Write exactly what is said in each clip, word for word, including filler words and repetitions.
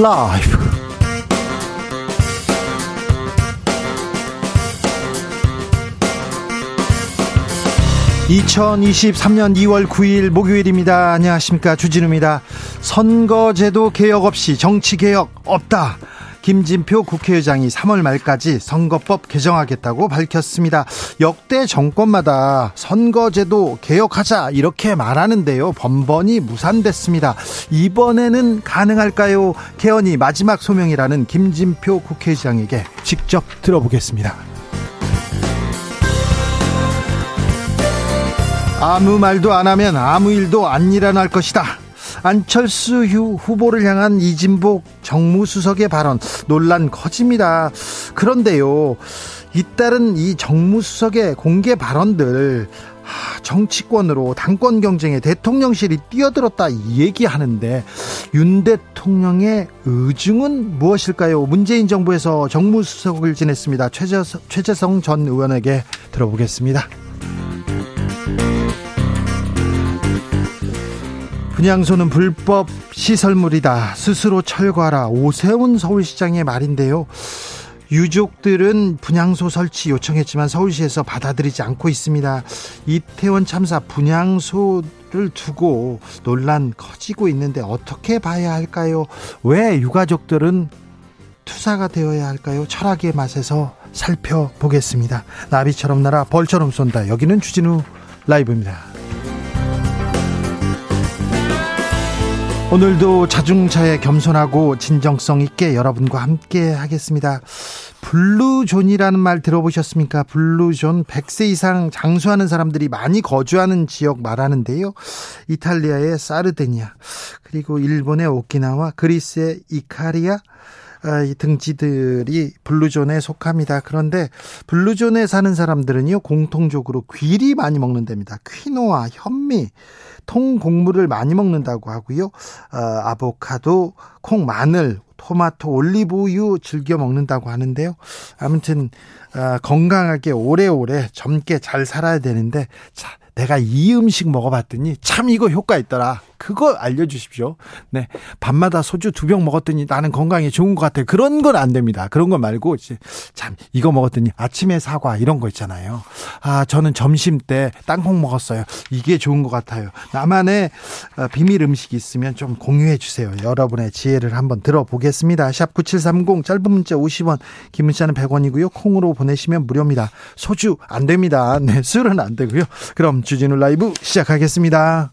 라이브. 이천이십삼년 이월 구일 목요일입니다. 안녕하십니까, 주진우입니다. 선거제도 개혁 없이 정치개혁 없다. 김진표 국회의장이 삼월 말까지 선거법 개정하겠다고 밝혔습니다. 역대 정권마다 선거제도 개혁하자 이렇게 말하는데요, 번번이 무산됐습니다. 이번에는 가능할까요? 개헌이 마지막 소명이라는 김진표 국회의장에게 직접 들어보겠습니다. 아무 말도 안 하면 아무 일도 안 일어날 것이다. 안철수 후보를 향한 이진복 정무수석의 발언, 논란 커집니다. 그런데요, 잇따른 이 정무수석의 공개 발언들, 정치권으로 당권 경쟁에 대통령실이 뛰어들었다 얘기하는데, 윤 대통령의 의중은 무엇일까요? 문재인 정부에서 정무수석을 지냈습니다. 최재성, 최재성 전 의원에게 들어보겠습니다. 분양소는 불법 시설물이다, 스스로 철거하라, 오세훈 서울시장의 말인데요. 유족들은 분양소 설치 요청했지만 서울시에서 받아들이지 않고 있습니다. 이태원 참사 분양소를 두고 논란 커지고 있는데 어떻게 봐야 할까요? 왜 유가족들은 투사가 되어야 할까요? 철학의 맛에서 살펴보겠습니다. 나비처럼 날아 벌처럼 쏜다. 여기는 주진우 라이브입니다. 오늘도 자중차에 겸손하고 진정성 있게 여러분과 함께 하겠습니다. 블루존이라는 말 들어보셨습니까? 블루존, 백세 이상 장수하는 사람들이 많이 거주하는 지역 말하는데요. 이탈리아의 사르데니아, 그리고 일본의 오키나와, 그리스의 이카리아 등지들이 블루존에 속합니다. 그런데 블루존에 사는 사람들은요, 공통적으로 귀리 많이 먹는 데입니다. 퀴노아, 현미, 통곡물을 많이 먹는다고 하고요. 어, 아보카도, 콩, 마늘, 토마토, 올리브유 즐겨 먹는다고 하는데요. 아무튼 어, 건강하게 오래오래 젊게 잘 살아야 되는데, 자, 내가 이 음식 먹어봤더니 참 이거 효과 있더라, 그거 알려주십시오. 네, 밤마다 소주 두 병 먹었더니 나는 건강에 좋은 것 같아, 그런 건 안 됩니다. 그런 건 말고, 참 이거 먹었더니 아침에 사과, 이런 거 있잖아요. 아, 저는 점심 때 땅콩 먹었어요, 이게 좋은 것 같아요. 나만의 비밀 음식이 있으면 좀 공유해 주세요. 여러분의 지혜를 한번 들어보겠습니다. 샵 구칠삼공, 짧은 문자 오십 원, 긴 문자는 백 원이고요 콩으로 보내시면 무료입니다. 소주 안 됩니다. 네, 술은 안 되고요. 그럼 주진우 라이브 시작하겠습니다.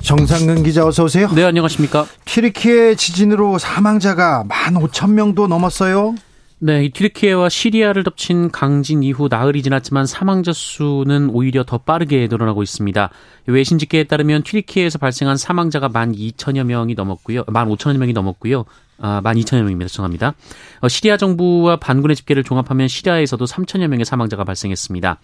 정상근 기자, 어서 오세요. 네, 안녕하십니까. 튀르키예 지진으로 사망자가 만 오천 명도 넘었어요. 네, 이 튀르키예와 시리아를 덮친 강진 이후 나흘이 지났지만 사망자 수는 오히려 더 빠르게 늘어나고 있습니다. 외신 집계에 따르면 튀르키예에서 발생한 사망자가 만 이천여 명이 넘었고요. 만 오천여 명이 넘었고요. 아, 만 이천여 명입니다. 죄송합니다. 어, 시리아 정부와 반군의 집계를 종합하면 시리아에서도 삼천여 명의 사망자가 발생했습니다.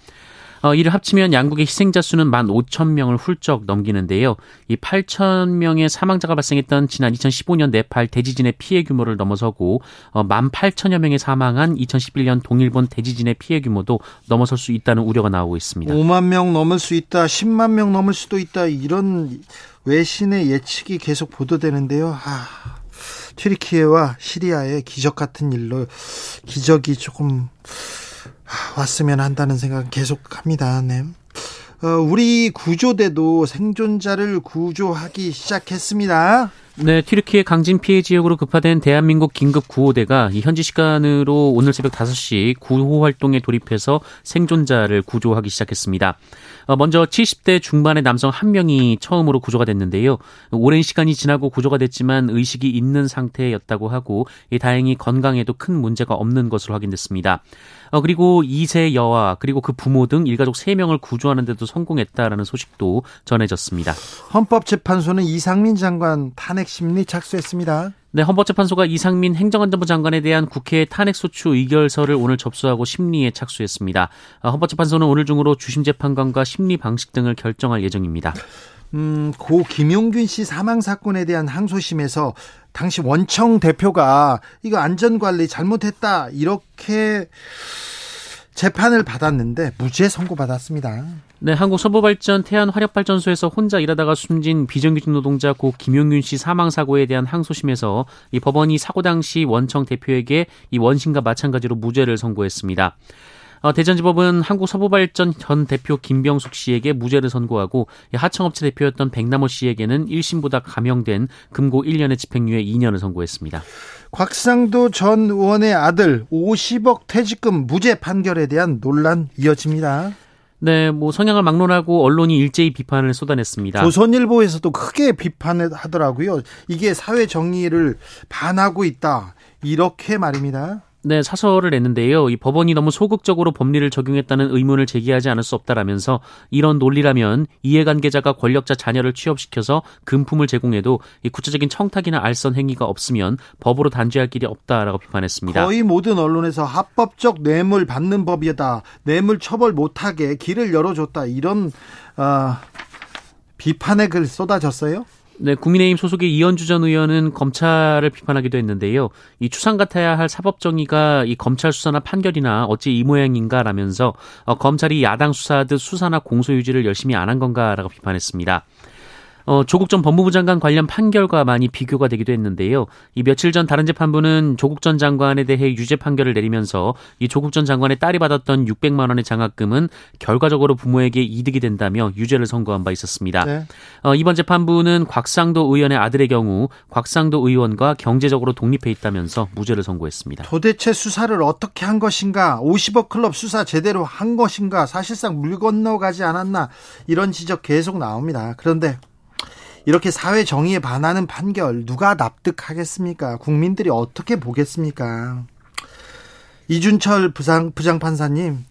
어, 이를 합치면 양국의 희생자 수는 만 오천 명을 훌쩍 넘기는데요. 이 팔천 명의 사망자가 발생했던 지난 이천십오년 네팔 대지진의 피해 규모를 넘어서고, 어, 만 팔천여 명이 사망한 이천십일년 동일본 대지진의 피해 규모도 넘어설 수 있다는 우려가 나오고 있습니다. 오만 명 넘을 수 있다, 십만 명 넘을 수도 있다, 이런 외신의 예측이 계속 보도되는데요. 하... 튀르키예와 시리아의 기적 같은 일로 기적이 조금 왔으면 한다는 생각은 계속합니다. 네. 우리 구조대도 생존자를 구조하기 시작했습니다. 네, 튀르키예 강진 피해 지역으로 급파된 대한민국 긴급 구호대가 현지 시간으로 오늘 새벽 다섯 시 구호 활동에 돌입해서 생존자를 구조하기 시작했습니다. 먼저 칠십 대 중반의 남성 한 명이 처음으로 구조가 됐는데요. 오랜 시간이 지나고 구조가 됐지만 의식이 있는 상태였다고 하고 다행히 건강에도 큰 문제가 없는 것으로 확인됐습니다. 그리고 이 세 여아 그리고 그 부모 등 일가족 세 명을 구조하는 데도 성공했다라는 소식도 전해졌습니다. 헌법재판소는 이상민 장관 탄핵 심리 착수했습니다. 네, 헌법재판소가 이상민 행정안전부 장관에 대한 국회 탄핵소추 의결서를 오늘 접수하고 심리에 착수했습니다. 헌법재판소는 오늘 중으로 주심재판관과 심리 방식 등을 결정할 예정입니다. 음, 고 김용균 씨 사망 사건에 대한 항소심에서 당시 원청 대표가 이거 안전관리 잘못했다 이렇게 재판을 받았는데 무죄 선고받았습니다. 네, 한국선보발전 태안화력발전소에서 혼자 일하다가 숨진 비정규직 노동자 고 김용균 씨 사망 사고에 대한 항소심에서 이 법원이 사고 당시 원청 대표에게 이 원심과 마찬가지로 무죄를 선고했습니다. 어, 대전지법은 한국서부발전 전 대표 김병숙 씨에게 무죄를 선고하고 하청업체 대표였던 백남호 씨에게는 일 심보다 감형된 금고 일 년의 집행유예 이 년을 선고했습니다. 곽상도 전 의원의 아들 오십억 퇴직금 무죄 판결에 대한 논란 이어집니다. 네, 뭐 성향을 막론하고 언론이 일제히 비판을 쏟아냈습니다. 조선일보에서도 크게 비판을 하더라고요. 이게 사회 정의를 반하고 있다 이렇게 말입니다. 네, 사설을 냈는데요. 이 법원이 너무 소극적으로 법리를 적용했다는 의문을 제기하지 않을 수 없다라면서 이런 논리라면 이해관계자가 권력자 자녀를 취업시켜서 금품을 제공해도 이 구체적인 청탁이나 알선 행위가 없으면 법으로 단죄할 길이 없다라고 비판했습니다. 거의 모든 언론에서 합법적 뇌물 받는 법이다. 뇌물 처벌 못하게 길을 열어줬다. 이런 어, 비판의 글 쏟아졌어요. 네, 국민의힘 소속의 이현주 전 의원은 검찰을 비판하기도 했는데요. 이 추상 같아야 할 사법정의가 이 검찰 수사나 판결이나 어찌 이 모양인가라면서 어, 검찰이 야당 수사하듯 수사나 공소유지를 열심히 안 한 건가라고 비판했습니다. 어, 조국 전 법무부 장관 관련 판결과 많이 비교가 되기도 했는데요. 이 며칠 전 다른 재판부는 조국 전 장관에 대해 유죄 판결을 내리면서 이 조국 전 장관의 딸이 받았던 육백만 원의 장학금은 결과적으로 부모에게 이득이 된다며 유죄를 선고한 바 있었습니다. 네. 어, 이번 재판부는 곽상도 의원의 아들의 경우 곽상도 의원과 경제적으로 독립해 있다면서 무죄를 선고했습니다. 도대체 수사를 어떻게 한 것인가? 오십억 클럽 수사 제대로 한 것인가? 사실상 물 건너가지 않았나? 이런 지적 계속 나옵니다. 그런데 이렇게 사회 정의에 반하는 판결 누가 납득하겠습니까? 국민들이 어떻게 보겠습니까? 이준철 부상, 부장판사님,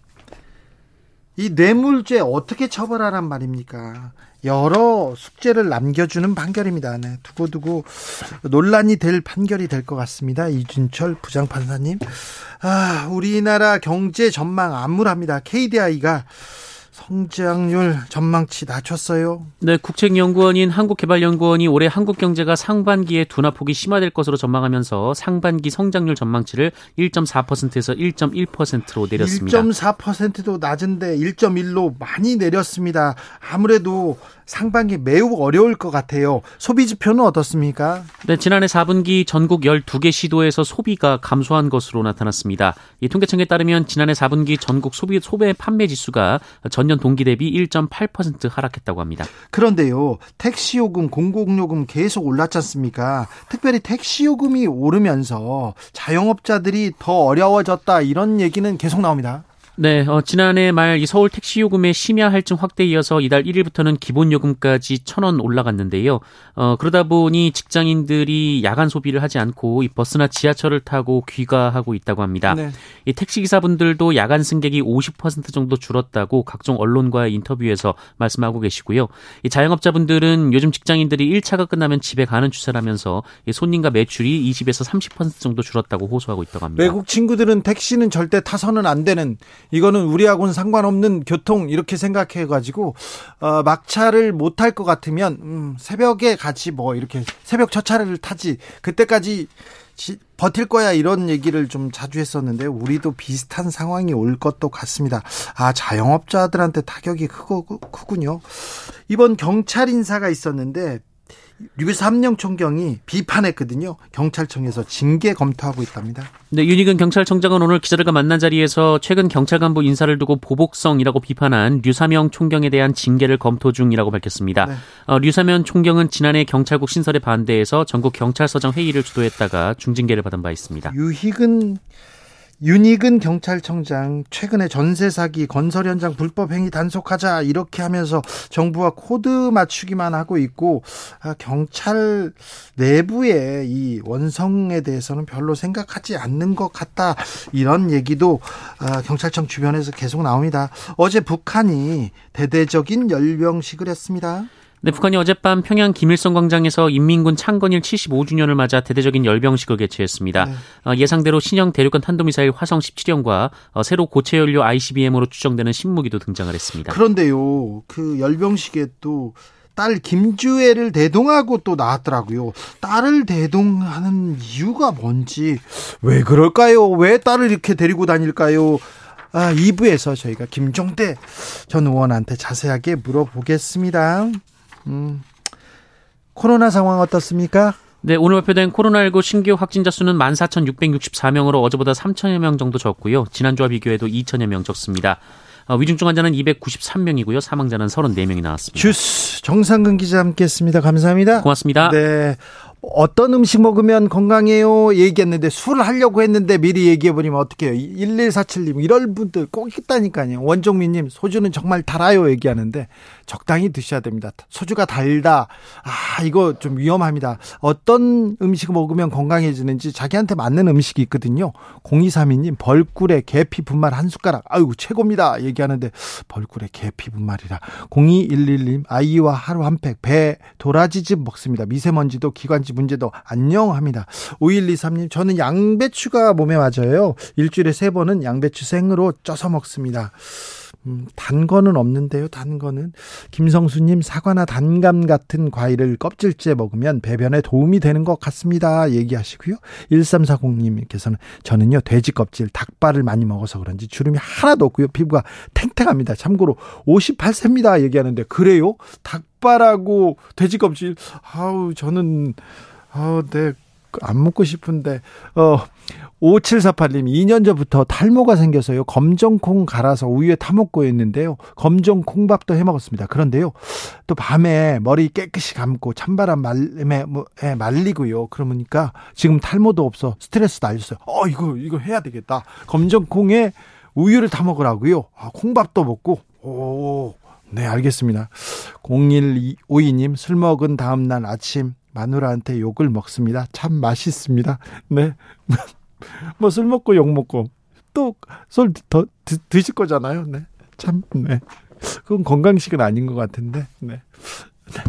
이 뇌물죄 어떻게 처벌하란 말입니까? 여러 숙제를 남겨주는 판결입니다. 네, 두고두고 논란이 될 판결이 될 것 같습니다. 이준철 부장판사님, 아, 우리나라 경제 전망 암울합니다. 케이디아이가 성장률 전망치 낮췄어요. 네, 국책연구원인 한국개발연구원이 올해 한국 경제가 상반기에 둔화폭이 심화될 것으로 전망하면서 상반기 성장률 전망치를 일 점 사 퍼센트에서 일 점 일 퍼센트로 내렸습니다. 일 점 사 퍼센트도 낮은데 일 점 일로 많이 내렸습니다. 아무래도 상반기 매우 어려울 것 같아요. 소비지표는 어떻습니까? 네, 지난해 사 분기 전국 열두 개 시도에서 소비가 감소한 것으로 나타났습니다. 이 통계청에 따르면 지난해 사 분기 전국 소비 소매 판매지수가 전년 동기 대비 일 점 팔 퍼센트 하락했다고 합니다. 그런데요, 택시요금, 공공요금 계속 올랐지 않습니까? 특별히 택시요금이 오르면서 자영업자들이 더 어려워졌다 이런 얘기는 계속 나옵니다. 네, 어, 지난해 말 이 서울 택시 요금의 심야 할증 확대에 이어서 이달 일 일부터는 기본 요금까지 천 원 올라갔는데요. 어, 그러다 보니 직장인들이 야간 소비를 하지 않고 이 버스나 지하철을 타고 귀가하고 있다고 합니다. 네. 이 택시 기사분들도 야간 승객이 오십 퍼센트 정도 줄었다고 각종 언론과의 인터뷰에서 말씀하고 계시고요. 이 자영업자분들은 요즘 직장인들이 일 차가 끝나면 집에 가는 추세라면서 이 손님과 매출이 이십에서 삼십 퍼센트 정도 줄었다고 호소하고 있다고 합니다. 외국 친구들은 택시는 절대 타서는 안 되는, 이거는 우리하고는 상관없는 교통 이렇게 생각해가지고 어, 막차를 못 탈 것 같으면 음, 새벽에 같이 뭐 이렇게 새벽 첫 차를 타지 그때까지 지, 버틸 거야 이런 얘기를 좀 자주 했었는데 우리도 비슷한 상황이 올 것도 같습니다. 아, 자영업자들한테 타격이 크고, 크군요. 이번 경찰 인사가 있었는데 류삼룡 총경이 비판했거든요. 경찰청에서 징계 검토하고 있답니다. 네, 윤희근 경찰청장은 오늘 기자들과 만난 자리에서 최근 경찰 간부 인사를 두고 보복성이라고 비판한 류삼룡 총경에 대한 징계를 검토 중이라고 밝혔습니다. 네. 어, 류삼룡 총경은 지난해 경찰국 신설에 반대해서 전국 경찰서장 회의를 주도했다가 중징계를 받은 바 있습니다. 유희근 윤희근 경찰청장 최근에 전세 사기, 건설 현장 불법 행위 단속하자 이렇게 하면서 정부와 코드 맞추기만 하고 있고, 경찰 내부의 이 원성에 대해서는 별로 생각하지 않는 것 같다, 이런 얘기도 경찰청 주변에서 계속 나옵니다. 어제 북한이 대대적인 열병식을 했습니다. 네, 북한이 어젯밤 평양 김일성 광장에서 인민군 창건일 칠십오 주년을 맞아 대대적인 열병식을 개최했습니다. 네. 어, 예상대로 신형 대륙간 탄도미사일 화성 십칠 형과 어, 새로 고체연료 아이씨비엠으로 추정되는 신무기도 등장을 했습니다. 그런데요, 그 열병식에 또 딸 김주애를 대동하고 또 나왔더라고요. 딸을 대동하는 이유가 뭔지, 왜 그럴까요? 왜 딸을 이렇게 데리고 다닐까요? 아, 이 부에서 저희가 김종대 전 의원한테 자세하게 물어보겠습니다. 음, 코로나 상황 어떻습니까? 네, 오늘 발표된 코로나십구 신규 확진자 수는 만 사천육백육십사 명으로 어제보다 삼천여 명 정도 적고요. 지난주와 비교해도 이천여 명 적습니다. 어, 위중증 환자는 이백구십삼 명이고요. 사망자는 삼십사 명이 나왔습니다. 주스 정상근 기자 함께했습니다. 감사합니다. 고맙습니다. 네, 어떤 음식 먹으면 건강해요 얘기했는데, 술 하려고 했는데 미리 얘기해버리면 어떡해요. 일일사칠 님 이럴 분들 꼭 있다니까요. 원종민님, 소주는 정말 달아요 얘기하는데 적당히 드셔야 됩니다. 소주가 달다, 아 이거 좀 위험합니다. 어떤 음식 먹으면 건강해지는지 자기한테 맞는 음식이 있거든요. 공이삼이 님 벌꿀에 계피 분말 한 숟가락, 아유 최고입니다 얘기하는데 벌꿀에 계피 분말이라. 공이일일 님 아이와 하루 한 팩 배 도라지즙 먹습니다. 미세먼지도 기관지 문제도 안녕합니다. 오일이삼 님 저는 양배추가 몸에 맞아요. 일주일에 세 번은 양배추 생으로 쪄서 먹습니다. 음, 단 거는 없는데요. 단 거는 김성수님, 사과나 단감 같은 과일을 껍질째 먹으면 배변에 도움이 되는 것 같습니다 얘기하시고요. 일삼사공 님께서는 저는요 돼지 껍질, 닭발을 많이 먹어서 그런지 주름이 하나도 없고요, 피부가 탱탱합니다. 참고로 오십팔 세입니다 얘기하는데, 그래요? 닭발하고 돼지 껍질, 아우 저는 아우 네 안 먹고 싶은데. 어, 오칠사팔 님 이 년 전부터 탈모가 생겨서요 검정콩 갈아서 우유에 타먹고 있는데요, 검정콩밥도 해먹었습니다. 그런데요 또 밤에 머리 깨끗이 감고 찬바람에 말리고요, 그러니까 지금 탈모도 없어 스트레스도 안 있어요. 어, 이거 이거 해야 되겠다. 검정콩에 우유를 타먹으라고요. 아, 콩밥도 먹고. 오, 네 알겠습니다. 공일오이 님 술 먹은 다음날 아침 마누라한테 욕을 먹습니다. 참 맛있습니다. 네. 뭐 술 먹고 욕 먹고 또 술 더 드실 거잖아요. 네. 참, 네. 그건 건강식은 아닌 것 같은데. 네. 네.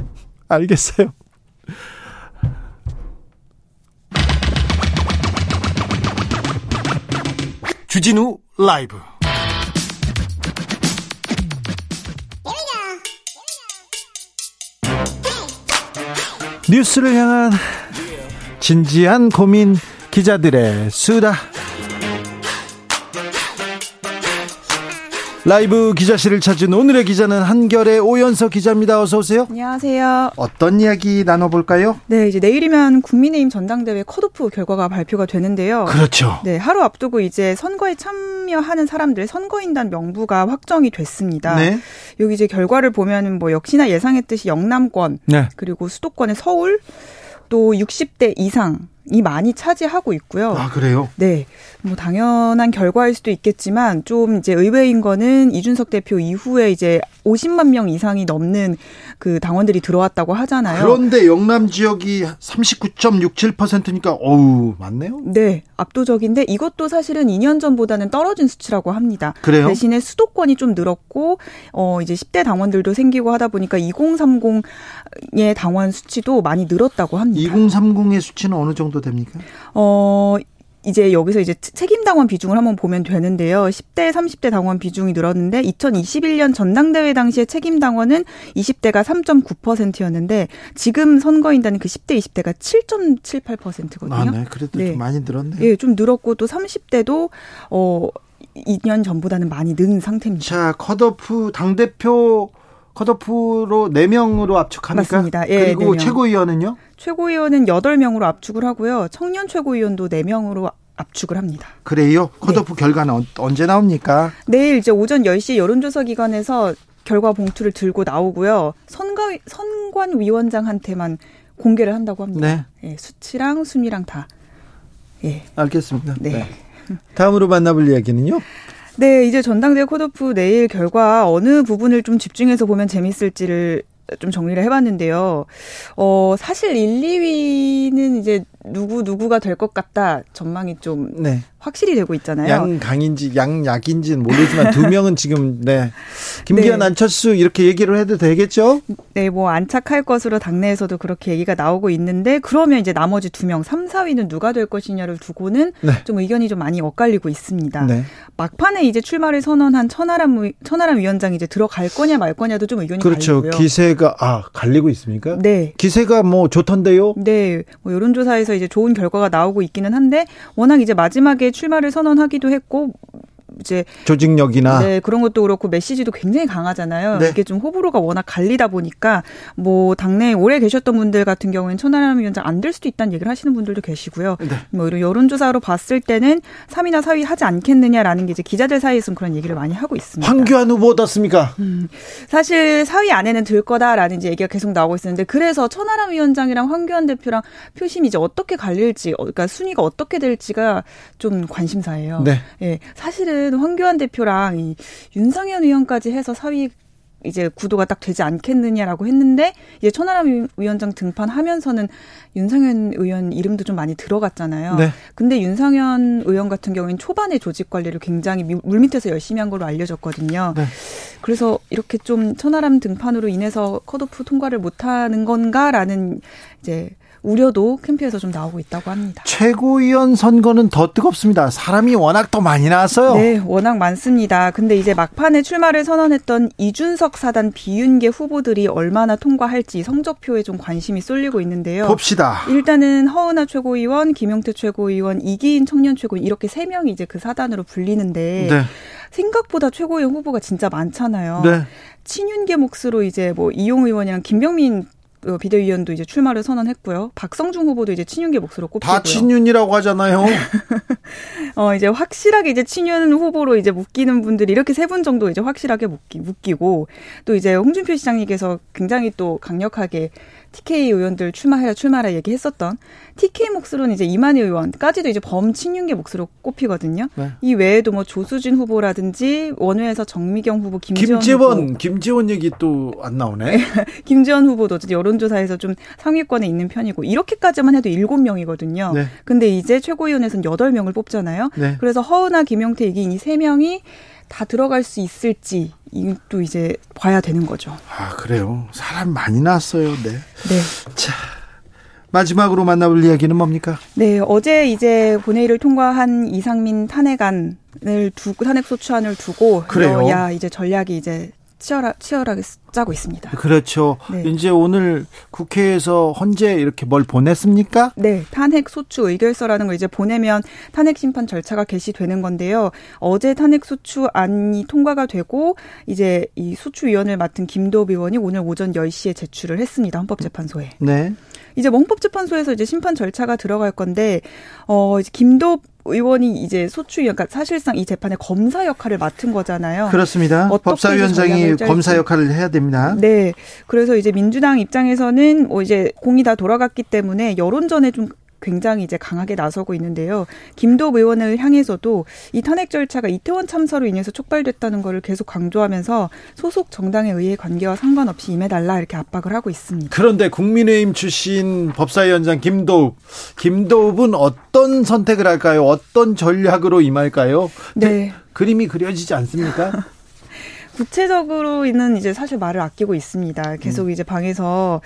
알겠어요. 주진우 라이브. 뉴스를 향한 진지한 고민, 기자들의 수다. 라이브 기자실을 찾은 오늘의 기자는 한결의 오연서 기자입니다. 어서 오세요. 안녕하세요. 어떤 이야기 나눠볼까요? 네, 이제 내일이면 국민의힘 전당대회 컷오프 결과가 발표가 되는데요. 그렇죠. 네, 하루 앞두고 이제 선거에 참여하는 사람들, 선거인단 명부가 확정이 됐습니다. 네. 여기 이제 결과를 보면 뭐 역시나 예상했듯이 영남권, 네, 그리고 수도권의 서울, 또 육십 대 이상 이 많이 차지하고 있고요. 아, 그래요? 네. 뭐 당연한 결과일 수도 있겠지만 좀 이제 의외인 거는 이준석 대표 이후에 이제 오십만 명 이상이 넘는 그 당원들이 들어왔다고 하잖아요. 그런데 영남 지역이 삼십구 점 육칠 퍼센트니까 어우, 많네요. 네. 압도적인데 이것도 사실은 이 년 전보다는 떨어진 수치라고 합니다. 그래요? 대신에 수도권이 좀 늘었고 어 이제 십 대 당원들도 생기고 하다 보니까 이공삼공의 당원 수치도 많이 늘었다고 합니다. 이공삼공의 수치는 어느 정도 됩니까? 어, 이제 여기서 이제 책임 당원 비중을 한번 보면 되는데요. 십 대, 삼십 대 당원 비중이 늘었는데 이천이십일 년 전당대회 당시에 책임 당원은 이십 대가 삼 점 구 퍼센트였는데 지금 선거인단은 그 십 대, 이십 대가 칠 점 칠팔 퍼센트거든요. 아, 네. 그래도 네. 좀 많이 늘었네요. 예, 네, 좀 늘었고 또 삼십 대도 어 이 년 전보다는 많이 는 상태입니다. 자, 컷오프 당대표 컷오프로 네 명으로 압축합니까? 맞습니다. 예, 그리고 네 명. 최고위원은요? 최고위원은 여덟 명으로 압축을 하고요. 청년 최고위원도 네 명으로 압축을 합니다. 그래요? 컷오프 네. 결과는 언제 나옵니까? 내일 이제 오전 열 시 여론조사 기관에서 결과 봉투를 들고 나오고요. 선거, 선관위원장한테만 공개를 한다고 합니다. 네. 예, 수치랑 순위랑 다. 예. 알겠습니다. 네. 네. 다음으로 만나볼 이야기는요? 네, 이제 전당대회 컷오프 내일 결과 어느 부분을 좀 집중해서 보면 재밌을지를 좀 정리를 해봤는데요. 어, 사실 일, 이 위는 이제 누구, 누구가 될 것 같다 전망이 좀 네. 확실히 되고 있잖아요. 양강인지 양약인지는 모르지만 두 명은 지금, 네. 김기현, 네. 안철수 이렇게 얘기를 해도 되겠죠? 네, 뭐 안착할 것으로 당내에서도 그렇게 얘기가 나오고 있는데 그러면 이제 나머지 두 명, 삼, 사 위는 누가 될 것이냐를 두고는 네. 좀 의견이 좀 많이 엇갈리고 있습니다. 네. 막판에 이제 출마를 선언한 천하람, 천하람 위원장이 이제 들어갈 거냐 말 거냐도 좀 의견이 갈리고요. 그렇죠. 기세가, 아, 갈리고 있습니까? 네. 기세가 뭐 좋던데요? 네. 뭐 여론조사에서 이제 좋은 결과가 나오고 있기는 한데 워낙 이제 마지막에 출마를 선언하기도 했고 이제 조직력이나 네, 그런 것도 그렇고 메시지도 굉장히 강하잖아요. 네. 이게 좀 호불호가 워낙 갈리다 보니까 뭐 당내에 오래 계셨던 분들 같은 경우에는 천하람 위원장 안 될 수도 있다는 얘기를 하시는 분들도 계시고요. 네. 뭐 이런 여론조사로 봤을 때는 삼 위나 사 위 하지 않겠느냐라는 게 이제 기자들 사이에서는 그런 얘기를 많이 하고 있습니다. 황교안 후보 어떻습니까? 음, 사실 사 위 안에는 들 거다라는 이제 얘기가 계속 나오고 있었는데 그래서 천하람 위원장이랑 황교안 대표랑 표심이 이제 어떻게 갈릴지, 그러니까 순위가 어떻게 될지가 좀 관심사예요. 네. 예, 사실은 황교안 대표랑 이 윤상현 의원까지 해서 사 위 이제 구도가 딱 되지 않겠느냐라고 했는데 이제 천하람 위원장 등판하면서는 윤상현 의원 이름도 좀 많이 들어갔잖아요. 네. 근데 윤상현 의원 같은 경우에는 초반에 조직 관리를 굉장히 물밑에서 열심히 한 걸로 알려졌거든요. 네. 그래서 이렇게 좀 천하람 등판으로 인해서 컷오프 통과를 못하는 건가라는 이제 우려도 캠프에서 좀 나오고 있다고 합니다. 최고위원 선거는 더 뜨겁습니다. 사람이 워낙 더 많이 나왔어요. 네, 워낙 많습니다. 근데 이제 막판에 출마를 선언했던 이준석 사단 비윤계 후보들이 얼마나 통과할지 성적표에 좀 관심이 쏠리고 있는데요. 봅시다. 일단은 허은하 최고위원, 김용태 최고위원, 이기인 청년 최고위원 이렇게 세 명이 이제 그 사단으로 불리는데 네. 생각보다 최고위원 후보가 진짜 많잖아요. 네. 친윤계 몫으로 이제 뭐 이용 의원이랑 김병민 비대위원도 이제 출마를 선언했고요. 박성중 후보도 이제 친윤계 몫으로 꼽히고요. 다 친윤이라고 하잖아요. 어 이제 확실하게 이제 친윤 후보로 이제 묶이는 분들이 이렇게 세 분 정도 이제 확실하게 묶이, 묶이고 또 이제 홍준표 시장님께서 굉장히 또 강력하게 티케이 의원들 출마해라 출마라 얘기했었던 티케이 몫으로는 이제 이만희 의원까지도 이제 범친윤계 몫으로 꼽히거든요. 네. 이 외에도 뭐 조수진 후보라든지 원외에서 정미경 후보, 김지원, 김지원 후보. 김지원 얘기 또 안 나오네. 김지원 후보도 여론조사에서 좀 상위권에 있는 편이고 이렇게까지만 해도 일곱 명이거든요. 네. 근데 이제 최고위원회에서는 여덟 명을 뽑잖아요. 네. 그래서 허은하, 김용태, 이기인 이 세 명이 다 들어갈 수 있을지 또 이제 봐야 되는 거죠. 아 그래요. 사람 많이 났어요. 네. 네. 자 마지막으로 만나볼 이야기는 뭡니까? 네 어제 이제 본회의를 통과한 이상민 탄핵안을 두고 탄핵 소추안을 두고 그래요. 야 이제 전략이 이제 치열하, 치열하게 짜고 있습니다. 그렇죠. 네. 이제 오늘 국회에서 헌재 이렇게 뭘 보냈습니까? 네. 탄핵소추 의결서라는 걸 이제 보내면 탄핵심판 절차가 개시되는 건데요. 어제 탄핵소추 안이 통과가 되고 이제 이 소추위원을 맡은 김도읍 의원이 오늘 오전 열 시에 제출을 했습니다. 헌법재판소에. 네. 이제 뭐 헌법재판소에서 이제 심판 절차가 들어갈 건데 어 이제 김도읍 의원이 이제 소추 그러니까 사실상 이 재판의 검사 역할을 맡은 거잖아요. 그렇습니다. 법사위원장이 검사 역할을 해야 됩니다. 네. 그래서 이제 민주당 입장에서는 뭐 이제 공이 다 돌아갔기 때문에 여론전에 좀 굉장히 이제 강하게 나서고 있는데요. 김도읍 의원을 향해서도 이 탄핵 절차가 이태원 참사로 인해서 촉발됐다는 것을 계속 강조하면서 소속 정당에 의해 관계와 상관없이 임해달라 이렇게 압박을 하고 있습니다. 그런데 국민의힘 출신 법사위원장 김도읍. 김도읍은 어떤 선택을 할까요? 어떤 전략으로 임할까요? 네. 그림이 그려지지 않습니까? 구체적으로는 이제 사실 말을 아끼고 있습니다. 계속 이제 방에서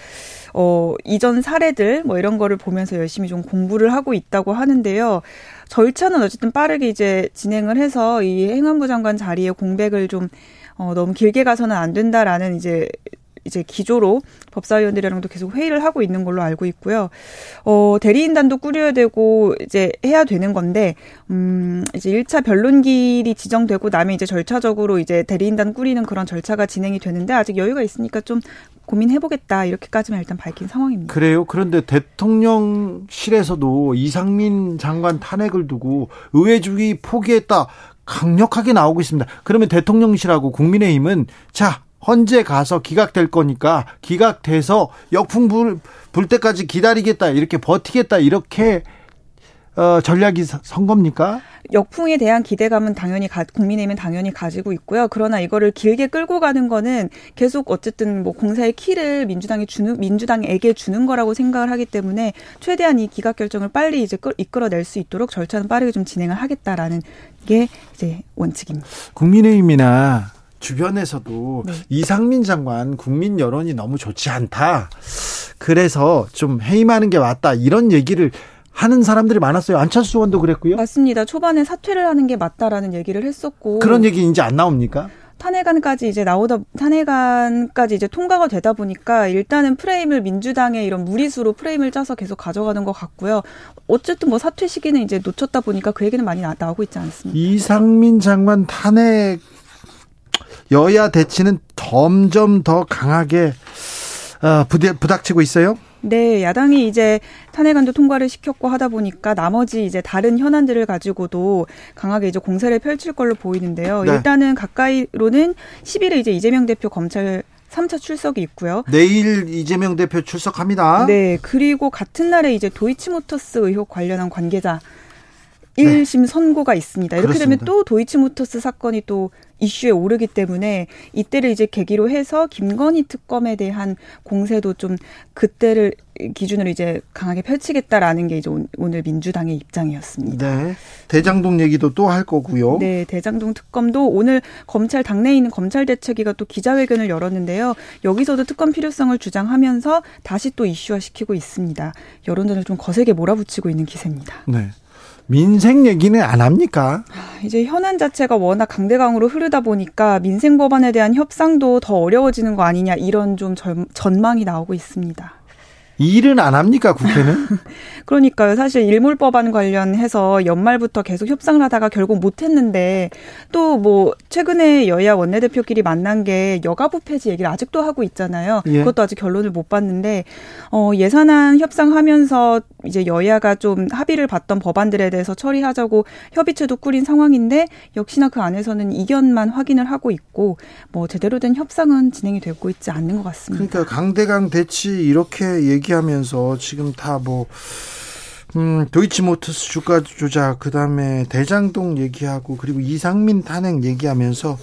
어, 이전 사례들 뭐 이런 거를 보면서 열심히 좀 공부를 하고 있다고 하는데요. 절차는 어쨌든 빠르게 이제 진행을 해서 이 행안부 장관 자리에 공백을 좀 어, 너무 길게 가서는 안 된다라는 이제 이제 기조로 법사위원들이랑도 계속 회의를 하고 있는 걸로 알고 있고요. 어, 대리인단도 꾸려야 되고 이제 해야 되는 건데 음, 이제 일 차 변론길이 지정되고 나면 이제 절차적으로 이제 대리인단 꾸리는 그런 절차가 진행이 되는데 아직 여유가 있으니까 좀 고민해보겠다 이렇게까지만 일단 밝힌 상황입니다. 그래요? 그런데 대통령실에서도 이상민 장관 탄핵을 두고 의회주의 포기했다 강력하게 나오고 있습니다. 그러면 대통령실하고 국민의힘은 자 헌재 가서 기각될 거니까 기각돼서 역풍 불, 불 때까지 기다리겠다 이렇게 버티겠다 이렇게 어, 전략이 선 겁니까? 역풍에 대한 기대감은 당연히 가, 국민의힘은 당연히 가지고 있고요. 그러나 이거를 길게 끌고 가는 거는 계속 어쨌든 뭐 공사의 키를 민주당이 주는 민주당에게 주는 거라고 생각을 하기 때문에 최대한 이 기각 결정을 빨리 이제 끌, 이끌어낼 수 있도록 절차는 빠르게 좀 진행을 하겠다라는 게 이제 원칙입니다. 국민의힘이나 주변에서도 네. 이상민 장관 국민 여론이 너무 좋지 않다. 그래서 좀 해임하는 게 맞다. 이런 얘기를 하는 사람들이 많았어요. 안철수 의원도 그랬고요. 맞습니다. 초반에 사퇴를 하는 게 맞다라는 얘기를 했었고. 그런 얘기 이제 안 나옵니까? 탄핵안까지 이제 나오다 탄핵안까지 이제 통과가 되다 보니까 일단은 프레임을 민주당의 이런 무리수로 프레임을 짜서 계속 가져가는 것 같고요. 어쨌든 뭐 사퇴 시기는 이제 놓쳤다 보니까 그 얘기는 많이 나, 나오고 있지 않습니까? 이상민 장관 탄핵 여야 대치는 점점 더 강하게 부닥치고 있어요? 네, 야당이 이제 탄핵안도 통과를 시켰고 하다 보니까 나머지 이제 다른 현안들을 가지고도 강하게 이제 공세를 펼칠 걸로 보이는데요. 네. 일단은 가까이로는 십일에 이제 이재명 대표 검찰 삼 차 출석이 있고요. 내일 이재명 대표 출석합니다. 네, 그리고 같은 날에 이제 도이치모터스 의혹 관련한 관계자 일 심 네. 선고가 있습니다. 이렇게 그렇습니다. 되면 또 도이치모터스 사건이 또 이슈에 오르기 때문에 이때를 이제 계기로 해서 김건희 특검에 대한 공세도 좀 그때를 기준으로 이제 강하게 펼치겠다라는 게 이제 오늘 민주당의 입장이었습니다. 네. 대장동 얘기도 또 할 거고요. 네. 대장동 특검도 오늘 검찰 당내에 있는 검찰 대책위가 또 기자회견을 열었는데요. 여기서도 특검 필요성을 주장하면서 다시 또 이슈화시키고 있습니다. 여론전을 좀 거세게 몰아붙이고 있는 기세입니다. 네. 민생 얘기는 안 합니까? 이제 현안 자체가 워낙 강대강으로 흐르다 보니까 민생 법안에 대한 협상도 더 어려워지는 거 아니냐 이런 좀 전망이 나오고 있습니다. 일은 안 합니까 국회는? 그러니까요. 사실 일몰법안 관련해서 연말부터 계속 협상을 하다가 결국 못했는데 또 뭐 최근에 여야 원내대표끼리 만난 게 여가부 폐지 얘기를 아직도 하고 있잖아요. 예. 그것도 아직 결론을 못 봤는데 어, 예산안 협상하면서 이제 여야가 좀 합의를 봤던 법안들에 대해서 처리하자고 협의체도 꾸린 상황인데 역시나 그 안에서는 이견만 확인을 하고 있고 뭐 제대로 된 협상은 진행이 되고 있지 않는 것 같습니다. 그러니까 강대강 대치 이렇게 얘기. 하면서 지금 다 뭐 음, 도이치모터스 주가 조작 그다음에 대장동 얘기하고 그리고 이상민 탄핵 얘기하면서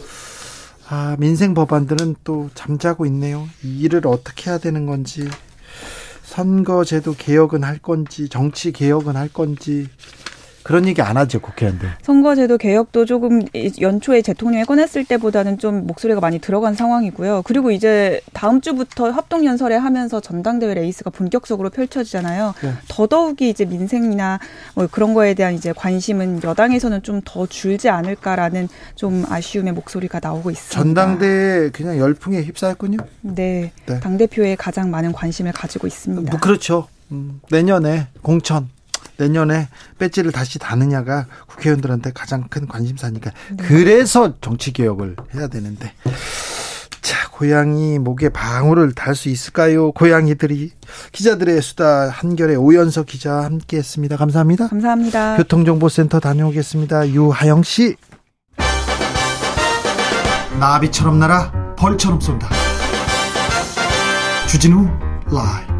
아, 민생 법안들은 또 잠자고 있네요. 이 일을 어떻게 해야 되는 건지 선거제도 개혁은 할 건지 정치 개혁은 할 건지 그런 얘기 안 하죠, 국회의원들. 선거제도 개혁도 조금 연초에 대통령이 꺼냈을 때보다는 좀 목소리가 많이 들어간 상황이고요. 그리고 이제 다음 주부터 합동연설회 하면서 전당대회 레이스가 본격적으로 펼쳐지잖아요. 네. 더더욱이 이제 민생이나 뭐 그런 거에 대한 이제 관심은 여당에서는 좀 더 줄지 않을까라는 좀 아쉬움의 목소리가 나오고 있습니다. 전당대회 그냥 열풍에 휩싸였군요. 네. 네. 당대표에 가장 많은 관심을 가지고 있습니다. 뭐 그렇죠. 음, 내년에 공천. 내년에 배지를 다시 다느냐가 국회의원들한테 가장 큰 관심사니까 네. 그래서 정치개혁을 해야 되는데 자 고양이 목에 방울을 달 수 있을까요? 고양이들이 기자들의 수다 한결의 오연서 기자와 함께했습니다. 감사합니다. 감사합니다. 교통정보센터 다녀오겠습니다. 유하영 씨. 나비처럼 날아 벌처럼 쏜다. 주진우 라이브.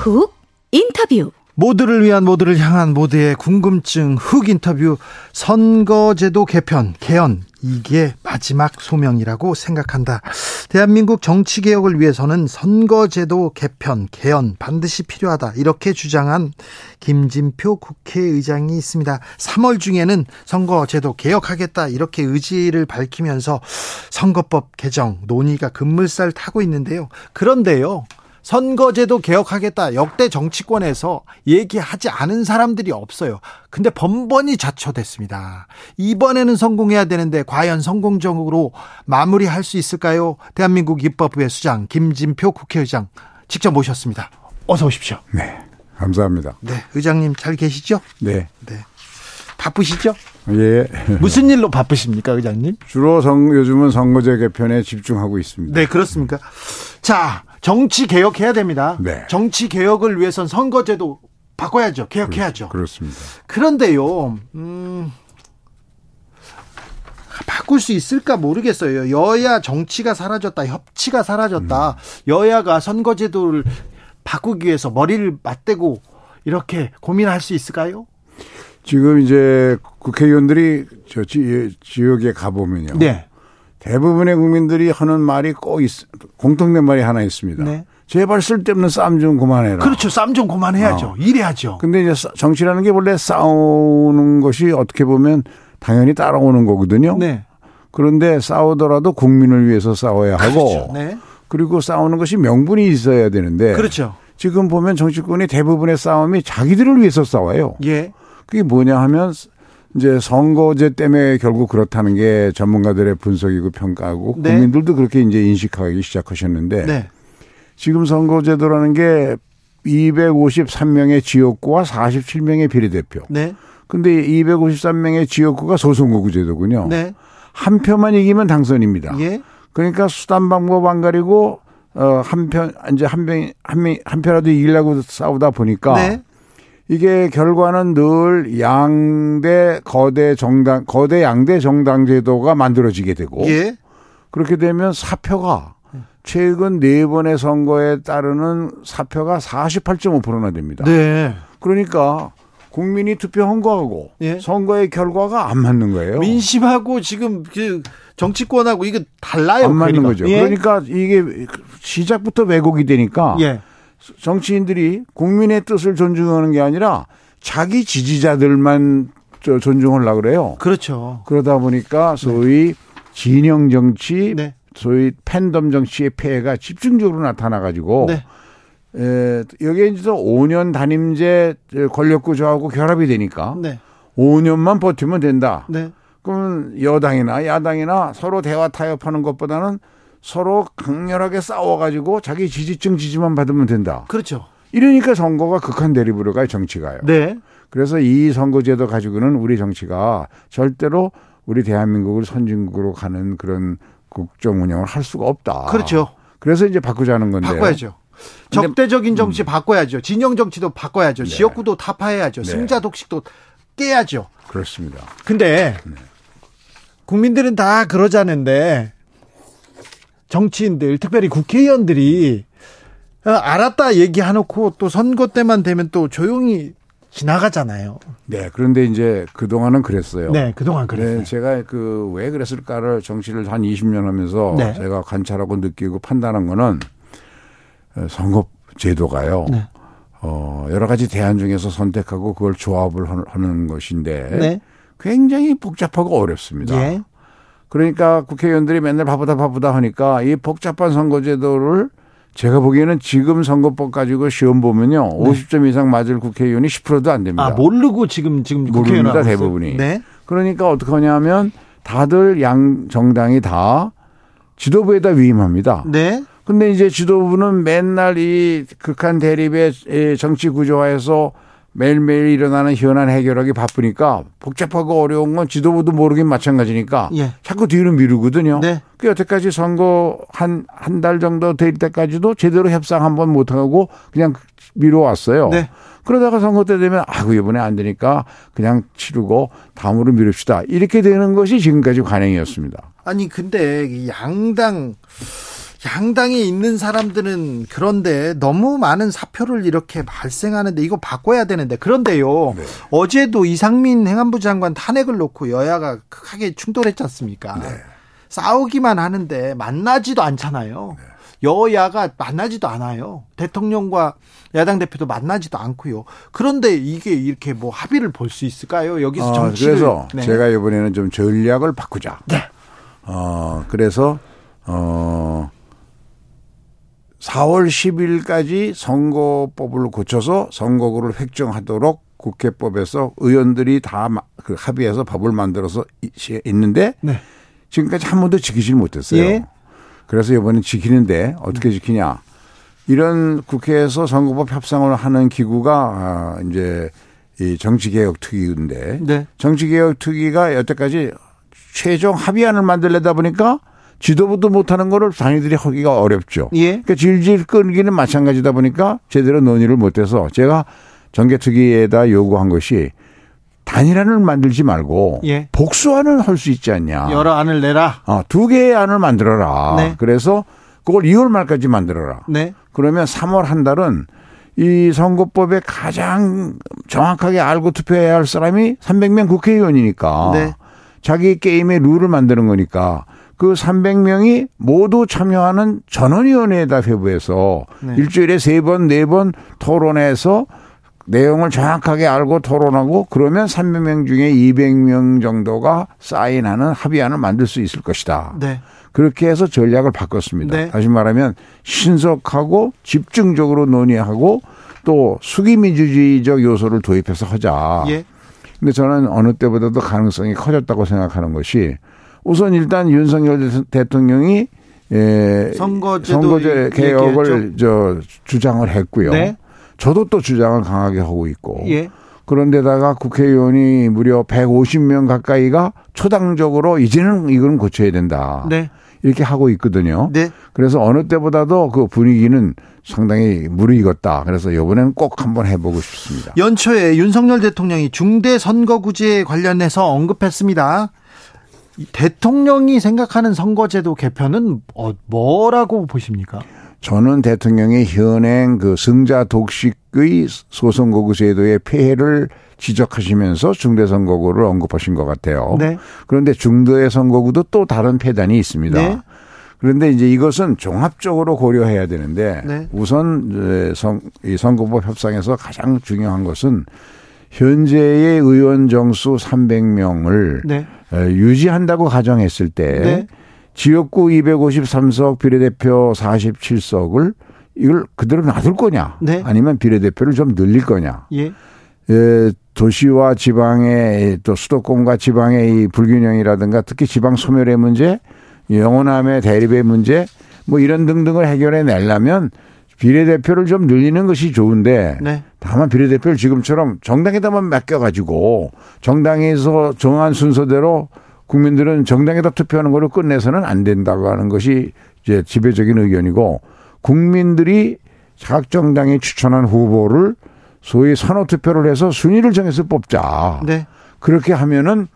훅 인터뷰 모두를 위한 모두를 향한 모두의 궁금증 훅 인터뷰 선거제도 개편 개헌 이게 마지막 소명이라고 생각한다. 대한민국 정치개혁을 위해서는 선거제도 개편 개헌 반드시 필요하다 이렇게 주장한 김진표 국회의장이 있습니다. 삼월 중에는 선거제도 개혁하겠다 이렇게 의지를 밝히면서 선거법 개정 논의가 급물살 타고 있는데요. 그런데요 선거제도 개혁하겠다 역대 정치권에서 얘기하지 않은 사람들이 없어요. 근데 번번이 자초됐습니다. 이번에는 성공해야 되는데 과연 성공적으로 마무리할 수 있을까요? 대한민국 입법부의 수장 김진표 국회의장 직접 모셨습니다. 어서 오십시오. 네, 감사합니다. 네, 의장님 잘 계시죠? 네. 네. 바쁘시죠? 예. 무슨 일로 바쁘십니까, 의장님? 주로 성, 요즘은 선거제 개편에 집중하고 있습니다. 네, 그렇습니까? 자, 정치 개혁해야 됩니다. 네. 정치 개혁을 위해선 선거제도 바꿔야죠. 개혁해야죠. 그렇습니다. 그런데요, 음, 바꿀 수 있을까 모르겠어요. 여야 정치가 사라졌다, 협치가 사라졌다. 음. 여야가 선거제도를 바꾸기 위해서 머리를 맞대고 이렇게 고민할 수 있을까요? 지금 이제 국회의원들이 저 지역에 가보면요. 네. 대부분의 국민들이 하는 말이 꼭 있, 공통된 말이 하나 있습니다. 네. 제발 쓸데없는 싸움 좀 그만해라. 그렇죠. 싸움 좀 그만해야죠. 어. 일해야죠. 근데 이제 정치라는 게 원래 싸우는 것이 어떻게 보면 당연히 따라오는 거거든요. 네. 그런데 싸우더라도 국민을 위해서 싸워야 그렇죠. 하고. 네. 그리고 싸우는 것이 명분이 있어야 되는데. 그렇죠. 지금 보면 정치권이 대부분의 싸움이 자기들을 위해서 싸워요. 예. 그게 뭐냐 하면 이제 선거제 때문에 결국 그렇다는 게 전문가들의 분석이고 평가하고 네. 국민들도 그렇게 이제 인식하기 시작하셨는데 네. 지금 선거제도라는 게 이백오십삼 명의 지역구와 사십칠 명의 비례대표. 네. 근데 이백오십삼 명의 지역구가 소선거구 제도군요. 네. 한 표만 이기면 당선입니다. 예. 그러니까 수단 방법 안 가리고 어 한 표 이제 한 명 한 명 한 표라도 이기려고 싸우다 보니까 네. 이게 결과는 늘 양대 거대 정당 거대 양대 정당 제도가 만들어지게 되고 예. 그렇게 되면 사표가 최근 네 번의 선거에 따르는 사표가 사십팔 점 오 퍼센트나 됩니다. 네. 그러니까 국민이 투표 헌거하고 예. 선거의 결과가 안 맞는 거예요. 민심하고 지금 그 정치권하고 이게 달라요. 안 맞는 그러니까. 거죠. 예. 그러니까 이게 시작부터 왜곡이 되니까. 예. 정치인들이 국민의 뜻을 존중하는 게 아니라 자기 지지자들만 존중하려고 그래요. 그렇죠. 그러다 보니까 소위 네. 진영 정치, 네. 소위 팬덤 정치의 폐해가 집중적으로 나타나가지고 네. 에, 여기에 이제 오 년 단임제 권력구조하고 결합이 되니까 네. 오 년만 버티면 된다. 네. 그러면 여당이나 야당이나 서로 대화 타협하는 것보다는 서로 강렬하게 싸워가지고 자기 지지층 지지만 받으면 된다. 그렇죠. 이러니까 선거가 극한 대립으로 가요, 정치가요. 네. 그래서 이 선거제도 가지고는 우리 정치가 절대로 우리 대한민국을 선진국으로 가는 그런 국정 운영을 할 수가 없다. 그렇죠. 그래서 이제 바꾸자는 건데. 바꿔야죠. 적대적인 정치 음. 바꿔야죠. 진영 정치도 바꿔야죠. 네. 지역구도 타파해야죠. 네. 승자 독식도 깨야죠. 그렇습니다. 근데 네. 국민들은 다 그러자는데 정치인들, 특별히 국회의원들이 알았다 얘기해놓고 또 선거 때만 되면 또 조용히 지나가잖아요. 네, 그런데 이제 그동안은 그랬어요. 네, 그동안 그랬어요. 네, 제가 그 왜 그랬을까를 정치를 한 이십 년 하면서 네. 제가 관찰하고 느끼고 판단한 거는 선거 제도가요. 네. 어, 여러 가지 대안 중에서 선택하고 그걸 조합을 하는 것인데 네. 굉장히 복잡하고 어렵습니다. 예. 그러니까 국회의원들이 맨날 바쁘다 바쁘다 하니까 이 복잡한 선거제도를 제가 보기에는 지금 선거법 가지고 시험 보면요. 네. 오십 점 이상 맞을 국회의원이 십 퍼센트도 안 됩니다. 아, 모르고 지금, 지금 국회의원 모릅니다, 대부분이. 네. 그러니까 어떻게 하냐면 다들 양 정당이 다 지도부에다 위임합니다. 네. 근데 이제 지도부는 맨날 이 극한 대립의 정치 구조화에서 매일매일 일어나는 현안 해결하기 바쁘니까 복잡하고 어려운 건 지도부도 모르긴 마찬가지니까 예. 자꾸 뒤로 미루거든요. 네. 그 여태까지 선거 한 한 달 정도 될 때까지도 제대로 협상 한번 못하고 그냥 미뤄왔어요. 네. 그러다가 선거 때 되면 아이고 이번에 안 되니까 그냥 치르고 다음으로 미룹시다. 이렇게 되는 것이 지금까지 관행이었습니다. 아니 근데 양당. 양당에 있는 사람들은 그런데 너무 많은 사표를 이렇게 발생하는데 이거 바꿔야 되는데 그런데요. 네. 어제도 이상민 행안부 장관 탄핵을 놓고 여야가 크게 충돌했지 않습니까? 네. 싸우기만 하는데 만나지도 않잖아요. 네. 여야가 만나지도 않아요. 대통령과 야당 대표도 만나지도 않고요. 그런데 이게 이렇게 뭐 합의를 볼 수 있을까요? 여기서 어, 정치를. 그래서 네. 제가 이번에는 좀 전략을 바꾸자. 네. 어, 그래서 어. 사월 십일까지 선거법을 고쳐서 선거구를 획정하도록 국회법에서 의원들이 다 합의해서 법을 만들어서 있는데 네. 지금까지 한 번도 지키질 못했어요. 예. 그래서 이번엔 지키는데 어떻게 지키냐. 이런 국회에서 선거법 협상을 하는 기구가 이제 이 정치개혁특위인데 네. 정치개혁특위가 여태까지 최종 합의안을 만들려다 보니까 지도부도 못하는 거를 당의들이 하기가 어렵죠. 예. 그러니까 질질 끈기는 마찬가지다 보니까 제대로 논의를 못해서 제가 정개특위에다 요구한 것이 단일안을 만들지 말고 예. 복수안을 할 수 있지 않냐. 여러 안을 내라. 어, 두 개의 안을 만들어라. 네. 그래서 그걸 이월 말까지 만들어라. 네. 그러면 삼월 한 달은 이 선거법에 가장 정확하게 알고 투표해야 할 사람이 삼백 명 국회의원이니까 네. 자기 게임의 룰을 만드는 거니까 그 삼백 명이 모두 참여하는 전원위원회에다 회부해서 네. 일주일에 세 번, 네 번 토론해서 내용을 정확하게 알고 토론하고 그러면 삼백 명 중에 이백 명 정도가 사인하는 합의안을 만들 수 있을 것이다. 네. 그렇게 해서 전략을 바꿨습니다. 네. 다시 말하면 신속하고 집중적으로 논의하고 또 수기민주주의적 요소를 도입해서 하자. 예. 근데 저는 어느 때보다도 가능성이 커졌다고 생각하는 것이 우선 일단 윤석열 대통령이 예, 선거제도 선거제 개혁을 저 주장을 했고요. 네. 저도 또 주장을 강하게 하고 있고 예. 그런데다가 국회의원이 무려 백오십 명 가까이가 초당적으로 이제는 이건 고쳐야 된다. 네. 이렇게 하고 있거든요. 네. 그래서 어느 때보다도 그 분위기는 상당히 무르익었다. 그래서 이번에는 꼭 한번 해보고 싶습니다. 연초에 윤석열 대통령이 중대 선거구제 관련해서 언급했습니다. 대통령이 생각하는 선거제도 개편은 뭐라고 보십니까? 저는 대통령의 현행 그 승자 독식의 소선거구 제도의 폐해를 지적하시면서 중대선거구를 언급하신 것 같아요. 네. 그런데 중대선거구도 또 다른 폐단이 있습니다. 네. 그런데 이제 이것은 종합적으로 고려해야 되는데 네. 우선 이 선거법 협상에서 가장 중요한 것은 현재의 의원 정수 삼백 명을 네. 유지한다고 가정했을 때 네. 지역구 이백오십삼 석 비례대표 사십칠 석을 이걸 그대로 놔둘 거냐 네. 아니면 비례대표를 좀 늘릴 거냐. 예. 예, 도시와 지방의 또 수도권과 지방의 이 불균형이라든가 특히 지방 소멸의 문제, 영호남의 대립의 문제 뭐 이런 등등을 해결해 내려면 비례대표를 좀 늘리는 것이 좋은데 네. 다만 비례대표를 지금처럼 정당에다만 맡겨가지고 정당에서 정한 순서대로 국민들은 정당에다 투표하는 걸로 끝내서는 안 된다고 하는 것이 이제 지배적인 의견이고 국민들이 각 정당이 추천한 후보를 소위 선호투표를 해서 순위를 정해서 뽑자. 네. 그렇게 하면은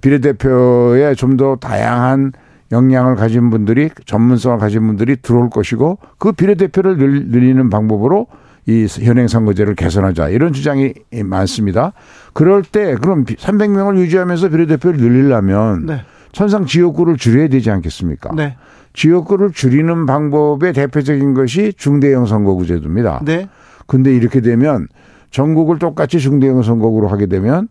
비례대표에 좀 더 다양한 역량을 가진 분들이 전문성을 가진 분들이 들어올 것이고 그 비례대표를 늘리는 방법으로 이 현행 선거제를 개선하자 이런 주장이 많습니다. 그럴 때 그럼 삼백 명을 유지하면서 비례대표를 늘리려면 네. 천상 지역구를 줄여야 되지 않겠습니까? 네. 지역구를 줄이는 방법의 대표적인 것이 중대형 선거구 제도입니다. 네. 근데 이렇게 되면 전국을 똑같이 중대형 선거구로 하게 되면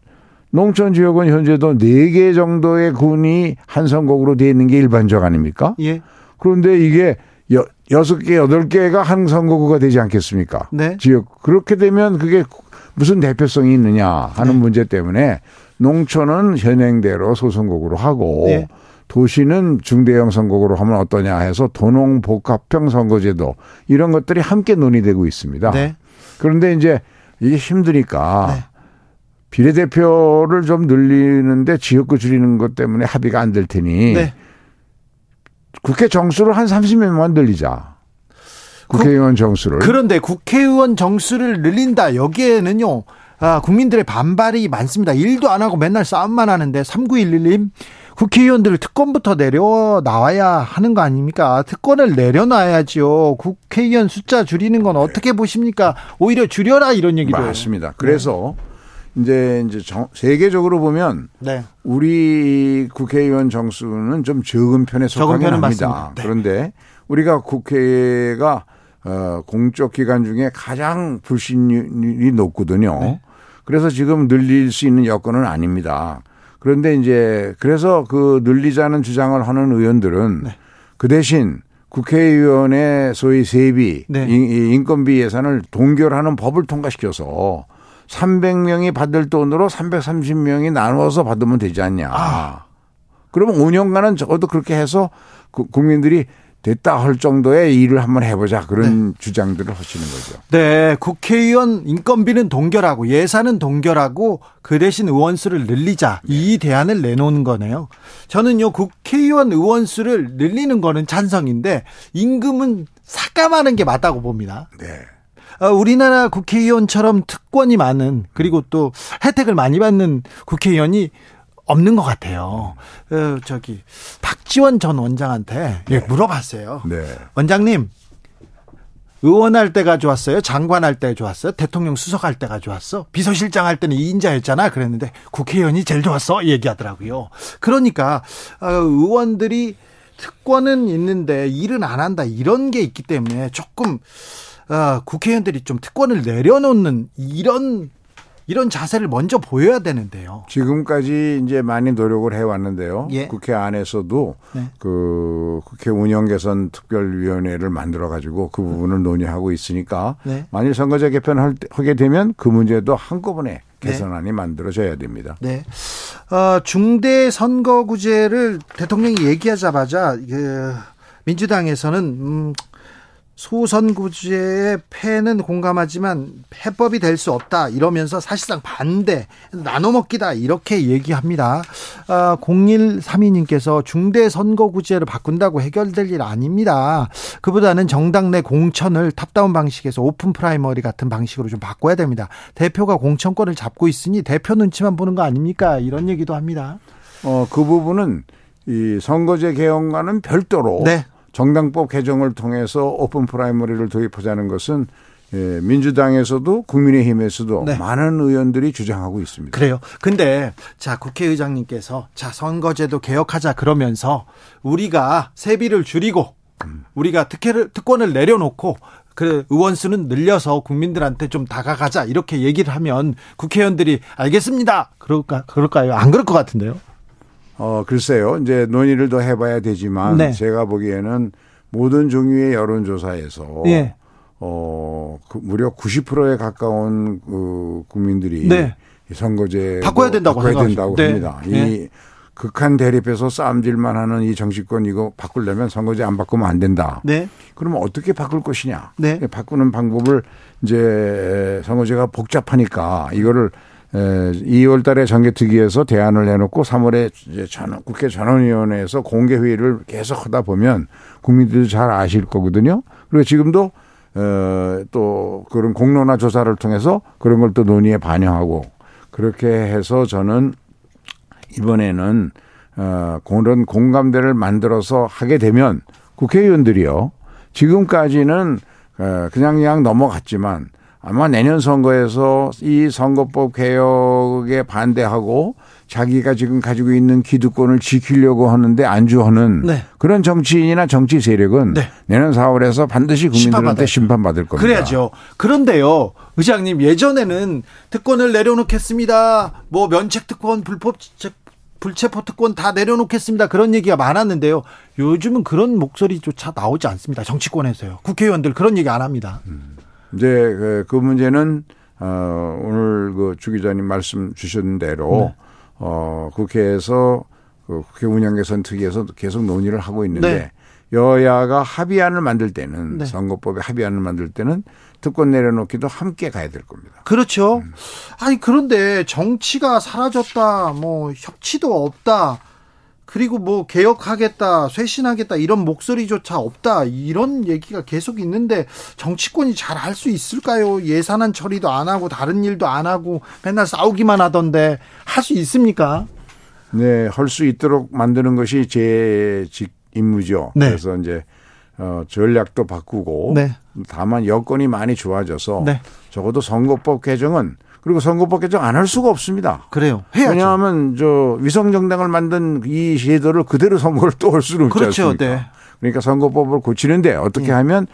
농촌 지역은 현재도 네 개 정도의 군이 한 선거구로 되어 있는 게 일반적 아닙니까? 예. 그런데 이게 여, 여섯 개, 여덟 개가 한 선거구가 되지 않겠습니까? 네. 지역. 그렇게 되면 그게 무슨 대표성이 있느냐 하는 네. 문제 때문에 농촌은 현행대로 소선거구로 하고 네. 도시는 중대형 선거구로 하면 어떠냐 해서 도농복합형 선거제도 이런 것들이 함께 논의되고 있습니다. 네. 그런데 이제 이게 힘드니까 네. 비례대표를 좀 늘리는데 지역구 줄이는 것 때문에 합의가 안 될 테니 네. 국회 정수를 한 삼십 명만 늘리자. 국회의원 정수를. 그런데 국회의원 정수를 늘린다. 여기에는요. 아, 국민들의 반발이 많습니다. 일도 안 하고 맨날 싸움만 하는데 삼구일일님 국회의원들 특권부터 내려 나와야 하는 거 아닙니까? 특권을 내려놔야지요. 국회의원 숫자 줄이는 건 어떻게 보십니까? 오히려 줄여라 이런 얘기도 맞습니다. 그래서 네. 이제 이제 정, 세계적으로 보면 네. 우리 국회의원 정수는 좀 적은 편에 속하긴 합니다. 네. 그런데 우리가 국회가 어, 공적 기관 중에 가장 불신율이 높거든요. 네. 그래서 지금 늘릴 수 있는 여건은 아닙니다. 그런데 이제 그래서 그 늘리자는 주장을 하는 의원들은 네. 그 대신 국회의원의 소위 세비, 네. 인건비 예산을 동결하는 법을 통과시켜서 삼백 명이 받을 돈으로 삼백삼십 명이 나눠서 받으면 되지 않냐. 아. 그러면 오 년간은 적어도 그렇게 해서 국민들이 됐다 할 정도의 일을 한번 해보자 그런 네. 주장들을 하시는 거죠. 네. 국회의원 인건비는 동결하고 예산은 동결하고 그 대신 의원수를 늘리자 네. 이 대안을 내놓은 거네요. 저는요 국회의원 의원수를 늘리는 거는 찬성인데 임금은 삭감하는 게 맞다고 봅니다. 네. 우리나라 국회의원처럼 특권이 많은 그리고 또 혜택을 많이 받는 국회의원이 없는 것 같아요. 어, 저기 박지원 전 원장한테 네. 물어봤어요. 네. 원장님, 의원할 때가 좋았어요? 장관할 때 좋았어요? 대통령 수석할 때가 좋았어? 비서실장 할 때는 이인자였잖아. 그랬는데 국회의원이 제일 좋았어? 얘기하더라고요. 그러니까 어, 의원들이 특권은 있는데 일은 안 한다 이런 게 있기 때문에 조금 어, 국회의원들이 좀 특권을 내려놓는 이런 이런 자세를 먼저 보여야 되는데요. 지금까지 이제 많이 노력을 해왔는데요. 예. 국회 안에서도 네. 그 국회 운영 개선 특별위원회를 만들어 가지고 그 부분을 네. 논의하고 있으니까 네. 만일 선거제 개편을 하게 되면 그 문제도 한꺼번에 개선안이 네. 만들어져야 됩니다. 네. 어, 중대 선거구제를 대통령이 얘기하자마자 그 민주당에서는 음. 소선구제의 폐는 공감하지만 해법이 될 수 없다 이러면서 사실상 반대 나눠먹기다 이렇게 얘기합니다. 아, 공일삼이 님께서 중대선거구제를 바꾼다고 해결될 일 아닙니다. 그보다는 정당 내 공천을 탑다운 방식에서 오픈 프라이머리 같은 방식으로 좀 바꿔야 됩니다. 대표가 공천권을 잡고 있으니 대표 눈치만 보는 거 아닙니까 이런 얘기도 합니다. 어, 그 부분은 이 선거제 개헌과는 별도로 네. 정당법 개정을 통해서 오픈 프라이머리를 도입하자는 것은 민주당에서도 국민의힘에서도 네. 많은 의원들이 주장하고 있습니다. 그래요. 근데 자 국회의장님께서 자 선거제도 개혁하자 그러면서 우리가 세비를 줄이고 음. 우리가 특혜를 특권을 내려놓고 그 의원 수는 늘려서 국민들한테 좀 다가가자 이렇게 얘기를 하면 국회의원들이 알겠습니다. 그럴까 그럴까요? 안 그럴 것 같은데요. 어, 글쎄요. 이제 논의를 더 해봐야 되지만 네. 제가 보기에는 모든 종류의 여론조사에서 네. 어, 그 무려 구십 퍼센트에 가까운 그 국민들이 네. 선거제 바꿔야 된다고, 바꿔야 된다고 네. 합니다. 네. 이 극한 대립에서 싸움질만 하는 이 정치권 이거 바꾸려면 선거제 안 바꾸면 안 된다. 네. 그러면 어떻게 바꿀 것이냐. 네. 바꾸는 방법을 이제 선거제가 복잡하니까 이거를 이월 달에 정개특위에서 대안을 내놓고 삼월에 이제 전, 국회 전원위원회에서 공개회의를 계속 하다 보면 국민들도 잘 아실 거거든요. 그리고 지금도 어, 또 그런 공론화 조사를 통해서 그런 걸 또 논의에 반영하고 그렇게 해서 저는 이번에는 어, 그런 공감대를 만들어서 하게 되면 국회의원들이요. 지금까지는 어, 그냥 그냥 넘어갔지만 아마 내년 선거에서 이 선거법 개혁에 반대하고 자기가 지금 가지고 있는 기득권을 지키려고 하는데 안주하는 네. 그런 정치인이나 정치 세력은 네. 내년 사월에서 반드시 국민들한테 심판받을 겁니다. 그래야죠. 그런데요. 의장님 예전에는 특권을 내려놓겠습니다. 뭐 면책특권, 불법적 불체포 특권 다 내려놓겠습니다. 그런 얘기가 많았는데요. 요즘은 그런 목소리조차 나오지 않습니다. 정치권에서요. 국회의원들 그런 얘기 안 합니다. 음. 이제 그 문제는 어 오늘 그 주 기자님 말씀 주신 대로 네. 어 국회에서 그 국회 운영 개선 특위에서 계속 논의를 하고 있는데 네. 여야가 합의안을 만들 때는 네. 선거법에 합의안을 만들 때는 특권 내려놓기도 함께 가야 될 겁니다. 그렇죠. 음. 아니 그런데 정치가 사라졌다, 뭐 협치도 없다. 그리고 뭐 개혁하겠다, 쇄신하겠다 이런 목소리조차 없다 이런 얘기가 계속 있는데 정치권이 잘 할 수 있을까요? 예산안 처리도 안 하고 다른 일도 안 하고 맨날 싸우기만 하던데 할 수 있습니까? 네, 할 수 있도록 만드는 것이 제 직 임무죠. 네. 그래서 이제 어, 전략도 바꾸고 네. 다만 여건이 많이 좋아져서 네. 적어도 선거법 개정은 그리고 선거법 개정 안 할 수가 없습니다. 그래요. 해야죠. 왜냐하면 저 위성정당을 만든 이 제도를 그대로 선거를 또 할 수는 없지 그렇죠. 않습니까? 네. 그러니까 선거법을 고치는데 어떻게 네. 하면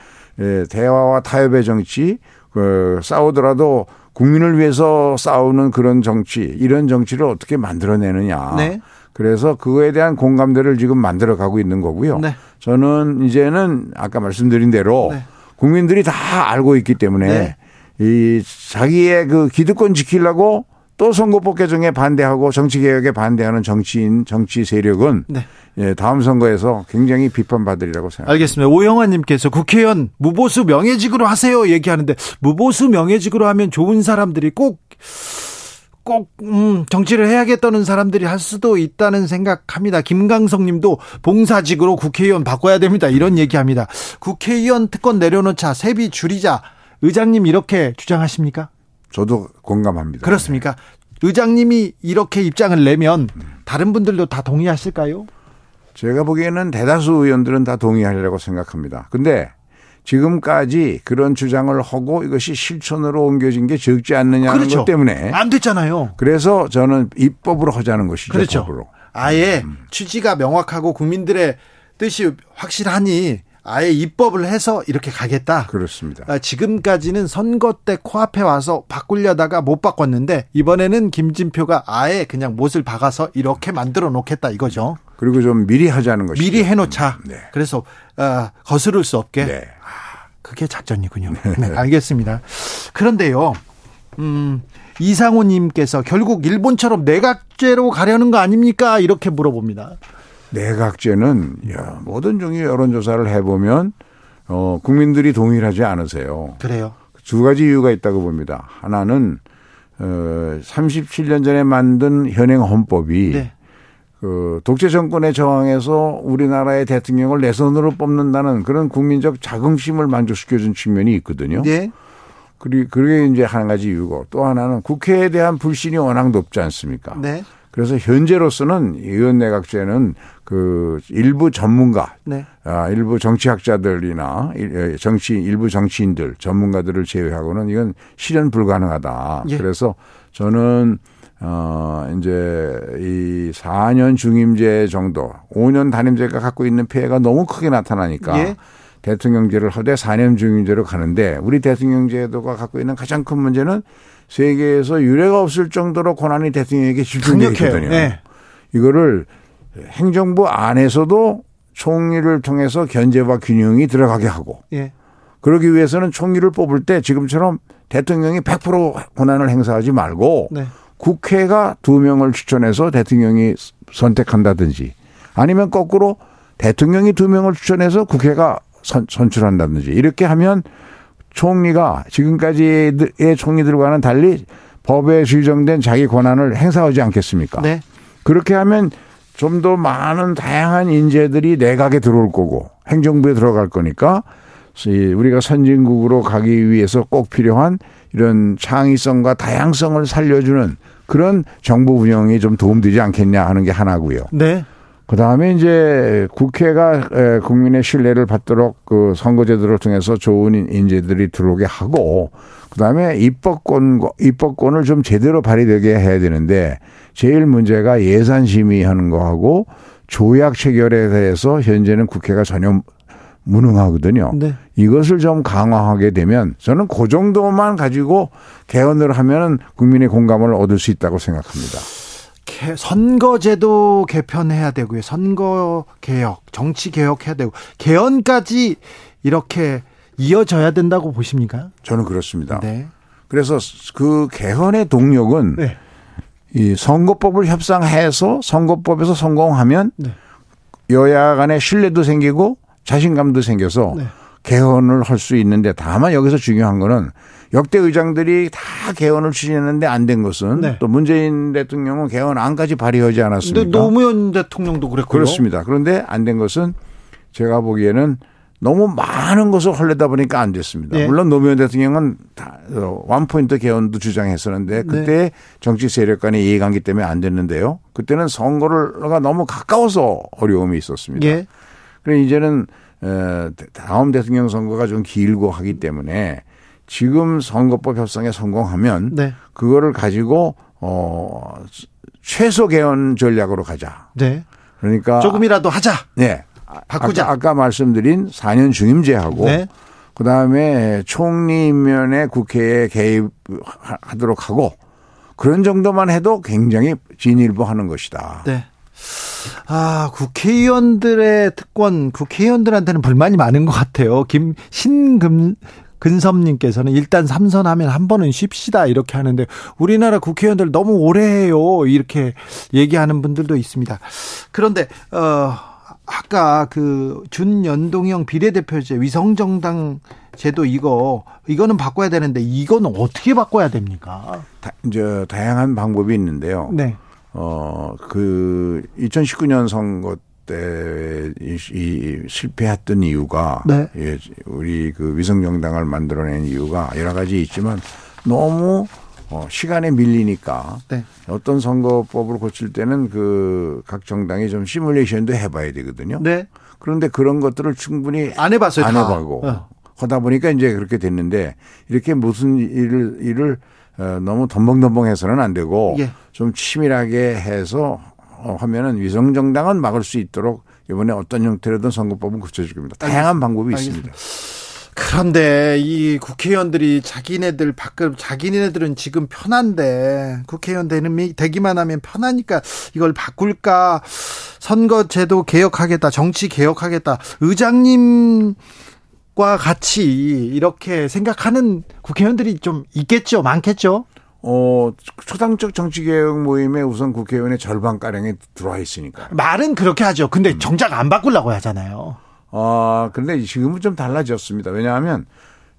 대화와 타협의 정치, 그 싸우더라도 국민을 위해서 싸우는 그런 정치, 이런 정치를 어떻게 만들어내느냐. 네. 그래서 그거에 대한 공감대를 지금 만들어가고 있는 거고요. 네. 저는 이제는 아까 말씀드린 대로 네. 국민들이 다 알고 있기 때문에 네. 이 자기의 그 기득권 지키려고 또 선거법 개정에 반대하고 정치개혁에 반대하는 정치인, 정치 세력은 네. 예, 다음 선거에서 굉장히 비판받으리라고 생각합니다. 알겠습니다. 오영환님께서 국회의원 무보수 명예직으로 하세요 얘기하는데 무보수 명예직으로 하면 좋은 사람들이 꼭 꼭 음, 정치를 해야겠다는 사람들이 할 수도 있다는 생각합니다. 김강성님도 봉사직으로 국회의원 바꿔야 됩니다. 이런 얘기합니다. 국회의원 특권 내려놓자, 세비 줄이자. 의장님 이렇게 주장하십니까? 저도 공감합니다. 그렇습니까? 의장님이 이렇게 입장을 내면 다른 분들도 다 동의하실까요? 제가 보기에는 대다수 의원들은 다 동의하리라고 생각합니다. 그런데 지금까지 그런 주장을 하고 이것이 실천으로 옮겨진 게 적지 않느냐는 그렇죠. 것 때문에 안 됐잖아요. 그래서 저는 입법으로 하자는 것이죠. 그렇죠. 법으로. 아예 음. 취지가 명확하고 국민들의 뜻이 확실하니 아예 입법을 해서 이렇게 가겠다. 그렇습니다. 지금까지는 선거 때 코앞에 와서 바꾸려다가 못 바꿨는데 이번에는 김진표가 아예 그냥 못을 박아서 이렇게 만들어 놓겠다 이거죠. 그리고 좀 미리 하자는 것이죠. 미리 해놓자. 네. 그래서 거스를 수 없게. 네. 그게 작전이군요. 네, 알겠습니다. 그런데요. 음, 이상호님께서 결국 일본처럼 내각제로 가려는 거 아닙니까? 이렇게 물어봅니다. 내각제는 야, 모든 종류의 여론조사를 해보면 어, 국민들이 동일하지 않으세요. 그래요. 두 가지 이유가 있다고 봅니다. 하나는 어, 삼십칠 년 전에 만든 현행 헌법이 네. 그 독재 정권에 저항해서 우리나라의 대통령을 내 손으로 뽑는다는 그런 국민적 자긍심을 만족시켜준 측면이 있거든요. 네. 그리고 그게 이제 한 가지 이유고 또 하나는 국회에 대한 불신이 워낙 높지 않습니까? 네. 그래서 현재로서는 의원내각제는 그 일부 전문가, 네. 아, 일부 정치학자들이나 정치, 일부 정치인들, 전문가들을 제외하고는 이건 실현 불가능하다. 예. 그래서 저는, 어, 이제 이 사 년 중임제 정도, 오 년 단임제가 갖고 있는 피해가 너무 크게 나타나니까 예. 대통령제를 하되 사 년 중임제로 가는데 우리 대통령제도가 갖고 있는 가장 큰 문제는 세계에서 유례가 없을 정도로 권한이 대통령에게 집중되어 있거든요. 네. 이거를 행정부 안에서도 총리를 통해서 견제와 균형이 들어가게 하고 네. 그러기 위해서는 총리를 뽑을 때 지금처럼 대통령이 백 퍼센트 권한을 행사하지 말고 네. 국회가 두 명을 추천해서 대통령이 선택한다든지 아니면 거꾸로 대통령이 두 명을 추천해서 국회가 선, 선출한다든지 이렇게 하면 총리가 지금까지의 총리들과는 달리 법에 규정된 자기 권한을 행사하지 않겠습니까? 네. 그렇게 하면 좀 더 많은 다양한 인재들이 내각에 들어올 거고 행정부에 들어갈 거니까 우리가 선진국으로 가기 위해서 꼭 필요한 이런 창의성과 다양성을 살려주는 그런 정부 운영이 좀 도움되지 않겠냐 하는 게 하나고요. 네. 그다음에 이제 국회가 국민의 신뢰를 받도록 그 선거제도를 통해서 좋은 인재들이 들어오게 하고 그다음에 입법권 입법권을 좀 제대로 발휘되게 해야 되는데 제일 문제가 예산 심의하는 거하고 조약 체결에 대해서 현재는 국회가 전혀 무능하거든요. 네. 이것을 좀 강화하게 되면 저는 그 정도만 가지고 개헌을 하면 국민의 공감을 얻을 수 있다고 생각합니다. 선거제도 개편해야 되고요. 선거개혁, 정치개혁해야 되고 개헌까지 이렇게 이어져야 된다고 보십니까? 저는 그렇습니다. 네. 그래서 그 개헌의 동력은 네. 이 선거법을 협상해서 선거법에서 성공하면 네. 여야 간에 신뢰도 생기고 자신감도 생겨서 네. 개헌을 할 수 있는데 다만 여기서 중요한 거는 역대 의장들이 다 개헌을 추진했는데 안 된 것은 네. 또 문재인 대통령은 개헌안까지 발의하지 않았습니까? 근데 노무현 대통령도 그랬고요. 그렇습니다. 그런데 안 된 것은 제가 보기에는 너무 많은 것을 하려다 보니까 안 됐습니다. 네. 물론 노무현 대통령은 원포인트 개헌도 주장했었는데 그때 네. 정치 세력 간의 이해관계 때문에 안 됐는데요. 그때는 선거가 너무 가까워서 어려움이 있었습니다. 네. 그래서 이제는 다음 대통령 선거가 좀 길고 하기 때문에 지금 선거법 협상에 성공하면 네. 그거를 가지고 어 최소 개헌 전략으로 가자. 네. 그러니까 조금이라도 하자. 네. 바꾸자. 아까, 아까 말씀드린 사 년 중임제하고 네. 그다음에 총리 임면에 국회에 개입하도록 하고 그런 정도만 해도 굉장히 진일보하는 것이다. 네. 아, 국회의원들의 특권, 국회의원들한테는 불만이 많은 것 같아요. 김, 신금, 근섭님께서는 일단 삼선 하면 한 번은 쉽시다 이렇게 하는데 우리나라 국회의원들 너무 오래 해요 이렇게 얘기하는 분들도 있습니다. 그런데 어, 아까 그 준연동형 비례대표제 위성정당 제도 이거 이거는 바꿔야 되는데 이건 어떻게 바꿔야 됩니까? 다, 이제 다양한 방법이 있는데요. 네. 어, 그 이천십구 년 선거 때 이 실패했던 이유가 네. 예, 우리 그 위성정당을 만들어낸 이유가 여러 가지 있지만 너무 어, 시간에 밀리니까 네. 어떤 선거법을 고칠 때는 그 각 정당이 좀 시뮬레이션도 해봐야 되거든요. 네. 그런데 그런 것들을 충분히 안 해봤어요. 안 해보고 어. 하다 보니까 이제 그렇게 됐는데 이렇게 무슨 일을 일을 너무 덤벙덤벙해서는 안 되고 예. 좀 치밀하게 해서. 하면은 위성정당은 막을 수 있도록 이번에 어떤 형태로든 선거법은 고쳐질 겁니다. 다양한 방법이 알겠습니다. 있습니다. 그런데 이 국회의원들이 자기네들 밖으로 자기네들은 지금 편한데 국회의원 되기만 하면 편하니까 이걸 바꿀까 선거제도 개혁하겠다 정치 개혁하겠다 의장님과 같이 이렇게 생각하는 국회의원들이 좀 있겠죠 많겠죠. 어, 초당적 정치개혁 모임에 우선 국회의원의 절반가량이 들어와 있으니까. 말은 그렇게 하죠. 근데 정작 안 바꾸려고 하잖아요. 아, 그런데 지금은 좀 달라졌습니다. 왜냐하면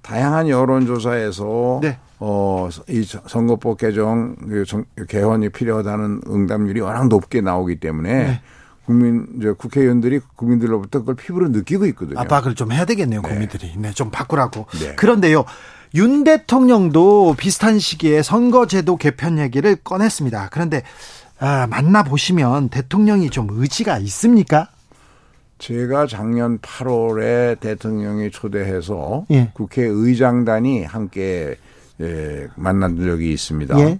다양한 여론조사에서 네. 어, 이 선거법 개정, 개헌이 필요하다는 응답률이 워낙 높게 나오기 때문에 네. 국민, 이제 국회의원들이 국민들로부터 그걸 피부로 느끼고 있거든요. 압박을 좀 해야 되겠네요, 국민들이. 네, 네 좀 바꾸라고. 네. 그런데요. 윤 대통령도 비슷한 시기에 선거제도 개편 얘기를 꺼냈습니다. 그런데 아, 만나보시면 대통령이 좀 의지가 있습니까? 제가 작년 팔월에 대통령이 초대해서 예. 국회의장단이 함께 예, 만난 적이 있습니다. 예.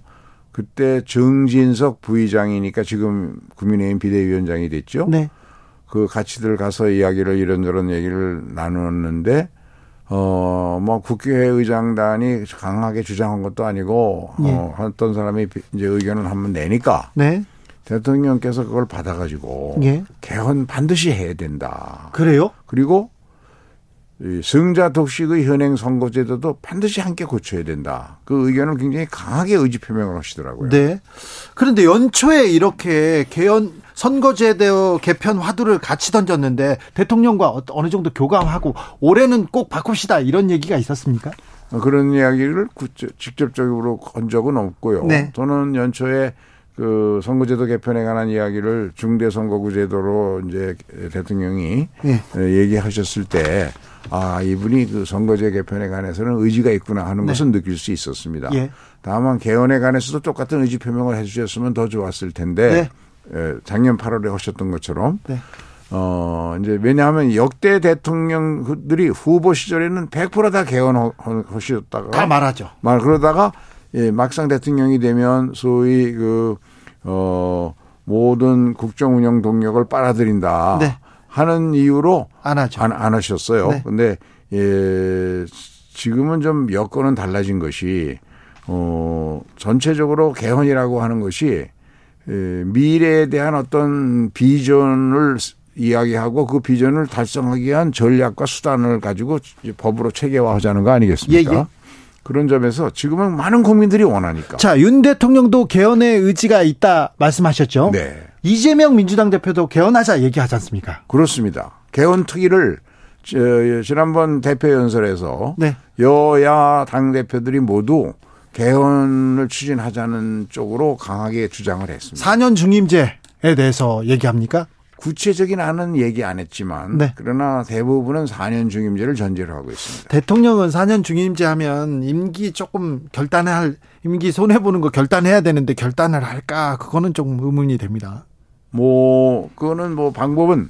그때 정진석 부의장이니까 지금 국민의힘 비대위원장이 됐죠. 네. 그 같이들 가서 이야기를 이런저런 얘기를 나누었는데 어, 뭐, 국회의장단이 강하게 주장한 것도 아니고, 예. 어, 어떤 사람이 이제 의견을 한번 내니까. 네. 대통령께서 그걸 받아가지고. 예. 개헌 반드시 해야 된다. 그래요? 그리고, 이 승자 독식의 현행 선거제도도 반드시 함께 고쳐야 된다. 그 의견을 굉장히 강하게 의지 표명을 하시더라고요. 네. 그런데 연초에 이렇게 개헌, 선거제도 개편 화두를 같이 던졌는데 대통령과 어느 정도 교감하고 올해는 꼭 바꿉시다 이런 얘기가 있었습니까? 그런 이야기를 직접적으로 건 적은 없고요. 네. 저는 연초에 그 선거제도 개편에 관한 이야기를 중대선거구제도로 이제 대통령이 네. 얘기하셨을 때 아, 이분이 그 선거제 개편에 관해서는 의지가 있구나 하는 네. 것은 느낄 수 있었습니다. 예. 다만 개헌에 관해서도 똑같은 의지 표명을 해 주셨으면 더 좋았을 텐데 네. 작년 팔월에 하셨던 것처럼, 네. 어, 이제, 왜냐하면 역대 대통령들이 후보 시절에는 백 퍼센트 다 개헌하셨다가. 다 말하죠. 말, 그러다가, 예, 막상 대통령이 되면 소위 그, 어, 모든 국정 운영 동력을 빨아들인다. 네. 하는 이유로. 안 하죠. 안, 안 하셨어요. 네. 근데, 예, 지금은 좀 여건은 달라진 것이, 어, 전체적으로 개헌이라고 하는 것이 미래에 대한 어떤 비전을 이야기하고 그 비전을 달성하기 위한 전략과 수단을 가지고 법으로 체계화하자는 거 아니겠습니까? 예, 예. 그런 점에서 지금은 많은 국민들이 원하니까. 자, 윤 대통령도 개헌에 의지가 있다 말씀하셨죠? 네. 이재명 민주당 대표도 개헌하자 얘기하지 않습니까? 그렇습니다. 개헌 특위를 지난번 대표 연설에서 네. 여야 당 대표들이 모두 개헌을 추진하자는 쪽으로 강하게 주장을 했습니다. 사 년 중임제에 대해서 얘기합니까? 구체적인 안은 얘기 안 했지만 네. 그러나 대부분은 사 년 중임제를 전제로 하고 있습니다. 대통령은 사 년 중임제 하면 임기 조금 결단할 임기 손해보는 거 결단해야 되는데 결단을 할까? 그거는 좀 의문이 됩니다. 뭐 그거는 뭐 방법은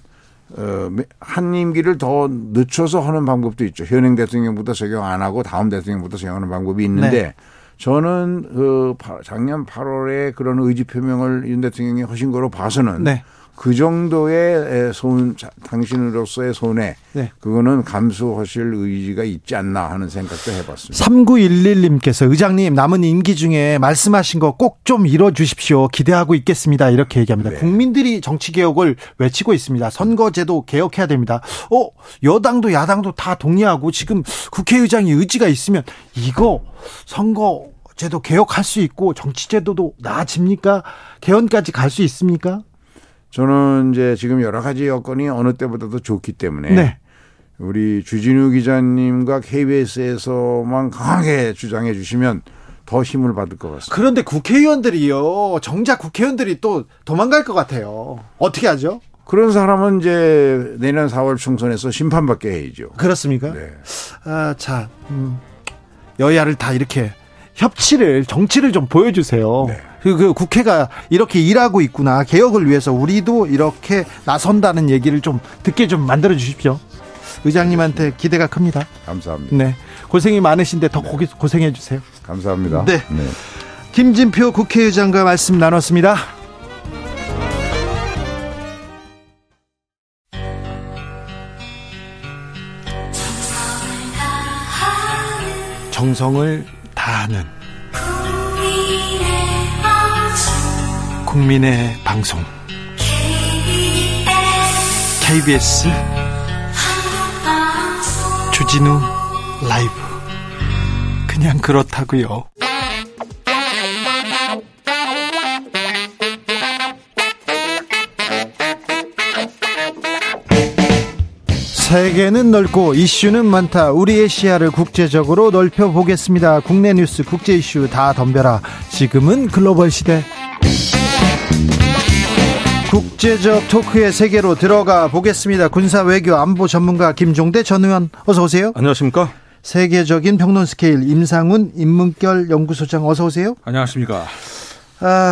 한 임기를 더 늦춰서 하는 방법도 있죠. 현행 대통령부터 적용 안 하고 다음 대통령부터 적용하는 방법이 있는데 네. 저는 그 작년 팔월에 그런 의지 표명을 윤 대통령이 하신 거로 봐서는 네. 그 정도의 손, 당신으로서의 손해, 네. 그거는 감수하실 의지가 있지 않나 하는 생각도 해봤습니다. 삼구일일 님께서 의장님 남은 임기 중에 말씀하신 거 꼭 좀 이뤄주십시오. 기대하고 있겠습니다. 이렇게 얘기합니다. 네. 국민들이 정치개혁을 외치고 있습니다. 선거제도 개혁해야 됩니다. 어, 여당도 야당도 다 동의하고 지금 국회의장이 의지가 있으면 이거 선거제도 개혁할 수 있고 정치제도도 나아집니까? 개헌까지 갈 수 있습니까? 저는 이제 지금 여러 가지 여건이 어느 때보다도 좋기 때문에 네. 우리 주진우 기자님과 케이비에스에서만 강하게 주장해 주시면 더 힘을 받을 것 같습니다. 그런데 국회의원들이요. 정작 국회의원들이 또 도망갈 것 같아요. 어떻게 하죠? 그런 사람은 이제 내년 사월 총선에서 심판받게 해야죠. 그렇습니까? 네. 아, 자, 음, 여야를 다 이렇게 협치를, 정치를 좀 보여주세요. 네. 그, 그 국회가 이렇게 일하고 있구나. 개혁을 위해서 우리도 이렇게 나선다는 얘기를 좀 듣게 좀 만들어 주십시오. 의장님한테 기대가 큽니다. 감사합니다. 네. 고생이 많으신데 더 네. 고생해 주세요. 감사합니다. 네. 네. 김진표 국회의장과 말씀 나눴습니다. 정성을 다하는 국민의 방송 케이비에스 주진우 라이브 그냥 그렇다고요. 세계는 넓고 이슈는 많다. 우리의 시야를 국제적으로 넓혀보겠습니다. 국내 뉴스, 국제 이슈 다 덤벼라. 지금은 글로벌 시대. 국제적 토크의 세계로 들어가 보겠습니다. 군사 외교 안보 전문가 김종대 전 의원 어서 오세요. 안녕하십니까. 세계적인 평론 스케일 임상훈 인문결 연구소장 어서 오세요. 안녕하십니까.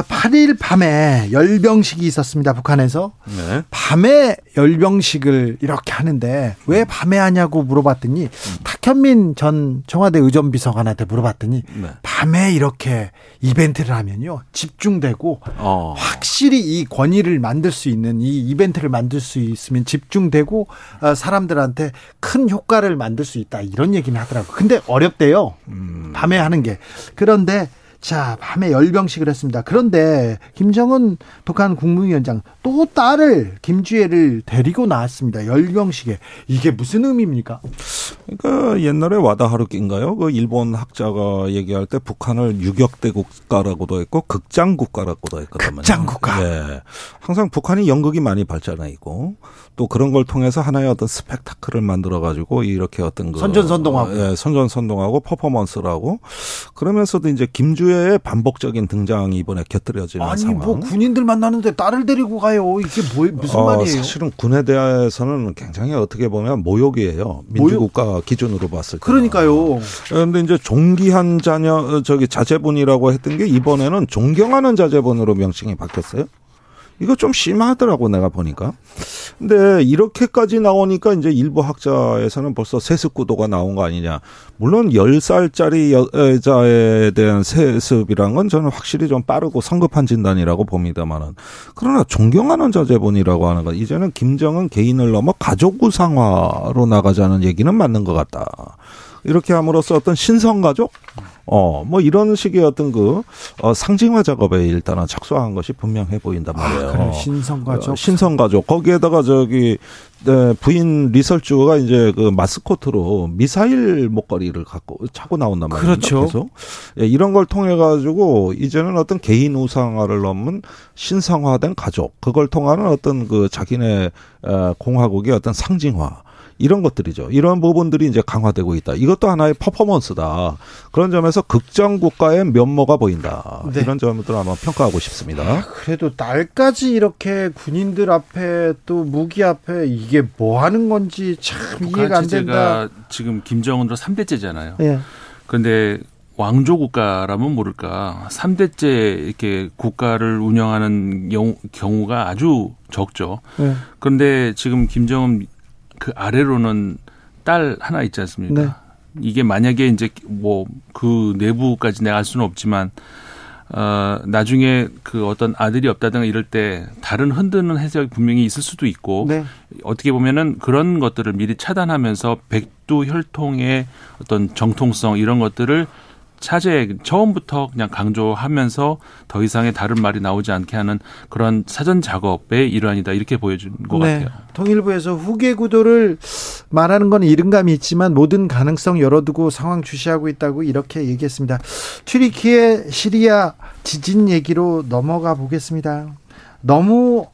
팔 일 밤에 열병식이 있었습니다. 북한에서. 네. 밤에 열병식을 이렇게 하는데 왜 밤에 하냐고 물어봤더니 음. 탁현민 전 청와대 의전비서관한테 물어봤더니 네. 밤에 이렇게 이벤트를 하면요. 집중되고 어. 확실히 이 권위를 만들 수 있는 이 이벤트를 만들 수 있으면 집중되고 사람들한테 큰 효과를 만들 수 있다. 이런 얘기는 하더라고요. 근데 어렵대요. 음. 밤에 하는 게. 그런데 자, 밤에 열병식을 했습니다. 그런데 김정은 북한 국무위원장 또 딸을 김주애를 데리고 나왔습니다. 열병식에. 이게 무슨 의미입니까? 그러니까 옛날에 와다하루키인가요? 그 일본 학자가 얘기할 때 북한을 유격대 국가라고도 했고 극장 국가라고도 했거든요. 극장 국가. 네. 항상 북한이 연극이 많이 발전해 있고 또 그런 걸 통해서 하나의 어떤 스펙타클을 만들어 가지고 이렇게 어떤 그 선전선동하고 예, 선전선동하고 퍼포먼스라고 그러면서도 이제 김주 반복적인 등장이 이번에 곁들여지는 아니, 상황. 아니 뭐 군인들 만나는데 딸을 데리고 가요. 이게 뭐, 무슨 어, 말이에요? 사실은 군에 대해서는 굉장히 어떻게 보면 모욕이에요. 민주국가 모욕? 기준으로 봤을 때. 그러니까요. 그런데 이제 존귀한 자녀 저기 자제분이라고 했던 게 이번에는 존경하는 자제분으로 명칭이 바뀌었어요. 이거 좀 심하더라고 내가 보니까. 근데 이렇게까지 나오니까 이제 일부 학자에서는 벌써 세습구도가 나온 거 아니냐. 물론 열 살짜리 여자에 대한 세습이란 건 저는 확실히 좀 빠르고 성급한 진단이라고 봅니다만은. 그러나 존경하는 자제분이라고 하는 건 이제는 김정은 개인을 넘어 가족 우상화로 나가자는 얘기는 맞는 것 같다. 이렇게 함으로써 어떤 신성가족? 어, 뭐 이런 식의 어떤 그, 어, 상징화 작업에 일단은 착수한 것이 분명해 보인단 말이에요. 아, 그래. 신성가족. 어, 신성가족. 거기에다가 저기, 네, 부인 리설주가 이제 그 마스코트로 미사일 목걸이를 갖고 차고 나온단 말이에요. 그렇죠. 계속. 예, 이런 걸 통해가지고 이제는 어떤 개인 우상화를 넘은 신성화된 가족. 그걸 통하는 어떤 그 자기네 공화국의 어떤 상징화. 이런 것들이죠. 이런 부분들이 이제 강화되고 있다. 이것도 하나의 퍼포먼스다. 그런 점에서 극장 국가의 면모가 보인다. 네. 이런 점들을 한번 평가하고 싶습니다. 아, 그래도 날까지 이렇게 군인들 앞에 또 무기 앞에 이게 뭐 하는 건지 참 이해가 안 된다. 지금 김정은으로 삼 대째잖아요. 네. 그런데 왕조 국가라면 모를까. 삼 대째 이렇게 국가를 운영하는 경우가 아주 적죠. 네. 그런데 지금 김정은 그 아래로는 딸 하나 있지 않습니까? 네. 이게 만약에 이제 뭐 그 내부까지 내가 알 수는 없지만 어, 나중에 그 어떤 아들이 없다든가 이럴 때 다른 흔드는 해석이 분명히 있을 수도 있고 네. 어떻게 보면은 그런 것들을 미리 차단하면서 백두 혈통의 어떤 정통성 이런 것들을 차제 처음부터 그냥 강조하면서 더 이상의 다른 말이 나오지 않게 하는 그런 사전 작업의 일환이다 이렇게 보여준 것 네. 같아요. 통일부에서 후계 구도를 말하는 건 이른감이 있지만 모든 가능성 열어두고 상황 주시하고 있다고 이렇게 얘기했습니다. 튀르키예 시리아 지진 얘기로 넘어가 보겠습니다. 너무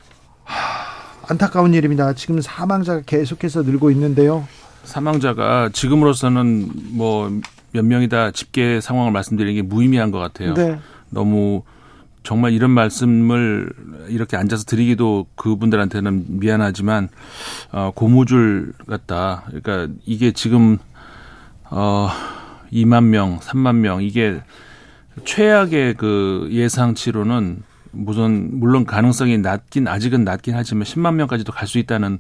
안타까운 일입니다. 지금 사망자가 계속해서 늘고 있는데요. 사망자가 지금으로서는 뭐 몇 명이다 집계 상황을 말씀드리는 게 무의미한 것 같아요. 네. 너무 정말 이런 말씀을 이렇게 앉아서 드리기도 그분들한테는 미안하지만 어, 고무줄 같다. 그러니까 이게 지금 어, 이만 명, 삼만 명 이게 최악의 그 예상치로는 무슨 물론 가능성이 낮긴 아직은 낮긴 하지만 십만 명까지도 갈 수 있다는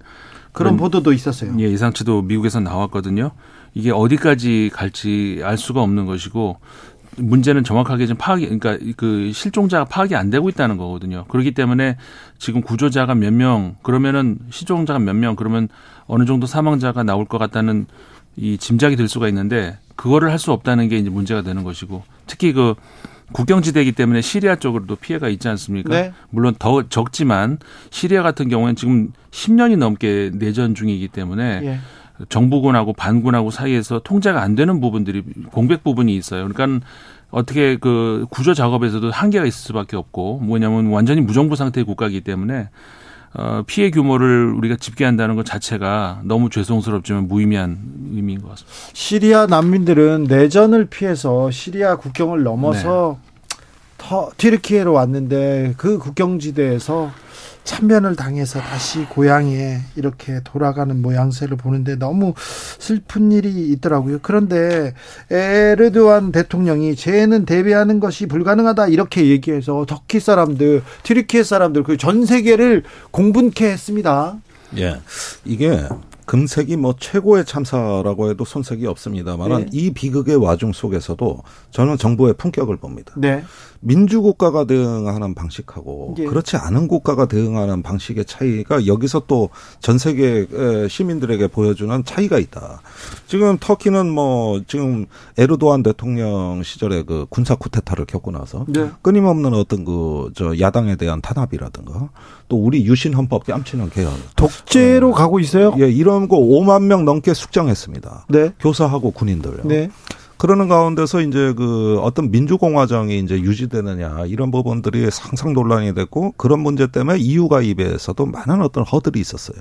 그런, 그런 보도도 있었어요. 예, 예상치도 미국에서 나왔거든요. 이게 어디까지 갈지 알 수가 없는 것이고 문제는 정확하게 좀 파악이 그러니까 그 실종자가 파악이 안 되고 있다는 거거든요. 그렇기 때문에 지금 구조자가 몇 명 그러면은 실종자가 몇 명 그러면 어느 정도 사망자가 나올 것 같다는 이 짐작이 들 수가 있는데 그거를 할 수 없다는 게 이제 문제가 되는 것이고 특히 그 국경지대이기 때문에 시리아 쪽으로도 피해가 있지 않습니까? 네. 물론 더 적지만 시리아 같은 경우에는 지금 십 년이 넘게 내전 중이기 때문에 예. 정부군하고 반군하고 사이에서 통제가 안 되는 부분들이 공백 부분이 있어요. 그러니까 어떻게 그 구조 작업에서도 한계가 있을 수밖에 없고 뭐냐면 완전히 무정부 상태의 국가이기 때문에 피해 규모를 우리가 집계한다는 것 자체가 너무 죄송스럽지만 무의미한 의미인 것 같습니다. 시리아 난민들은 내전을 피해서 시리아 국경을 넘어서 네. 튀르키예로 왔는데 그 국경지대에서 참변을 당해서 다시 고향에 이렇게 돌아가는 모양새를 보는데 너무 슬픈 일이 있더라고요. 그런데 에르도안 대통령이 재해는 대비하는 것이 불가능하다 이렇게 얘기해서 터키 사람들, 튀르키예 사람들 그 전 세계를 공분케 했습니다. 예, 이게 금색이 뭐 최고의 참사라고 해도 손색이 없습니다만은 네. 이 비극의 와중 속에서도 저는 정부의 품격을 봅니다. 네. 민주국가가 대응하는 방식하고 네. 그렇지 않은 국가가 대응하는 방식의 차이가 여기서 또 전 세계 시민들에게 보여주는 차이가 있다. 지금 터키는 뭐 지금 에르도안 대통령 시절에 그 군사 쿠데타를 겪고 나서 네. 끊임없는 어떤 그 저 야당에 대한 탄압이라든가 또 우리 유신 헌법 뺨치는 개헌 독재로 음, 가고 있어요. 예, 이런 거 오만 명 넘게 숙청했습니다. 네. 교사하고 군인들. 네. 그러는 가운데서 이제 그 어떤 민주공화정이 이제 유지되느냐 이런 부분들이 상상 논란이 됐고 그런 문제 때문에 이유 가입에서도 많은 어떤 허들이 있었어요.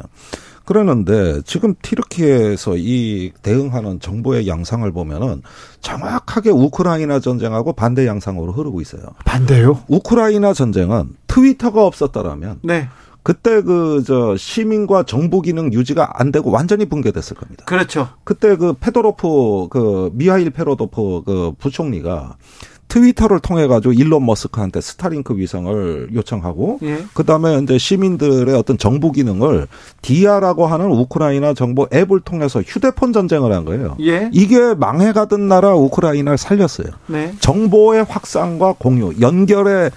그러는데 지금 튀르키예에서 이 대응하는 정부의 양상을 보면은 정확하게 우크라이나 전쟁하고 반대 양상으로 흐르고 있어요. 반대요? 우크라이나 전쟁은 트위터가 없었다라면 네. 그때 그 저 시민과 정부 기능 유지가 안 되고 완전히 붕괴됐을 겁니다. 그렇죠. 그때 그 페도로프 그 미하일 페도로프 그 부총리가 트위터를 통해 가지고 일론 머스크한테 스타링크 위성을 요청하고 예. 그다음에 이제 시민들의 어떤 정부 기능을 디아라고 하는 우크라이나 정부 앱을 통해서 휴대폰 전쟁을 한 거예요. 예. 이게 망해가던 나라 우크라이나를 살렸어요. 네. 정보의 확산과 공유, 연결의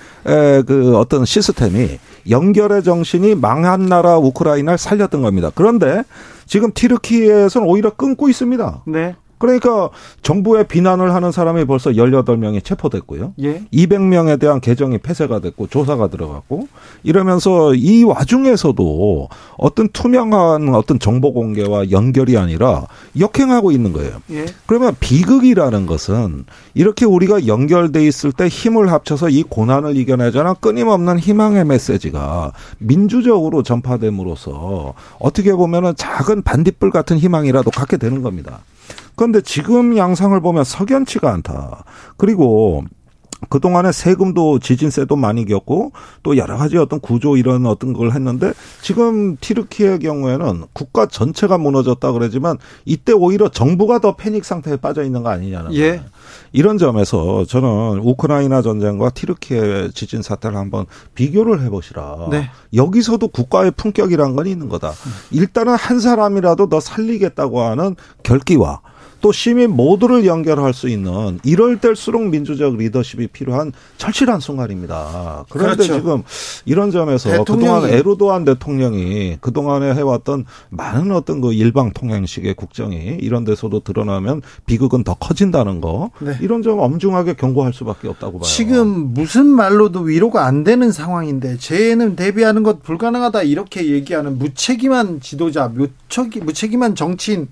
그 어떤 시스템이 연결의 정신이 망한 나라 우크라이나를 살렸던 겁니다. 그런데 지금 튀르키예에서는 오히려 끊고 있습니다. 네. 그러니까 정부에 비난을 하는 사람이 벌써 열여덟 명이 체포됐고요. 예. 이백 명에 대한 개정이 폐쇄가 됐고 조사가 들어갔고 이러면서 이 와중에서도 어떤 투명한 어떤 정보 공개와 연결이 아니라 역행하고 있는 거예요. 예. 그러면 비극이라는 것은 이렇게 우리가 연결돼 있을 때 힘을 합쳐서 이 고난을 이겨내자는 끊임없는 희망의 메시지가 민주적으로 전파됨으로써 어떻게 보면은 작은 반딧불 같은 희망이라도 갖게 되는 겁니다. 그런데 지금 양상을 보면 석연치가 않다. 그리고 그동안에 세금도 지진세도 많이 겪고 또 여러 가지 어떤 구조 이런 어떤 걸 했는데 지금 튀르키예의 경우에는 국가 전체가 무너졌다 그러지만 이때 오히려 정부가 더 패닉 상태에 빠져 있는 거 아니냐는 예. 거예요. 이런 점에서 저는 우크라이나 전쟁과 튀르키예 지진 사태를 한번 비교를 해보시라. 네. 여기서도 국가의 품격이란 건 있는 거다. 일단은 한 사람이라도 더 살리겠다고 하는 결기와 또 시민 모두를 연결할 수 있는 이럴 때일수록 민주적 리더십이 필요한 절실한 순간입니다. 그런데 그렇죠. 지금 이런 점에서 대통령이. 그동안 에르도안 대통령이 그동안에 해왔던 많은 어떤 그 일방 통행식의 국정이 이런 데서도 드러나면 비극은 더 커진다는 거. 네. 이런 점 엄중하게 경고할 수밖에 없다고 봐요. 지금 무슨 말로도 위로가 안 되는 상황인데 재해는 대비하는 것 불가능하다 이렇게 얘기하는 무책임한 지도자, 무책임한 정치인.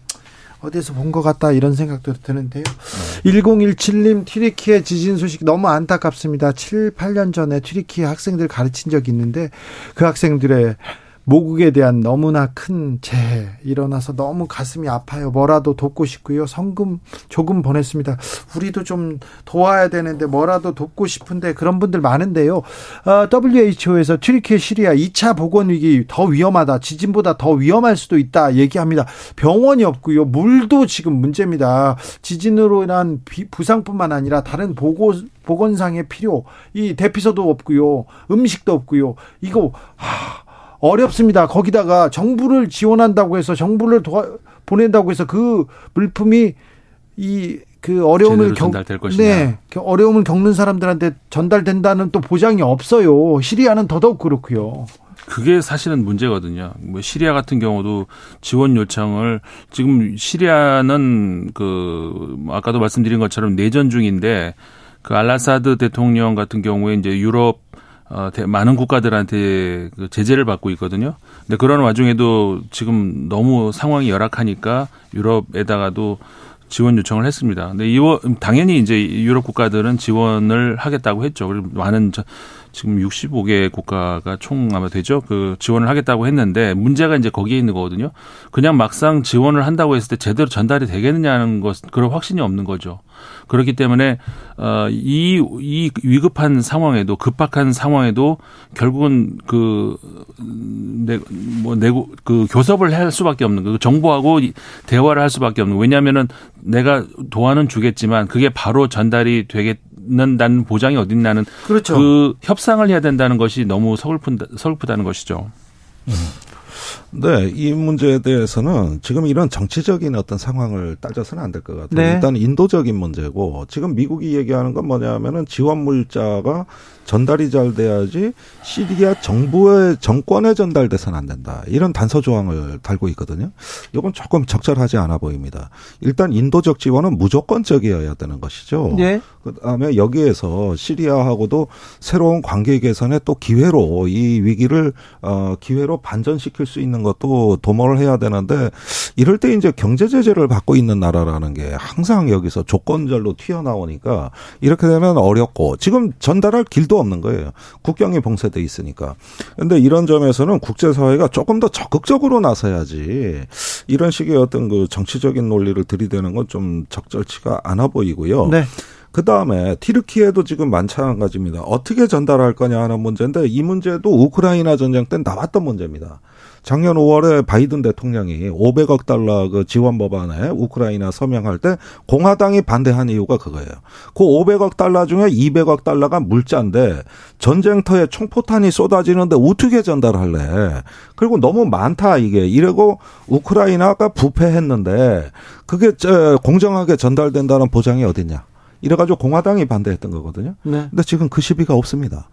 어디서 본 것 같다 이런 생각도 드는데요. 네. 일공일칠 님 튀르키예 지진 소식 너무 안타깝습니다. 칠, 팔 년 전에 튀르키예 학생들 가르친 적이 있는데 그 학생들의 모국에 대한 너무나 큰 재해 일어나서 너무 가슴이 아파요. 뭐라도 돕고 싶고요. 성금 조금 보냈습니다. 우리도 좀 도와야 되는데 뭐라도 돕고 싶은데 그런 분들 많은데요. 어, 더블유에이치오에서 튀르키예 시리아 이 차 보건위기 더 위험하다. 지진보다 더 위험할 수도 있다 얘기합니다. 병원이 없고요. 물도 지금 문제입니다. 지진으로 인한 비, 부상뿐만 아니라 다른 보고, 보건상의 필요 이 대피소도 없고요. 음식도 없고요. 이거... 하, 어렵습니다. 거기다가 정부를 지원한다고 해서 정부를 도와, 보낸다고 해서 그 물품이 이 그 어려움을 겪 네, 어려움을 겪는 사람들한테 전달된다는 또 보장이 없어요. 시리아는 더더욱 그렇고요. 그게 사실은 문제거든요. 뭐 시리아 같은 경우도 지원 요청을 지금 시리아는 그 아까도 말씀드린 것처럼 내전 중인데 그 알라사드 대통령 같은 경우에 이제 유럽 어, 많은 국가들한테 제재를 받고 있거든요. 근데 그런 와중에도 지금 너무 상황이 열악하니까 유럽에다가도 지원 요청을 했습니다. 근데 이거 당연히 이제 유럽 국가들은 지원을 하겠다고 했죠. 그리고 많은 지금 육십오 개 국가가 총 아마 되죠. 그 지원을 하겠다고 했는데 문제가 이제 거기에 있는 거거든요. 그냥 막상 지원을 한다고 했을 때 제대로 전달이 되겠느냐는 것 그런 확신이 없는 거죠. 그렇기 때문에 이, 이 위급한 상황에도 급박한 상황에도 결국은 그 내 뭐 내고 그 교섭을 할 수밖에 없는 거. 정부하고 대화를 할 수밖에 없는 거. 왜냐하면은 내가 도와는 주겠지만 그게 바로 전달이 되겠. 는 난 보장이 어딨나는 그렇죠. 그 협상을 해야 된다는 것이 너무 서글픈다, 서글프다는 것이죠. 네, 이 문제에 대해서는 지금 이런 정치적인 어떤 상황을 따져서는 안 될 것 같아요. 네. 일단 인도적인 문제고 지금 미국이 얘기하는 건 뭐냐면은 지원 물자가 전달이 잘 돼야지 시리아 정부의 정권에 전달돼서는 안 된다. 이런 단서 조항을 달고 있거든요. 이건 조금 적절하지 않아 보입니다. 일단 인도적 지원은 무조건적이어야 되는 것이죠. 네. 그다음에 여기에서 시리아하고도 새로운 관계 개선에 또 기회로 이 위기를 어, 기회로 반전시킬 수 있는 것도 도모를 해야 되는데 이럴 때 이제 경제 제재를 받고 있는 나라라는 게 항상 여기서 조건절로 튀어나오니까 이렇게 되면 어렵고 지금 전달할 길도 없는 거예요. 국경이 봉쇄돼 있으니까. 그런데 이런 점에서는 국제사회가 조금 더 적극적으로 나서야지 이런 식의 어떤 그 정치적인 논리를 들이대는 건 좀 적절치가 않아 보이고요. 네. 그다음에 튀르키예도 지금 마찬가지입니다. 어떻게 전달할 거냐 하는 문제인데 이 문제도 우크라이나 전쟁 때 나왔던 문제입니다. 작년 오월에 바이든 대통령이 오백억 달러 그 지원 법안에 우크라이나 서명할 때 공화당이 반대한 이유가 그거예요. 그 오백억 달러 중에 이백억 달러가 물자인데 전쟁터에 총포탄이 쏟아지는데 어떻게 전달할래? 그리고 너무 많다 이게. 이러고 우크라이나가 부패했는데 그게 공정하게 전달된다는 보장이 어딨냐. 이래가지고 공화당이 반대했던 거거든요. 네. 근데 지금 그 시비가 없습니다.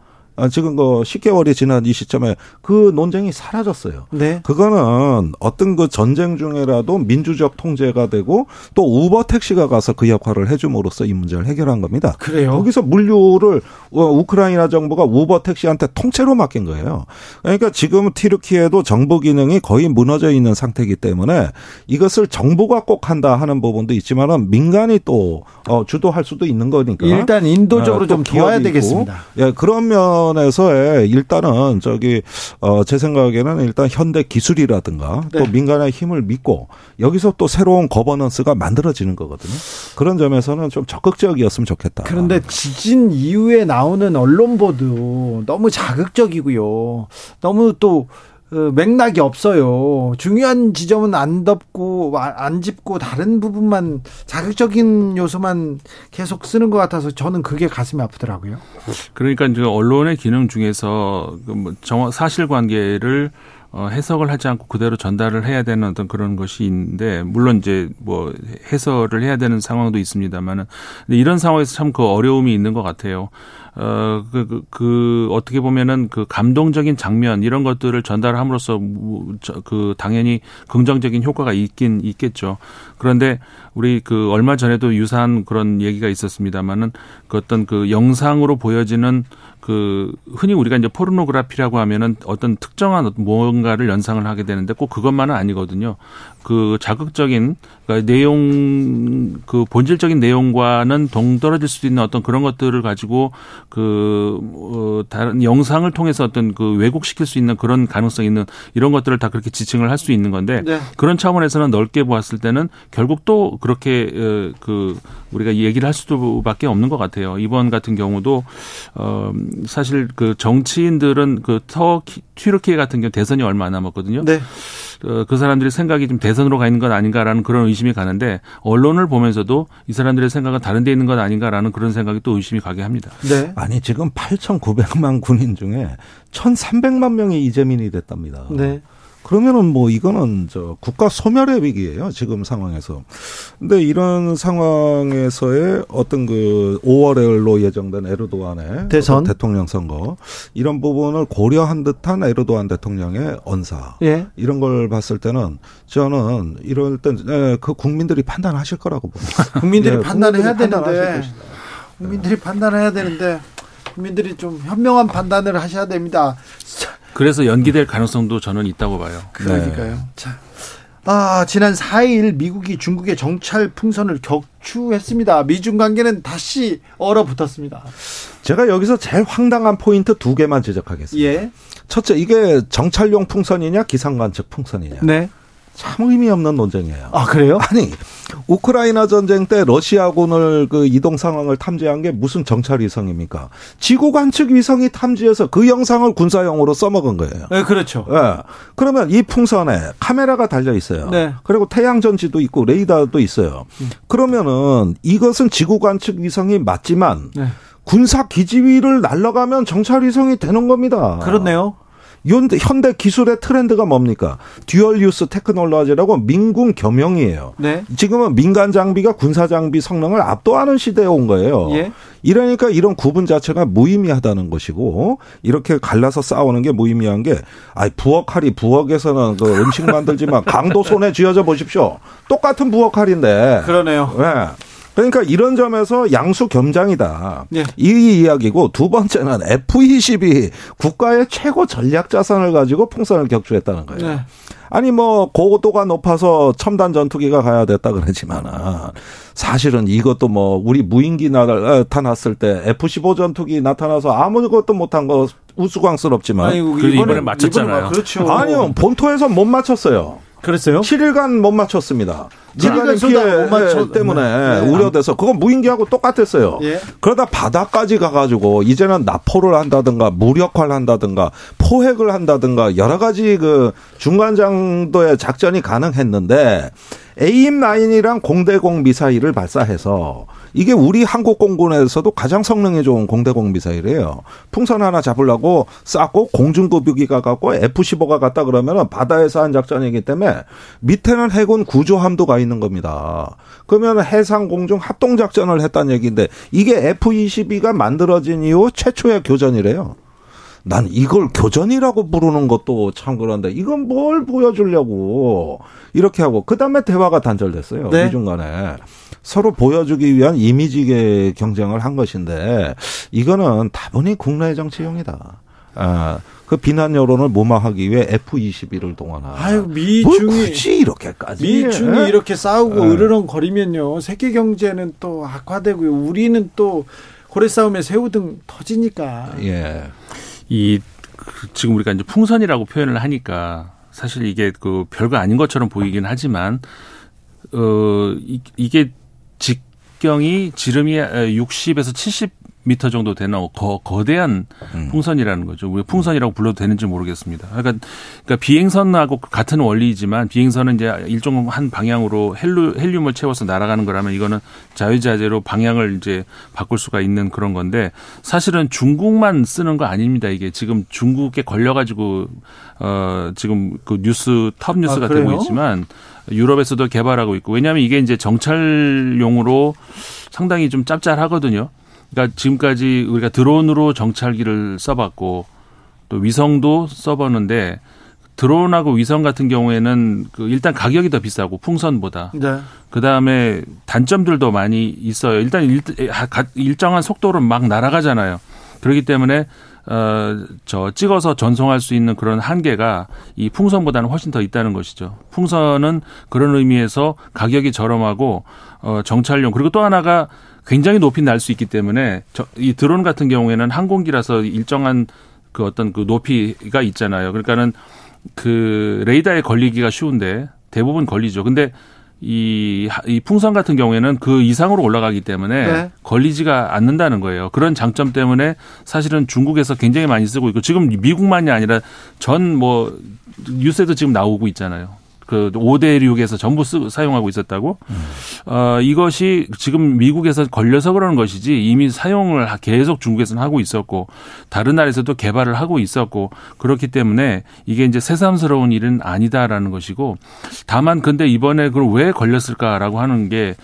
지금 그 십 개월이 지난 이 시점에 그 논쟁이 사라졌어요. 네. 그거는 어떤 그 전쟁 중에라도 민주적 통제가 되고 또 우버 택시가 가서 그 역할을 해줌으로써 이 문제를 해결한 겁니다. 그래요? 거기서 물류를 우크라이나 정부가 우버 택시한테 통째로 맡긴 거예요. 그러니까 지금 튀르키예도 정부 기능이 거의 무너져 있는 상태이기 때문에 이것을 정부가 꼭 한다 하는 부분도 있지만은 민간이 또 주도할 수도 있는 거니까 일단 인도적으로 네, 좀 도와야 되겠습니다. 예, 그러면 에서의 일단은 저기 어 제 생각에는 일단 현대 기술이라든가 네. 또 민간의 힘을 믿고 여기서 또 새로운 거버넌스가 만들어지는 거거든요. 그런 점에서는 좀 적극적이었으면 좋겠다. 그런데 지진 이후에 나오는 언론 보도 너무 자극적이고요. 너무 또 맥락이 없어요. 중요한 지점은 안 덮고 안 짚고 다른 부분만 자극적인 요소만 계속 쓰는 것 같아서 저는 그게 가슴이 아프더라고요. 그러니까 이제 언론의 기능 중에서 사실관계를 어, 해석을 하지 않고 그대로 전달을 해야 되는 어떤 그런 것이 있는데, 물론 이제 뭐 해설을 해야 되는 상황도 있습니다만은, 근데 이런 상황에서 참 그 어려움이 있는 것 같아요. 어, 그, 그, 그, 어떻게 보면은 그 감동적인 장면, 이런 것들을 전달함으로써 그 당연히 긍정적인 효과가 있긴 있겠죠. 그런데 우리 그 얼마 전에도 유사한 그런 얘기가 있었습니다만은 그 어떤 그 영상으로 보여지는 그 흔히 우리가 이제 포르노그래피라고 하면은 어떤 특정한 뭔가를 연상을 하게 되는데 꼭 그것만은 아니거든요. 그 자극적인 그러니까 내용 그 본질적인 내용과는 동떨어질 수도 있는 어떤 그런 것들을 가지고 그 어, 다른 영상을 통해서 어떤 그 왜곡시킬 수 있는 그런 가능성이 있는 이런 것들을 다 그렇게 지칭을 할 수 있는 건데 네. 그런 차원에서는 넓게 보았을 때는 결국 또 그렇게 그 우리가 얘기를 할 수밖에 없는 것 같아요. 이번 같은 경우도 어, 사실 그 정치인들은 그 터키 튀르키예 같은 경우 대선이 얼마 안 남았거든요. 네. 그 사람들이 생각이 좀 대선으로 가 있는 건 아닌가라는 그런 의심이 가는데 언론을 보면서도 이 사람들의 생각은 다른 데 있는 건 아닌가라는 그런 생각이 또 의심이 가게 합니다. 네. 아니 지금 팔천구백만 군인 중에 천삼백만 명이 이재민이 됐답니다. 네. 그러면은 뭐 이거는 저 국가 소멸의 위기예요. 지금 상황에서. 근데 이런 상황에서의 어떤 그 오월로 예정된 에르도안의 대선 대통령 선거 이런 부분을 고려한 듯한 에르도안 대통령의 언사 예. 이런 걸 봤을 때는 저는 이럴 때 그 국민들이 판단하실 거라고 봅니다. 국민들이 네, 판단해야 되는데 국민들이 판단해야 되는데 국민들이 좀 현명한 판단을 하셔야 됩니다. 그래서 연기될 가능성도 저는 있다고 봐요. 그러니까요. 네. 자, 아, 지난 사일 미국이 중국의 정찰 풍선을 격추했습니다. 미중 관계는 다시 얼어붙었습니다. 제가 여기서 제일 황당한 포인트 두 개만 지적하겠습니다. 예. 첫째, 이게 정찰용 풍선이냐 기상관측 풍선이냐. 네. 참 의미 없는 논쟁이에요. 아, 그래요? 아니, 우크라이나 전쟁 때 러시아군을 그 이동 상황을 탐지한 게 무슨 정찰 위성입니까? 지구 관측 위성이 탐지해서 그 영상을 군사용으로 써먹은 거예요. 네, 그렇죠. 네. 그러면 이 풍선에 카메라가 달려 있어요. 네. 그리고 태양전지도 있고 레이더도 있어요. 음. 그러면은 이것은 지구 관측 위성이 맞지만 네. 군사 기지 위를 날아가면 정찰 위성이 되는 겁니다. 그렇네요. 현대 기술의 트렌드가 뭡니까? 듀얼 유스 테크놀로지라고 민군 겸용이에요. 네. 지금은 민간 장비가 군사 장비 성능을 압도하는 시대에 온 거예요. 예. 이러니까 이런 구분 자체가 무의미하다는 것이고 이렇게 갈라서 싸우는 게 무의미한 게 아이 부엌칼이 부엌에서는 그 음식 만들지만 강도 손에 쥐어져 보십시오. 똑같은 부엌칼인데. 그러네요. 네. 그러니까 이런 점에서 양수 겸장이다. 예. 이 이야기고 두 번째는 에프 이십이 국가의 최고 전략 자산을 가지고 풍선을 격추했다는 거예요. 예. 아니 뭐 고도가 높아서 첨단 전투기가 가야 됐다 그러지만은 사실은 이것도 뭐 우리 무인기 나타났을 때 에프 십오 전투기 나타나서 아무것도 못한 거 우스꽝스럽지만 아이고, 이번에, 이번에 맞췄잖아요. 이번에 그렇죠. 아니요. 본토에서 못 맞췄어요. 그랬어요? 칠 일간 못 맞췄습니다. 칠 일간 피해 못 맞췄... 때문에 네. 우려돼서 그건 무인기하고 똑같았어요. 예. 그러다 바다까지 가가지고 이제는 납포를 한다든가 무력화를 한다든가 포획을 한다든가 여러 가지 그 중간 정도의 작전이 가능했는데 에임 나인이랑 공대공 미사일을 발사해서 이게 우리 한국 공군에서도 가장 성능이 좋은 공대공 미사일이에요. 풍선 하나 잡으려고 쐈고 공중급유기가 갔고 에프 십오가 갔다 그러면은 바다에서 한 작전이기 때문에 밑에는 해군 구조함도가 있는 겁니다. 그러면 해상 공중 합동 작전을 했다는 얘기인데 이게 에프 이십이가 만들어진 이후 최초의 교전이래요. 난 이걸 교전이라고 부르는 것도 참 그런데 이건 뭘 보여주려고 이렇게 하고 그다음에 대화가 단절됐어요. 네. 미중 간에. 서로 보여주기 위한 이미지계 경쟁을 한 것인데 이거는 다분히 국내 정치용이다. 아, 그 비난 여론을 무마하기 위해 에프 이십이를 동원한. 아유, 미중이 뭘 굳이 이렇게까지. 미중이 이렇게 싸우고 으르렁거리면요. 세계 경제는 또 악화되고요. 우리는 또 고래 싸움에 새우 등 터지니까. 예. 이 지금 우리가 이제 풍선이라고 표현을 하니까 사실 이게 그 별거 아닌 것처럼 보이긴 하지만 어 이, 이게 직경이 지름이 육십에서 칠십 미터 정도 되는 거, 거대한 음. 풍선이라는 거죠. 우리가 풍선이라고 불러도 되는지 모르겠습니다. 그러니까, 그러니까 비행선하고 같은 원리이지만 비행선은 이제 일종 한 방향으로 헬루, 헬륨을 채워서 날아가는 거라면 이거는 자유자재로 방향을 이제 바꿀 수가 있는 그런 건데 사실은 중국만 쓰는 거 아닙니다. 이게 지금 중국에 걸려가지고 어, 지금 그 뉴스 톱 뉴스가 아, 되고 있지만 유럽에서도 개발하고 있고 왜냐하면 이게 이제 정찰용으로 상당히 좀 짭짤하거든요. 그러니까 지금까지 우리가 드론으로 정찰기를 써봤고 또 위성도 써봤는데 드론하고 위성 같은 경우에는 그 일단 가격이 더 비싸고 풍선보다. 네. 그다음에 단점들도 많이 있어요. 일단 일, 일정한 속도로 막 날아가잖아요. 그렇기 때문에 어, 저 찍어서 전송할 수 있는 그런 한계가 이 풍선보다는 훨씬 더 있다는 것이죠. 풍선은 그런 의미에서 가격이 저렴하고 어, 정찰용 그리고 또 하나가 굉장히 높이 날 수 있기 때문에 저, 이 드론 같은 경우에는 항공기라서 일정한 그 어떤 그 높이가 있잖아요. 그러니까는 그 레이더에 걸리기가 쉬운데 대부분 걸리죠. 근데 이, 이 풍선 같은 경우에는 그 이상으로 올라가기 때문에 네. 걸리지가 않는다는 거예요. 그런 장점 때문에 사실은 중국에서 굉장히 많이 쓰고 있고 지금 미국만이 아니라 전 뭐 뉴스에도 지금 나오고 있잖아요. 그 오 대륙에서 전부 쓰, 사용하고 있었다고. 음. 어, 이것이 지금 미국에서 걸려서 그러는 것이지 이미 사용을 계속 중국에서는 하고 있었고 다른 나라에서도 개발을 하고 있었고 그렇기 때문에 이게 이제 새삼스러운 일은 아니다라는 것이고 다만 근데 이번에 그걸 왜 걸렸을까라고 하는 게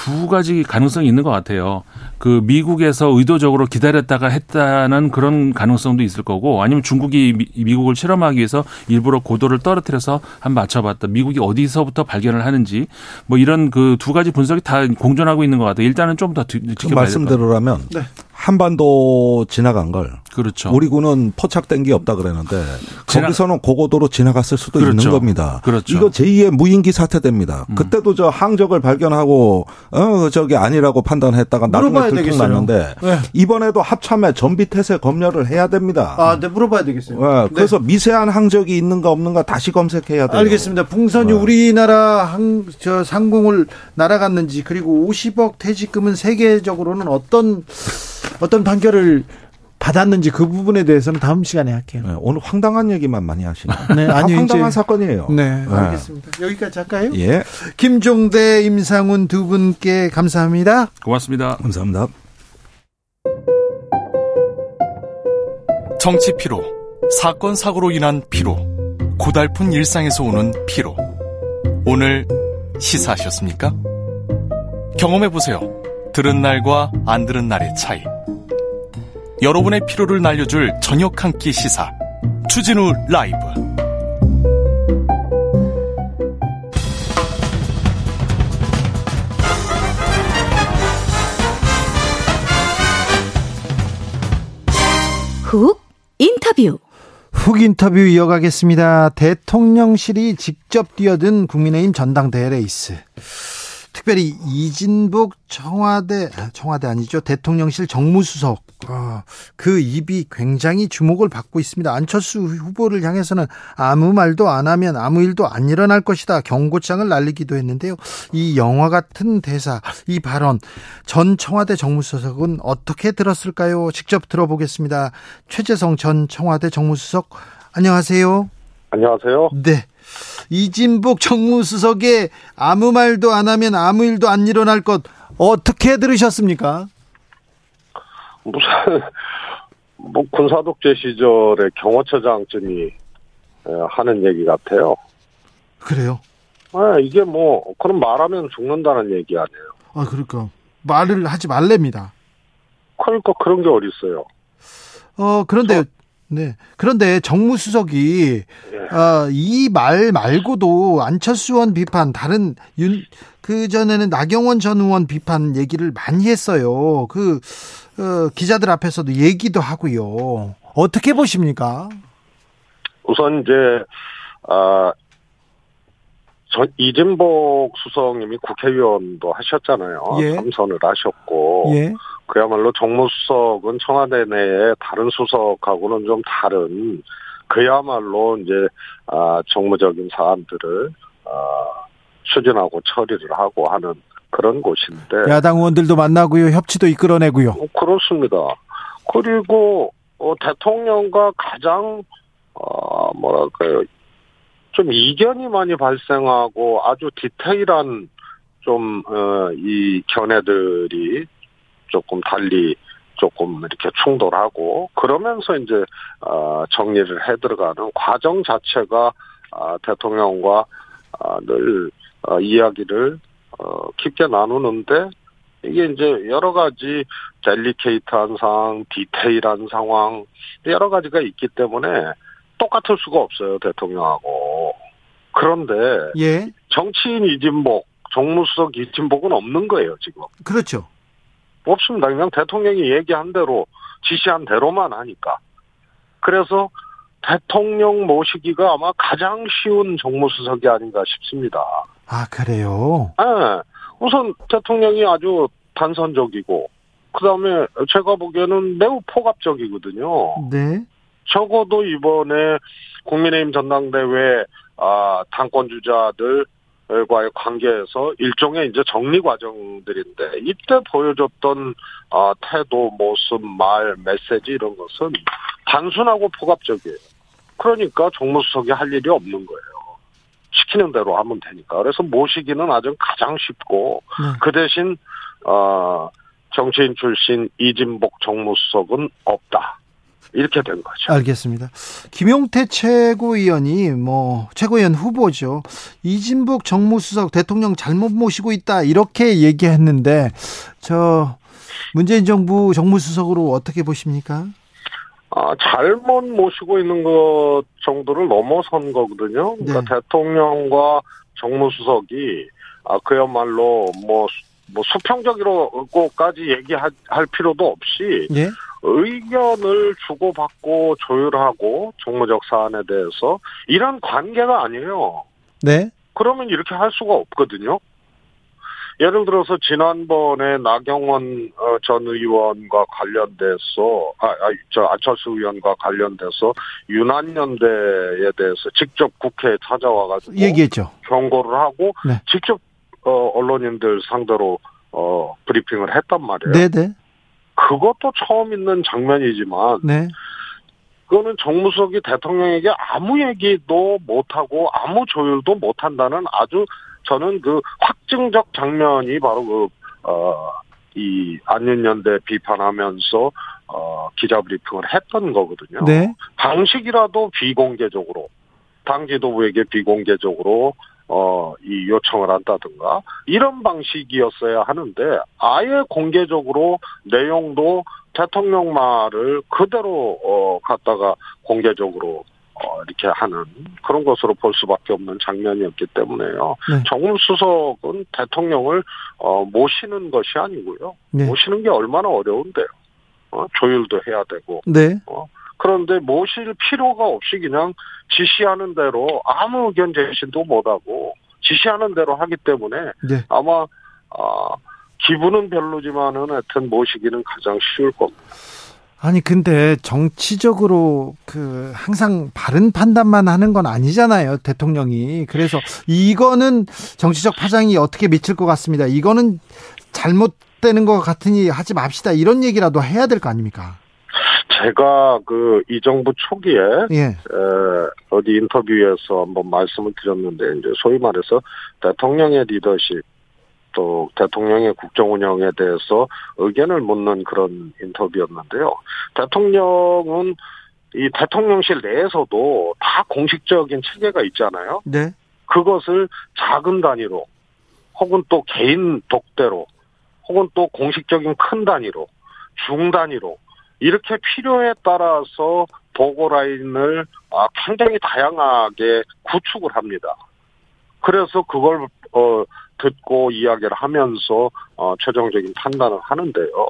두 가지 가능성이 있는 것 같아요. 그 미국에서 의도적으로 기다렸다가 했다는 그런 가능성도 있을 거고 아니면 중국이 미, 미국을 실험하기 위해서 일부러 고도를 떨어뜨려서 한 맞춰봤다. 미국이 어디서부터 발견을 하는지 뭐 이런 그 두 가지 분석이 다 공존하고 있는 것 같아요. 일단은 좀 더 지켜봐야 될 것 같아요. 말씀대로라면 네. 한반도 지나간 걸 그렇죠. 우리 군은 포착된 게 없다 그랬는데 지나... 거기서는 고고도로 지나갔을 수도 그렇죠. 있는 겁니다. 그렇죠. 이거 제이의 무인기 사태됩니다. 음. 그때도 저 항적을 발견하고 어 저게 아니라고 판단했다가 나중에 들통 났는데 네. 이번에도 합참에 전비태세 검열을 해야 됩니다. 아, 네 물어봐야 되겠어요. 네. 그래서 네. 미세한 항적이 있는가 없는가 다시 검색해야 돼요. 알겠습니다. 봉선이 네. 우리나라 항, 저 상공을 날아갔는지 그리고 오십억 퇴직금은 세계적으로는 어떤 어떤 판결을 받았는지 그 부분에 대해서는 다음 시간에 할게요. 네, 오늘 황당한 얘기만 많이 하시네요. 네, 아니, 황당한 이제, 사건이에요. 네, 네, 알겠습니다. 여기까지 할까요? 예. 김종대, 임상훈 두 분께 감사합니다. 고맙습니다. 감사합니다. 정치 피로, 사건 사고로 인한 피로, 고달픈 일상에서 오는 피로. 오늘 시사하셨습니까? 경험해보세요. 들은 날과 안 들은 날의 차이. 여러분의 피로를 날려줄 저녁 한 끼 시사 추진우 라이브. 훅 인터뷰. 훅 인터뷰 이어가겠습니다. 대통령실이 직접 뛰어든 국민의힘 전당대회 레이스. 특별히 이진복 청와대, 청와대 아니죠. 대통령실 정무수석. 그 입이 굉장히 주목을 받고 있습니다. 안철수 후보를 향해서는 아무 말도 안 하면 아무 일도 안 일어날 것이다. 경고장을 날리기도 했는데요. 이 영화 같은 대사, 이 발언. 전 청와대 정무수석은 어떻게 들었을까요? 직접 들어보겠습니다. 최재성 전 청와대 정무수석. 안녕하세요. 안녕하세요. 네. 이진복 정무수석의 아무 말도 안 하면 아무 일도 안 일어날 것 어떻게 들으셨습니까? 무슨 뭐 군사독재 시절에 경호처장쯤이 하는 얘기 같아요. 그래요? 아, 이게 뭐 그럼 말하면 죽는다는 얘기 아니에요. 아 그러니까 말을 하지 말랍니다. 그러니까 그런 게 어딨어요. 어 그런데. 저... 네. 그런데 정무수석이, 예. 어, 이 말 말고도 안철수 의원 비판, 다른 윤, 그전에는 나경원 전 의원 비판 얘기를 많이 했어요. 그, 어, 기자들 앞에서도 얘기도 하고요. 어떻게 보십니까? 우선 이제, 아, 저, 이진복 수석님이 국회의원도 하셨잖아요. 예. 삼선을 하셨고. 예. 그야말로 정무수석은 청와대 내에 다른 수석하고는 좀 다른, 그야말로 이제, 아, 정무적인 사안들을, 아, 추진하고 처리를 하고 하는 그런 곳인데. 야당 의원들도 만나고요. 협치도 이끌어내고요. 그렇습니다. 그리고 어, 대통령과 가장 어, 뭐랄까요. 좀 이견이 많이 발생하고 아주 디테일한 좀 어, 이 견해들이 조금 달리 조금 이렇게 충돌하고 그러면서 이제 어, 정리를 해 들어가는 과정 자체가 어, 대통령과 어, 늘 어, 이야기를 어, 깊게 나누는데 이게 이제 여러 가지 델리케이트한 상황, 디테일한 상황 여러 가지가 있기 때문에 똑같을 수가 없어요, 대통령하고. 그런데 예. 정치인 이진복, 정무수석 이진복은 없는 거예요, 지금. 그렇죠. 없습니다. 그냥 대통령이 얘기한 대로, 지시한 대로만 하니까. 그래서 대통령 모시기가 아마 가장 쉬운 정무수석이 아닌가 싶습니다. 아, 그래요? 네. 우선 대통령이 아주 단선적이고, 그 다음에 제가 보기에는 매우 포괄적이거든요. 네. 적어도 이번에 국민의힘 전당대회 당권 주자들과의 관계에서 일종의 이제 정리 과정들인데 이때 보여줬던 태도, 모습, 말, 메시지 이런 것은 단순하고 포괄적이에요. 그러니까 정무수석이 할 일이 없는 거예요. 시키는 대로 하면 되니까. 그래서 모시기는 아주 가장 쉽고 네. 그 대신 정치인 출신 이진복 정무수석은 없다. 이렇게 된 거죠. 알겠습니다. 김용태 최고위원이 뭐 최고위원 후보죠. 이진복 정무수석 대통령 잘못 모시고 있다 이렇게 얘기했는데 저 문재인 정부 정무수석으로 어떻게 보십니까? 아 잘못 모시고 있는 것 정도를 넘어선 거거든요. 그러니까 네. 대통령과 정무수석이 아 그야말로 뭐, 뭐 수평적으로까지 얘기할 필요도 없이. 네. 의견을 주고받고 조율하고 정무적 사안에 대해서 이런 관계가 아니에요. 네. 그러면 이렇게 할 수가 없거든요. 예를 들어서 지난번에 나경원 전 의원과 관련돼서 아, 아, 저 안철수 의원과 관련돼서 유난연대에 대해서 직접 국회에 찾아와가지고 얘기했죠. 경고를 하고 네. 직접 어, 언론인들 상대로 어, 브리핑을 했단 말이에요. 네네. 그것도 처음 있는 장면이지만 네. 그거는 정무수석이 대통령에게 아무 얘기도 못하고 아무 조율도 못한다는 아주 저는 그 확증적 장면이 바로 그 어 이 안윤연대 비판하면서 어 기자 브리핑을 했던 거거든요. 네. 당시라도 비공개적으로 당 지도부에게 비공개적으로 어, 이 요청을 한다든가 이런 방식이었어야 하는데 아예 공개적으로 내용도 대통령 말을 그대로 어, 갖다가 공개적으로 어, 이렇게 하는 그런 것으로 볼 수밖에 없는 장면이었기 때문에요. 네. 정무수석은 대통령을 어, 모시는 것이 아니고요. 네. 모시는 게 얼마나 어려운데요. 어, 조율도 해야 되고. 네. 어. 그런데 모실 필요가 없이 그냥 지시하는 대로 아무 의견 제시도 못하고 지시하는 대로 하기 때문에 네. 아마 어, 기분은 별로지만은 하여튼 모시기는 가장 쉬울 겁니다. 아니 근데 정치적으로 그 항상 바른 판단만 하는 건 아니잖아요. 대통령이. 그래서 이거는 정치적 파장이 어떻게 미칠 것 같습니다. 이거는 잘못되는 것 같으니 하지 맙시다. 이런 얘기라도 해야 될 거 아닙니까? 제가 그 이 정부 초기에 예. 에, 어디 인터뷰에서 한번 말씀을 드렸는데 이제 소위 말해서 대통령의 리더십 또 대통령의 국정 운영에 대해서 의견을 묻는 그런 인터뷰였는데요. 대통령은 이 대통령실 내에서도 다 공식적인 체계가 있잖아요. 네. 그것을 작은 단위로 혹은 또 개인 독대로 혹은 또 공식적인 큰 단위로 중 단위로 이렇게 필요에 따라서 보고 라인을 굉장히 다양하게 구축을 합니다. 그래서 그걸 듣고 이야기를 하면서 최종적인 판단을 하는데요.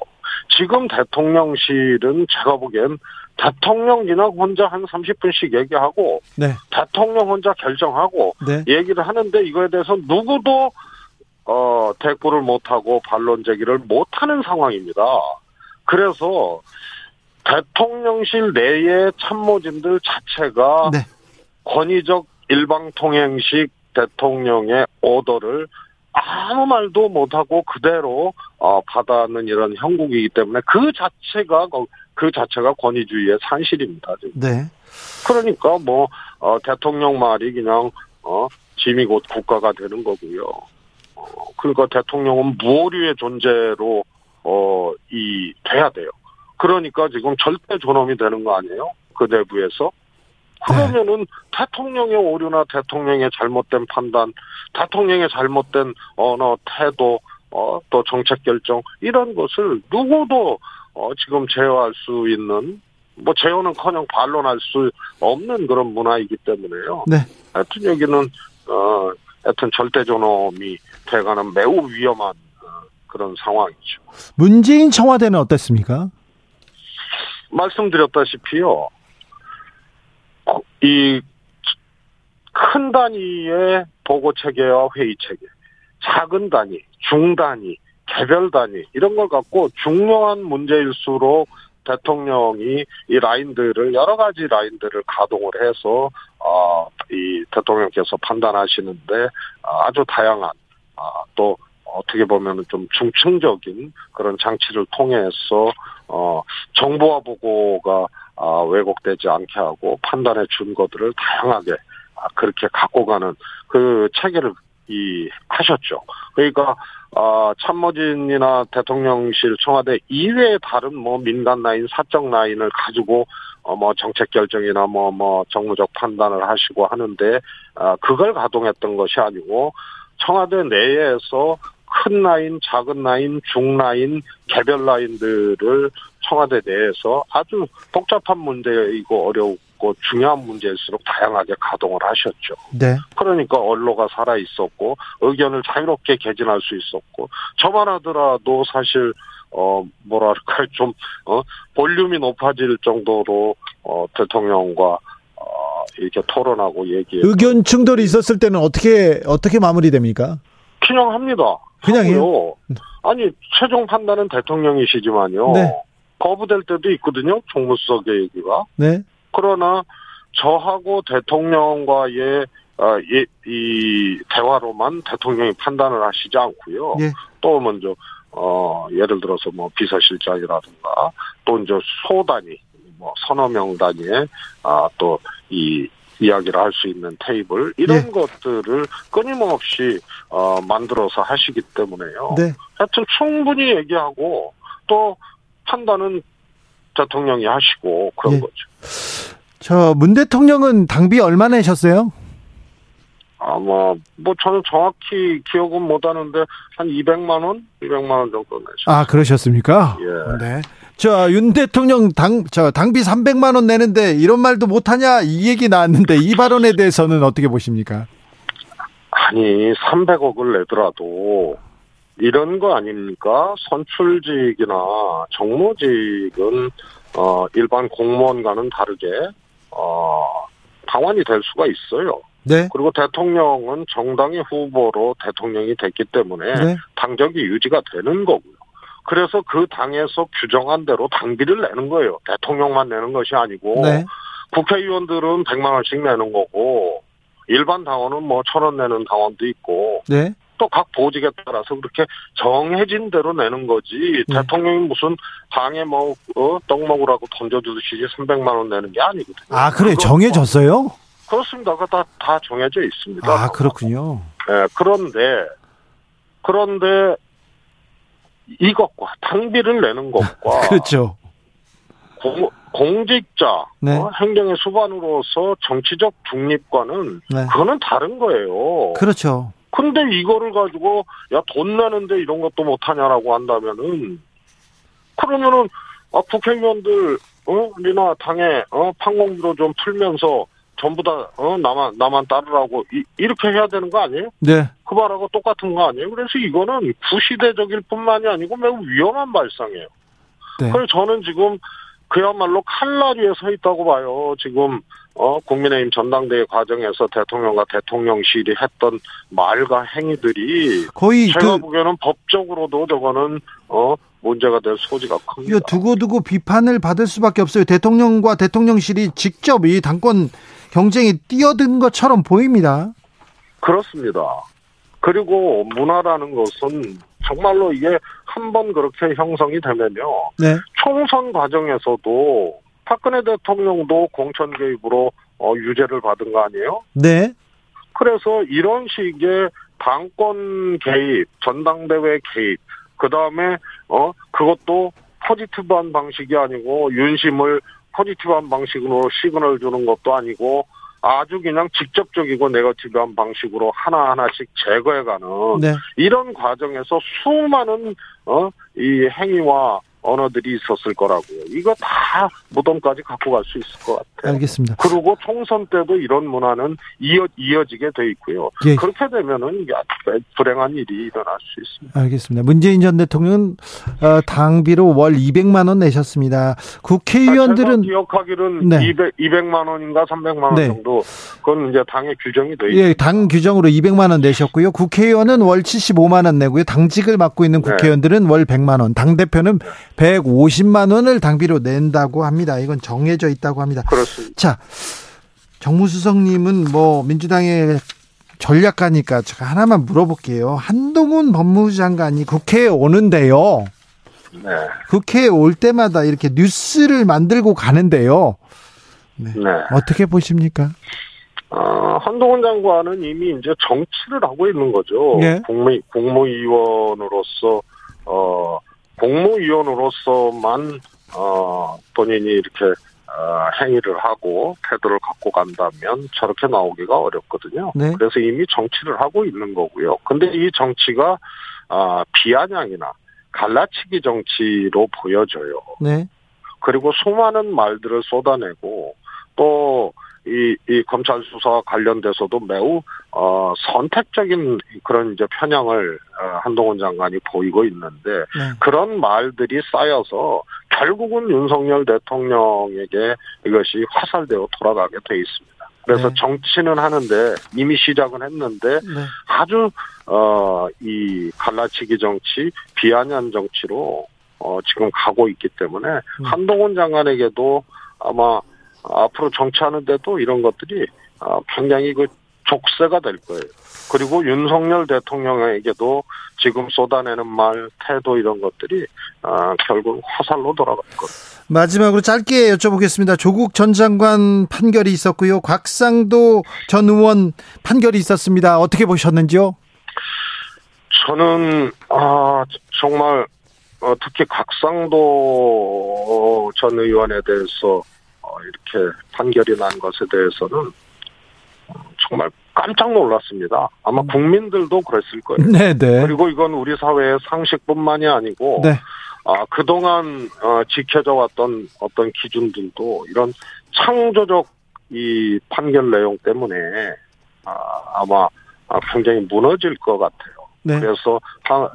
지금 대통령실은 제가 보기엔 대통령 그냥 혼자 한 삼십 분씩 얘기하고 네. 대통령 혼자 결정하고 네. 얘기를 하는데 이거에 대해서 누구도 대꾸를 못하고 반론 제기를 못하는 상황입니다. 그래서 대통령실 내의 참모진들 자체가 네. 권위적 일방통행식 대통령의 오더를 아무 말도 못하고 그대로 어, 받아는 이런 형국이기 때문에 그 자체가 그 자체가 권위주의의 산실입니다. 지금. 네. 그러니까 뭐 어, 대통령 말이 그냥 어, 짐이 곧 국가가 되는 거고요. 어, 그러니까 대통령은 무오류의 존재로 어, 이 돼야 돼요. 그러니까 지금 절대 존엄이 되는 거 아니에요? 그 내부에서. 그러면은 네. 대통령의 오류나 대통령의 잘못된 판단, 대통령의 잘못된 언어, 태도, 어, 또 정책 결정 이런 것을 누구도 어, 지금 제어할 수 있는 뭐 제어는커녕 반론할 수 없는 그런 문화이기 때문에요. 네. 하여튼 여기는 어, 하여튼 절대 존엄이 돼가는 매우 위험한 그런 상황이죠. 문재인 청와대는 어땠습니까? 말씀드렸다시피요. 이 큰 단위의 보고 체계와 회의 체계, 작은 단위, 중 단위, 개별 단위 이런 걸 갖고 중요한 문제일수록 대통령이 이 라인들을 여러 가지 라인들을 가동을 해서 어, 이 대통령께서 판단하시는데 아주 다양한 어, 또 어떻게 보면은 좀 중층적인 그런 장치를 통해서 어, 정보와 보고가 아, 왜곡되지 않게 하고 판단의 준거들을 다양하게 아, 그렇게 갖고 가는 그 체계를 이 하셨죠. 그러니까 아, 참모진이나 대통령실 청와대 이외의 다른 뭐 민간 라인, 사적 라인을 가지고 어, 뭐 정책 결정이나 뭐 뭐 정무적 판단을 하시고 하는데 아, 그걸 가동했던 것이 아니고 청와대 내에서 큰 라인, 작은 라인, 중 라인, 개별 라인들을 청와대 내에서 아주 복잡한 문제이고 어렵고 중요한 문제일수록 다양하게 가동을 하셨죠. 네. 그러니까 언론이 살아 있었고 의견을 자유롭게 개진할 수 있었고 저만 하더라도 사실 어 뭐랄까 좀 어, 볼륨이 높아질 정도로 어, 대통령과 어, 이렇게 토론하고 얘기해. 의견 충돌이 있었을 때는 어떻게 어떻게 마무리됩니까? 그냥 합니다. 그냥요. 아니 최종 판단은 대통령이시지만요. 네. 거부될 때도 있거든요. 총무수석의 얘기가. 네. 그러나 저하고 대통령과의 어, 이, 이 대화로만 대통령이 판단을 하시지 않고요. 네. 또 먼저 어, 예를 들어서 뭐 비서실장이라든가 또 이제 소단위 뭐 서너 명 단위의 아, 또 이 이야기를 할 수 있는 테이블 이런 예. 것들을 끊임없이 어, 만들어서 하시기 때문에요. 네. 하여튼 충분히 얘기하고 또 판단은 대통령이 하시고 그런 예. 거죠. 저 문 대통령은 당비 얼마 내셨어요? 아마 뭐 저는 정확히 기억은 못하는데 한 이백만 원, 이백만 원 정도 내셨어요. 아 그러셨습니까? 예. 네. 저 윤 대통령 당 저 당비 삼백만 원 내는데 이런 말도 못하냐 이 얘기 나왔는데 이 발언에 대해서는 어떻게 보십니까? 아니 삼백억을 내더라도 이런 거 아닙니까? 선출직이나 정무직은 어, 일반 공무원과는 다르게 어, 방환이 될 수가 있어요. 네. 그리고 대통령은 정당의 후보로 대통령이 됐기 때문에 네. 당적이 유지가 되는 거고요. 그래서 그 당에서 규정한 대로 당비를 내는 거예요. 대통령만 내는 것이 아니고 네. 국회의원들은 백만 원씩 내는 거고 일반 당원은 뭐 천 원 내는 당원도 있고 네. 또 각 보직에 따라서 그렇게 정해진 대로 내는 거지 네. 대통령이 무슨 당에 뭐 어, 떡 먹으라고 던져주듯이 삼백만 원 내는 게 아니거든요. 아 그래 정해졌어요? 그렇습니다. 다, 다 정해져 있습니다. 아 그렇군요. 네, 그런데 그런데 이것과 당비를 내는 것과 그렇죠. 공, 공직자 네. 어, 행정의 수반으로서 정치적 중립과는 네. 그거는 다른 거예요. 그렇죠. 근데 이거를 가지고 야 돈 내는데 이런 것도 못하냐라고 한다면은 그러면은 아, 국회의원들 어, 우리나 당에 어, 판공비로 좀 풀면서. 전부 다 어, 나만 나만 따르라고 이, 이렇게 해야 되는 거 아니에요? 네. 그 말하고 똑같은 거 아니에요? 그래서 이거는 구시대적일 뿐만이 아니고 매우 위험한 발상이에요. 네. 그래서 저는 지금 그야말로 칼날 위에 서 있다고 봐요. 지금 어, 국민의힘 전당대회 과정에서 대통령과 대통령실이 했던 말과 행위들이 거의 제가 그... 보기에는 법적으로도 저거는 어, 문제가 될 소지가 큽니다. 이거 두고두고 비판을 받을 수밖에 없어요. 대통령과 대통령실이 직접 이 당권 경쟁에 뛰어든 것처럼 보입니다. 그렇습니다. 그리고 문화라는 것은 정말로 이게 한번 그렇게 형성이 되면요. 네. 총선 과정에서도 박근혜 대통령도 공천 개입으로 어, 유죄를 받은 거 아니에요? 네. 그래서 이런 식의 당권 개입, 전당대회 개입, 그 다음에 어 그것도 포지티브한 방식이 아니고 윤심을 포지티브한 방식으로 시그널 주는 것도 아니고 아주 그냥 직접적이고 네거티브한 방식으로 하나하나씩 제거해가는 네. 이런 과정에서 수많은 어 이 행위와 언어들이 있었을 거라고요. 이거 다 무덤까지 갖고 갈 수 있을 것 같아요. 알겠습니다. 그리고 총선 때도 이런 문화는 이어, 이어지게 돼 있고요. 예. 그렇게 되면은 불행한 일이 일어날 수 있습니다. 알겠습니다. 문재인 전 대통령은 당비로 월 이백만 원 내셨습니다. 국회의원들은. 제가 기억하기로는 네. 이백, 이백만 원인가 삼백만 원 네. 정도. 그건 이제 당의 규정이 돼 있습니다. 예, 당 규정으로 이백만 원 내셨고요. 국회의원은 월 칠십오만 원 내고요. 당직을 맡고 있는 국회의원들은 네. 월 백만 원. 당대표는 백오십만 원을 당비로 낸다고 합니다. 이건 정해져 있다고 합니다. 그렇습니다. 자, 정무수석님은 뭐 민주당의 전략가니까 제가 하나만 물어볼게요. 한동훈 법무부 장관이 국회에 오는데요. 네. 국회에 올 때마다 이렇게 뉴스를 만들고 가는데요. 네. 네. 어떻게 보십니까? 어, 한동훈 장관은 이미 이제 정치를 하고 있는 거죠. 네. 국무, 국무위원으로서 어. 공무위원으로서만 어, 본인이 이렇게 어, 행위를 하고 태도를 갖고 간다면 저렇게 나오기가 어렵거든요. 네. 그래서 이미 정치를 하고 있는 거고요. 근데 이 정치가 어, 비아냥이나 갈라치기 정치로 보여져요. 네. 그리고 수많은 말들을 쏟아내고 또 이, 이 검찰 수사와 관련돼서도 매우 어, 선택적인 그런 이제 편향을 어, 한동훈 장관이 보이고 있는데 네. 그런 말들이 쌓여서 결국은 윤석열 대통령에게 이것이 화살되어 돌아가게 돼 있습니다. 그래서 네. 정치는 하는데 이미 시작은 했는데 네. 아주 어, 이 갈라치기 정치, 비아냥 정치로 어, 지금 가고 있기 때문에 음. 한동훈 장관에게도 아마 앞으로 정치하는데도 이런 것들이 굉장히 그 족쇄가 될 거예요. 그리고 윤석열 대통령에게도 지금 쏟아내는 말, 태도 이런 것들이 결국 화살로 돌아갈 거예요. 마지막으로 짧게 여쭤보겠습니다. 조국 전 장관 판결이 있었고요. 곽상도 전 의원 판결이 있었습니다. 어떻게 보셨는지요? 저는 아, 정말 특히 곽상도 전 의원에 대해서 이렇게 판결이 난 것에 대해서는 정말 깜짝 놀랐습니다. 아마 국민들도 그랬을 거예요. 네네. 그리고 이건 우리 사회의 상식뿐만이 아니고 네. 아, 그동안 어, 지켜져 왔던 어떤 기준들도 이런 창조적 이 판결 내용 때문에 아, 아마 굉장히 무너질 것 같아요. 네. 그래서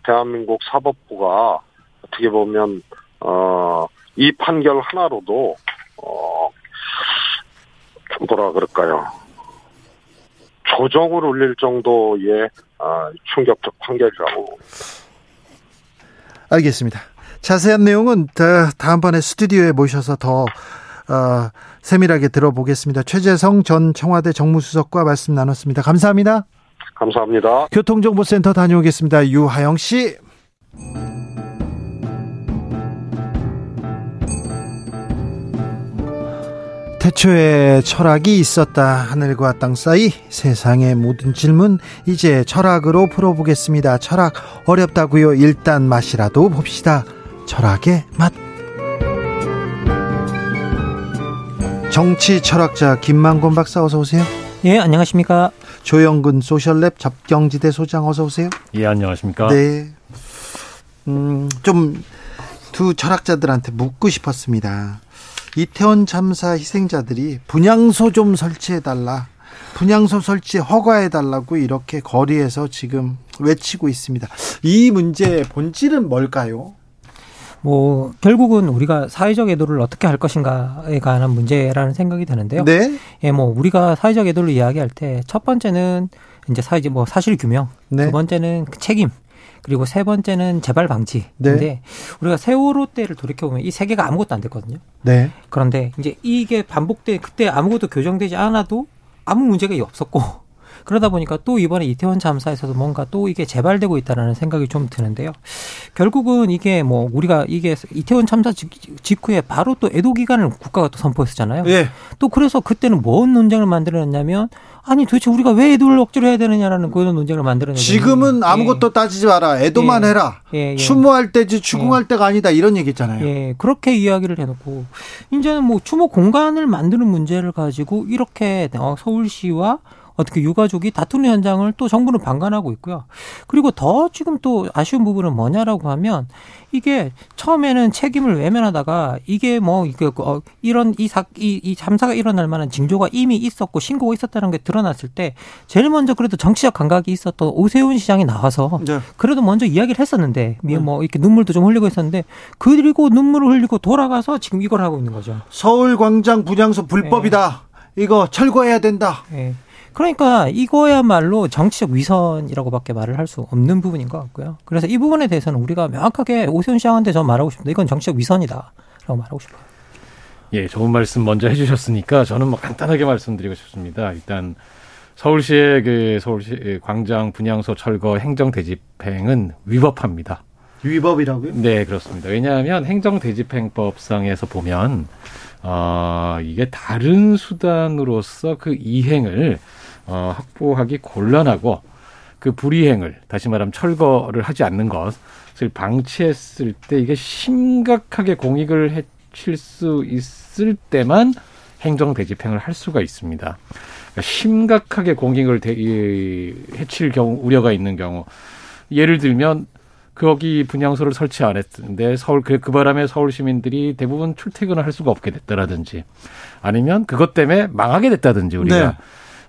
대한민국 사법부가 어떻게 보면 어, 이 판결 하나로도 어, 뭐라 그럴까요? 조정을 울릴 정도의 어, 충격적 판결이라고. 알겠습니다. 자세한 내용은 다, 다음번에 스튜디오에 모셔서 더 어, 세밀하게 들어보겠습니다. 최재성 전 청와대 정무수석과 말씀 나눴습니다. 감사합니다. 감사합니다. 교통정보센터 다녀오겠습니다. 유하영 씨. 태초에 철학이 있었다. 하늘과 땅 사이 세상의 모든 질문 이제 철학으로 풀어보겠습니다. 철학 어렵다고요? 일단 맛이라도 봅시다. 철학의 맛. 정치 철학자 김만권 박사 어서 오세요. 예, 안녕하십니까. 조영근 소셜랩 접경지대 소장 어서 오세요. 예, 안녕하십니까. 네. 음, 좀 두 철학자들한테 묻고 싶었습니다. 이태원 참사 희생자들이 분향소 좀 설치해달라, 분향소 설치 허가해달라고 이렇게 거리에서 지금 외치고 있습니다. 이 문제의 본질은 뭘까요? 뭐 결국은 우리가 사회적 애도를 어떻게 할 것인가에 관한 문제라는 생각이 드는데요. 네. 예, 뭐 우리가 사회적 애도를 이야기할 때 첫 번째는 이제 사실 뭐 사실 규명, 네. 두 번째는 책임. 그리고 세 번째는 재발 방지인데 네. 우리가 세월호 때를 돌이켜보면 이 세 개가 아무것도 안 됐거든요. 네. 그런데 이제 이게 반복돼 그때 아무것도 교정되지 않아도 아무 문제가 없었고 그러다 보니까 또 이번에 이태원 참사에서도 뭔가 또 이게 재발되고 있다는 생각이 좀 드는데요. 결국은 이게 뭐 우리가 이게 이태원 참사 직후에 바로 또 애도 기간을 국가가 또 선포했었잖아요. 예. 또 그래서 그때는 뭔 논쟁을 만들어냈냐면 아니 도대체 우리가 왜 애도를 억지로 해야 되느냐라는 그런 논쟁을 만들어내는. 지금은 아무것도 예. 따지지 마라. 애도만 예. 해라. 예. 예. 추모할 때지 추궁할 예. 때가 아니다. 이런 얘기잖아요. 예. 그렇게 이야기를 해놓고 이제는 뭐 추모 공간을 만드는 문제를 가지고 이렇게 서울시와 어떻게 유가족이 다투는 현장을 또 정부는 방관하고 있고요. 그리고 더 지금 또 아쉬운 부분은 뭐냐라고 하면 이게 처음에는 책임을 외면하다가 이게 뭐 이런 이 사, 이, 이 참사가 일어날 만한 징조가 이미 있었고 신고가 있었다는 게 드러났을 때 제일 먼저 그래도 정치적 감각이 있었던 오세훈 시장이 나와서 네. 그래도 먼저 이야기를 했었는데 뭐 이렇게 눈물도 좀 흘리고 했었는데 그리고 눈물을 흘리고 돌아가서 지금 이걸 하고 있는 거죠. 서울광장 분향소 불법이다. 네. 이거 철거해야 된다. 네. 그러니까 이거야말로 정치적 위선이라고밖에 말을 할 수 없는 부분인 것 같고요. 그래서 이 부분에 대해서는 우리가 명확하게 오세훈 시장한테 저 말하고 싶습니다. 이건 정치적 위선이다라고 말하고 싶어요. 예, 좋은 말씀 먼저 해주셨으니까 저는 뭐 간단하게 말씀드리고 싶습니다. 일단 서울시의 그 서울시 광장 분향소 철거 행정 대집행은 위법합니다. 위법이라고요? 네, 그렇습니다. 왜냐하면 행정 대집행법상에서 보면 어, 이게 다른 수단으로서 그 이행을 어, 확보하기 곤란하고 그 불이행을 다시 말하면 철거를 하지 않는 것을 방치했을 때 이게 심각하게 공익을 해칠 수 있을 때만 행정 대집행을 할 수가 있습니다. 그러니까 심각하게 공익을 대, 해칠 경우 우려가 있는 경우 예를 들면 거기 분향소를 설치 안 했는데 서울 그, 그 바람에 서울 시민들이 대부분 출퇴근을 할 수가 없게 됐다라든지 아니면 그것 때문에 망하게 됐다든지 우리가 네.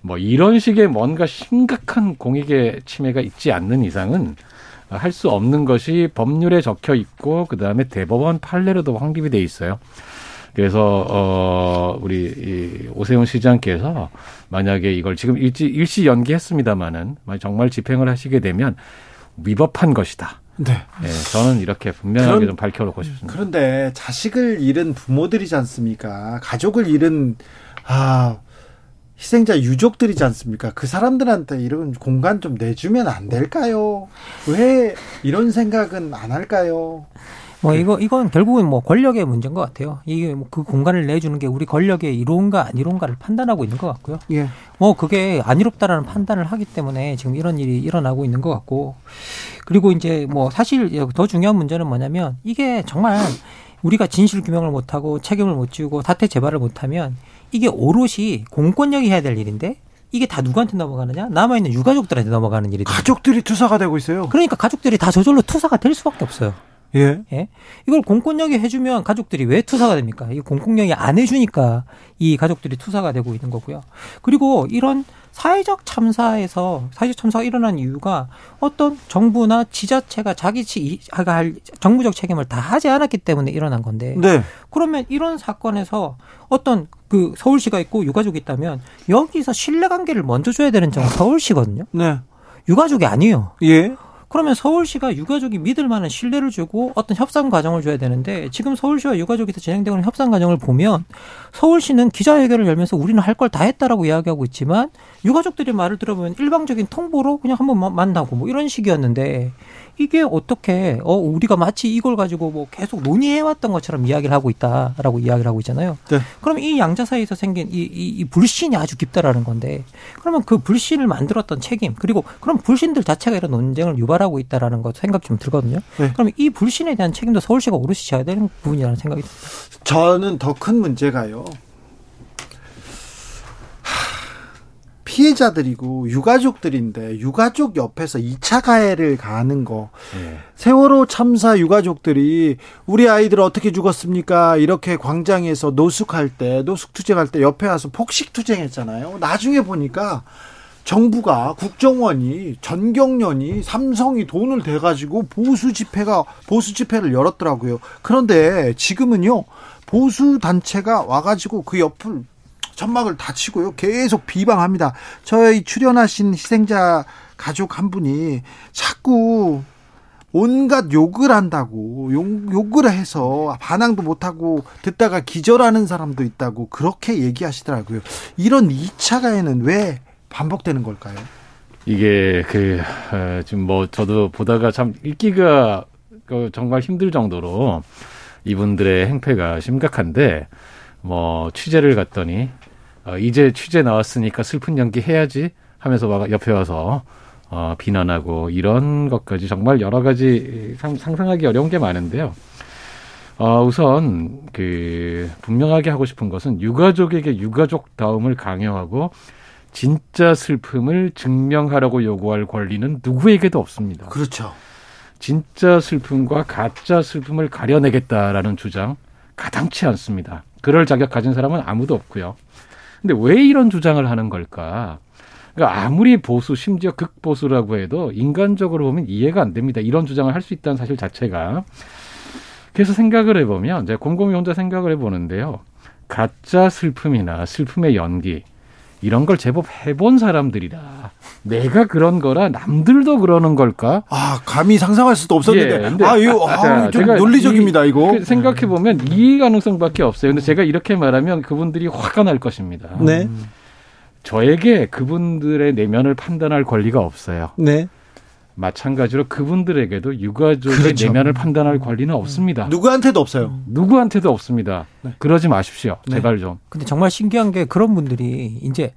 뭐 이런 식의 뭔가 심각한 공익의 침해가 있지 않는 이상은 할 수 없는 것이 법률에 적혀 있고 그다음에 대법원 판례로도 확립이 돼 있어요. 그래서 어, 우리 오세훈 시장께서 만약에 이걸 지금 일시, 일시 연기했습니다마는 정말 집행을 하시게 되면 위법한 것이다. 네. 네, 저는 이렇게 분명하게 그런, 좀 밝혀놓고 싶습니다. 그런데 자식을 잃은 부모들이지 않습니까? 가족을 잃은 아, 희생자 유족들이지 않습니까? 그 사람들한테 이런 공간 좀 내주면 안 될까요? 왜 이런 생각은 안 할까요? 뭐 이거 이건 결국은 뭐 권력의 문제인 것 같아요. 이게 뭐 그 공간을 내주는 게 우리 권력의 이로운가 아니로운가를 판단하고 있는 것 같고요. 예. 뭐 그게 아니롭다라는 판단을 하기 때문에 지금 이런 일이 일어나고 있는 것 같고 그리고 이제 뭐 사실 더 중요한 문제는 뭐냐면 이게 정말 우리가 진실 규명을 못 하고 책임을 못 지우고 사태 재발을 못 하면 이게 오롯이 공권력이 해야 될 일인데. 이게 다 누구한테 넘어가느냐? 남아있는 유가족들한테 넘어가는 일이 가족들이 투사가 되고 있어요. 그러니까 가족들이 다 저절로 투사가 될 수밖에 없어요. 예. 예. 이걸 공권력이 해주면 가족들이 왜 투사가 됩니까? 이 공권력이 안 해주니까 이 가족들이 투사가 되고 있는 거고요. 그리고 이런 사회적 참사에서 사회적 참사가 일어난 이유가 어떤 정부나 지자체가 자기가 할 정부적 책임을 다 하지 않았기 때문에 일어난 건데. 네. 그러면 이런 사건에서 어떤 그 서울시가 있고 유가족이 있다면 여기서 신뢰관계를 먼저 줘야 되는 점은 서울시거든요. 네. 유가족이 아니에요. 예. 그러면 서울시가 유가족이 믿을 만한 신뢰를 주고 어떤 협상 과정을 줘야 되는데 지금 서울시와 유가족에서 진행되는 협상 과정을 보면 서울시는 기자회견을 열면서 우리는 할 걸 다 했다라고 이야기하고 있지만 유가족들의 말을 들어보면 일방적인 통보로 그냥 한번 만나고 뭐 이런 식이었는데 이게 어떻게 어 우리가 마치 이걸 가지고 뭐 계속 논의해왔던 것처럼 이야기를 하고 있다라고 이야기를 하고 있잖아요. 네. 그럼 이 양자 사이에서 생긴 이, 이, 이 불신이 아주 깊다라는 건데 그러면 그 불신을 만들었던 책임 그리고 그럼 불신들 자체가 이런 논쟁을 유발하고 있다라는 것 생각 좀 들거든요. 네. 그럼 이 불신에 대한 책임도 서울시가 오롯이 져야 되는 부분이라는 생각이 듭니다. 저는 더 큰 문제가요. 피해자들이고 유가족들인데 유가족 옆에서 이 차 가해를 가하는 거. 네. 세월호 참사 유가족들이 우리 아이들 어떻게 죽었습니까? 이렇게 광장에서 노숙할 때 노숙투쟁할 때 옆에 와서 폭식투쟁했잖아요. 나중에 보니까 정부가 국정원이 전경련이 삼성이 돈을 대가지고 보수 집회가 보수 집회를 열었더라고요. 그런데 지금은요 보수 단체가 와가지고 그 옆을 천막을 다 치고요. 계속 비방합니다. 저희 출연하신 희생자 가족 한 분이 자꾸 온갖 욕을 한다고 욕, 욕을 해서 반항도 못하고 듣다가 기절하는 사람도 있다고 그렇게 얘기하시더라고요. 이런 이 차 가해는 왜 반복되는 걸까요? 이게 그 어, 지금 뭐 저도 보다가 참 읽기가 정말 힘들 정도로 이분들의 행패가 심각한데, 뭐 취재를 갔더니 어, 이제 취재 나왔으니까 슬픈 연기 해야지 하면서 막 옆에 와서 어, 비난하고 이런 것까지 정말 여러 가지 상, 상상하기 어려운 게 많은데요. 어, 우선 그 분명하게 하고 싶은 것은 유가족에게 유가족다움을 강요하고 진짜 슬픔을 증명하라고 요구할 권리는 누구에게도 없습니다. 그렇죠. 진짜 슬픔과 가짜 슬픔을 가려내겠다라는 주장 가당치 않습니다. 그럴 자격 가진 사람은 아무도 없고요. 근데 왜 이런 주장을 하는 걸까? 그러니까 아무리 보수, 심지어 극보수라고 해도 인간적으로 보면 이해가 안 됩니다. 이런 주장을 할 수 있다는 사실 자체가. 그래서 생각을 해보면, 제가 곰곰이 혼자 생각을 해보는데요. 가짜 슬픔이나 슬픔의 연기, 이런 걸 제법 해본 사람들이라 내가 그런 거라 남들도 그러는 걸까? 아, 감히 상상할 수도 없었는데. 예, 아, 이거 아, 아, 좀 논리적입니다, 이거. 생각해보면 이 가능성밖에 없어요. 근데 제가 이렇게 말하면 그분들이 화가 날 것입니다. 네. 음, 저에게 그분들의 내면을 판단할 권리가 없어요. 네. 마찬가지로 그분들에게도 유가족의 그렇죠. 내면을 판단할 권리는 없습니다. 누구한테도 없어요. 누구한테도 없습니다. 네. 그러지 마십시오. 제발 네. 좀. 근데 정말 신기한 게 그런 분들이 이제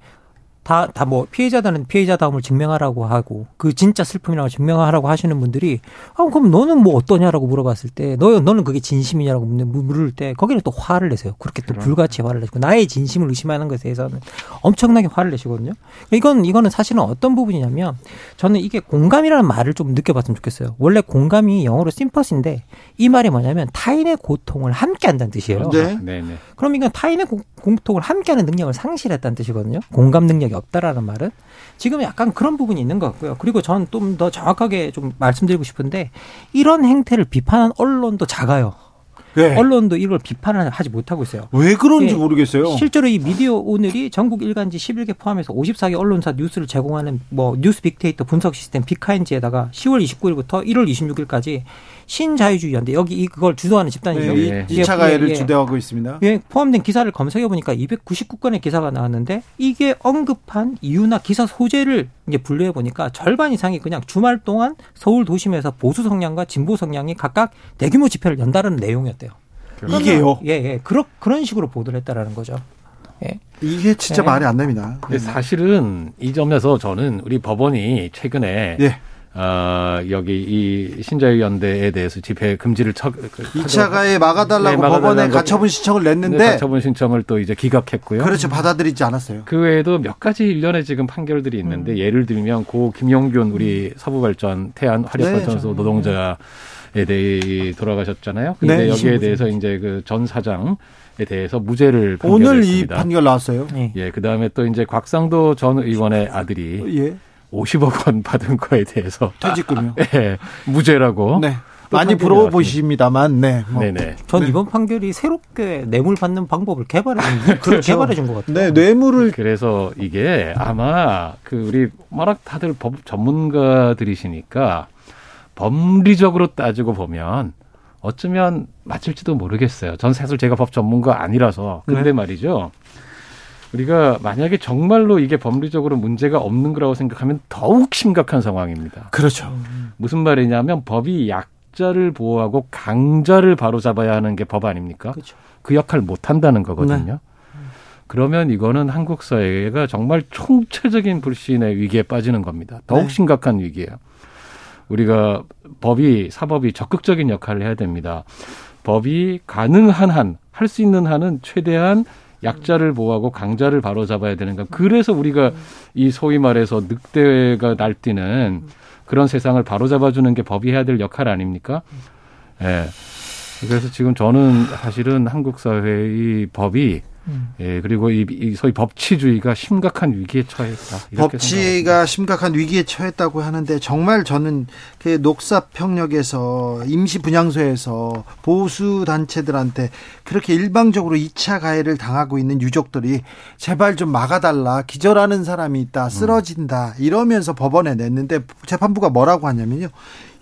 다, 다 뭐 피해자다는 피해자다움을 증명하라고 하고 그 진짜 슬픔이라고 증명하라고 하시는 분들이 아, 그럼 너는 뭐 어떠냐라고 물어봤을 때 너, 너는 그게 진심이냐라고 물을 때 거기는 또 화를 내세요. 그렇게 또 그럼. 불같이 화를 내시고 나의 진심을 의심하는 것에 대해서는 엄청나게 화를 내시거든요. 이건, 이거는 사실은 어떤 부분이냐면 저는 이게 공감이라는 말을 좀 느껴봤으면 좋겠어요. 원래 공감이 영어로 심퍼시인데 이 말이 뭐냐면 타인의 고통을 함께 한다는 뜻이에요. 네. 아, 네네. 그럼 이건 타인의 고, 고통을 함께 하는 능력을 상실했다는 뜻이거든요. 공감 능력이 없다라는 말은 지금 약간 그런 부분이 있는 것 같고요. 그리고 전 좀 더 정확하게 좀 말씀드리고 싶은데 이런 행태를 비판한 언론도 작아요. 네. 언론도 이걸 비판을 하지 못하고 있어요. 왜 그런지 모르겠어요. 실제로 이 미디어 오늘이 전국 일간지 열한 개 포함해서 오십사 개 언론사 뉴스를 제공하는 뭐 뉴스 빅데이터 분석 시스템 빅카인지에다가 시월 이십구일부터 일월 이십육일까지 신자유주의 연대 여기 그걸 주도하는 집단이죠. 네, 이 차 가해를 예, 주도하고 있습니다. 예, 포함된 기사를 검색해보니까 이백구십구 건의 기사가 나왔는데 이게 언급한 이유나 기사 소재를 이제 분류해보니까 절반 이상이 그냥 주말 동안 서울 도심에서 보수 성향과 진보 성향이 각각 대규모 집회를 연다는 내용이었대요. 이게요? 예, 예. 그러, 그런 식으로 보도를 했다라는 거죠. 예. 이게 진짜 예. 말이 안 됩니다. 근데 사실은 이 점에서 저는 우리 법원이 최근에 예. 어, 여기 이 신자유연대에 대해서 집회 금지를 쳐, 이 차 가해 막아달라고 네, 법원에 가처분 신청을 냈는데 네, 가처분 신청을 또 이제 기각했고요. 그렇죠. 받아들이지 않았어요. 그 외에도 몇 가지 일련의 지금 판결들이 있는데 음. 예를 들면 고 김용균 우리 서부발전 태안 화력발전소 네, 노동자에 대해 돌아가셨잖아요. 근데 네, 여기에 대해서 이제 그 전 사장 에 대해서 무죄를 판결했습니다. 오늘 이 판결 나왔어요. 네. 예, 그 다음에 또 이제 곽상도 전 의원의 아들이 예. 오십억 원 받은 거에 대해서 퇴직금요. 네, 무죄라고. 네. 많이 부러워 보십니다만, 네. 뭐. 네네. 전 네. 이번 판결이 새롭게 뇌물 받는 방법을 개발해 준, 그렇죠. 개발해 준 것 같아요. 네, 뇌물을. 그래서 이게 아마 그 우리 워낙 다들 법 전문가들이시니까 법리적으로 따지고 보면 어쩌면 맞을지도 모르겠어요. 전 사실 제가 법 전문가 아니라서. 근데 네. 말이죠. 우리가 만약에 정말로 이게 법리적으로 문제가 없는 거라고 생각하면 더욱 심각한 상황입니다. 그렇죠. 무슨 말이냐면 법이 약자를 보호하고 강자를 바로잡아야 하는 게 법 아닙니까? 그렇죠. 그 역할을 못한다는 거거든요. 네. 그러면 이거는 한국 사회가 정말 총체적인 불신의 위기에 빠지는 겁니다. 더욱 네. 심각한 위기예요. 우리가 법이, 사법이 적극적인 역할을 해야 됩니다. 법이 가능한 한, 할 수 있는 한은 최대한 약자를 보호하고 강자를 바로잡아야 되는 건 그래서 우리가 이 소위 말해서 늑대가 날뛰는 그런 세상을 바로잡아주는 게 법이 해야 될 역할 아닙니까? 예. 그래서 지금 저는 사실은 한국 사회의 법이 예, 그리고 이 소위 법치주의가 심각한 위기에 처했다. 법치가 심각한 위기에 처했다고 하는데 정말 저는 녹사평역에서 임시분향소에서 보수단체들한테 그렇게 일방적으로 이 차 가해를 당하고 있는 유족들이 제발 좀 막아달라. 기절하는 사람이 있다. 쓰러진다. 이러면서 법원에 냈는데 재판부가 뭐라고 하냐면요.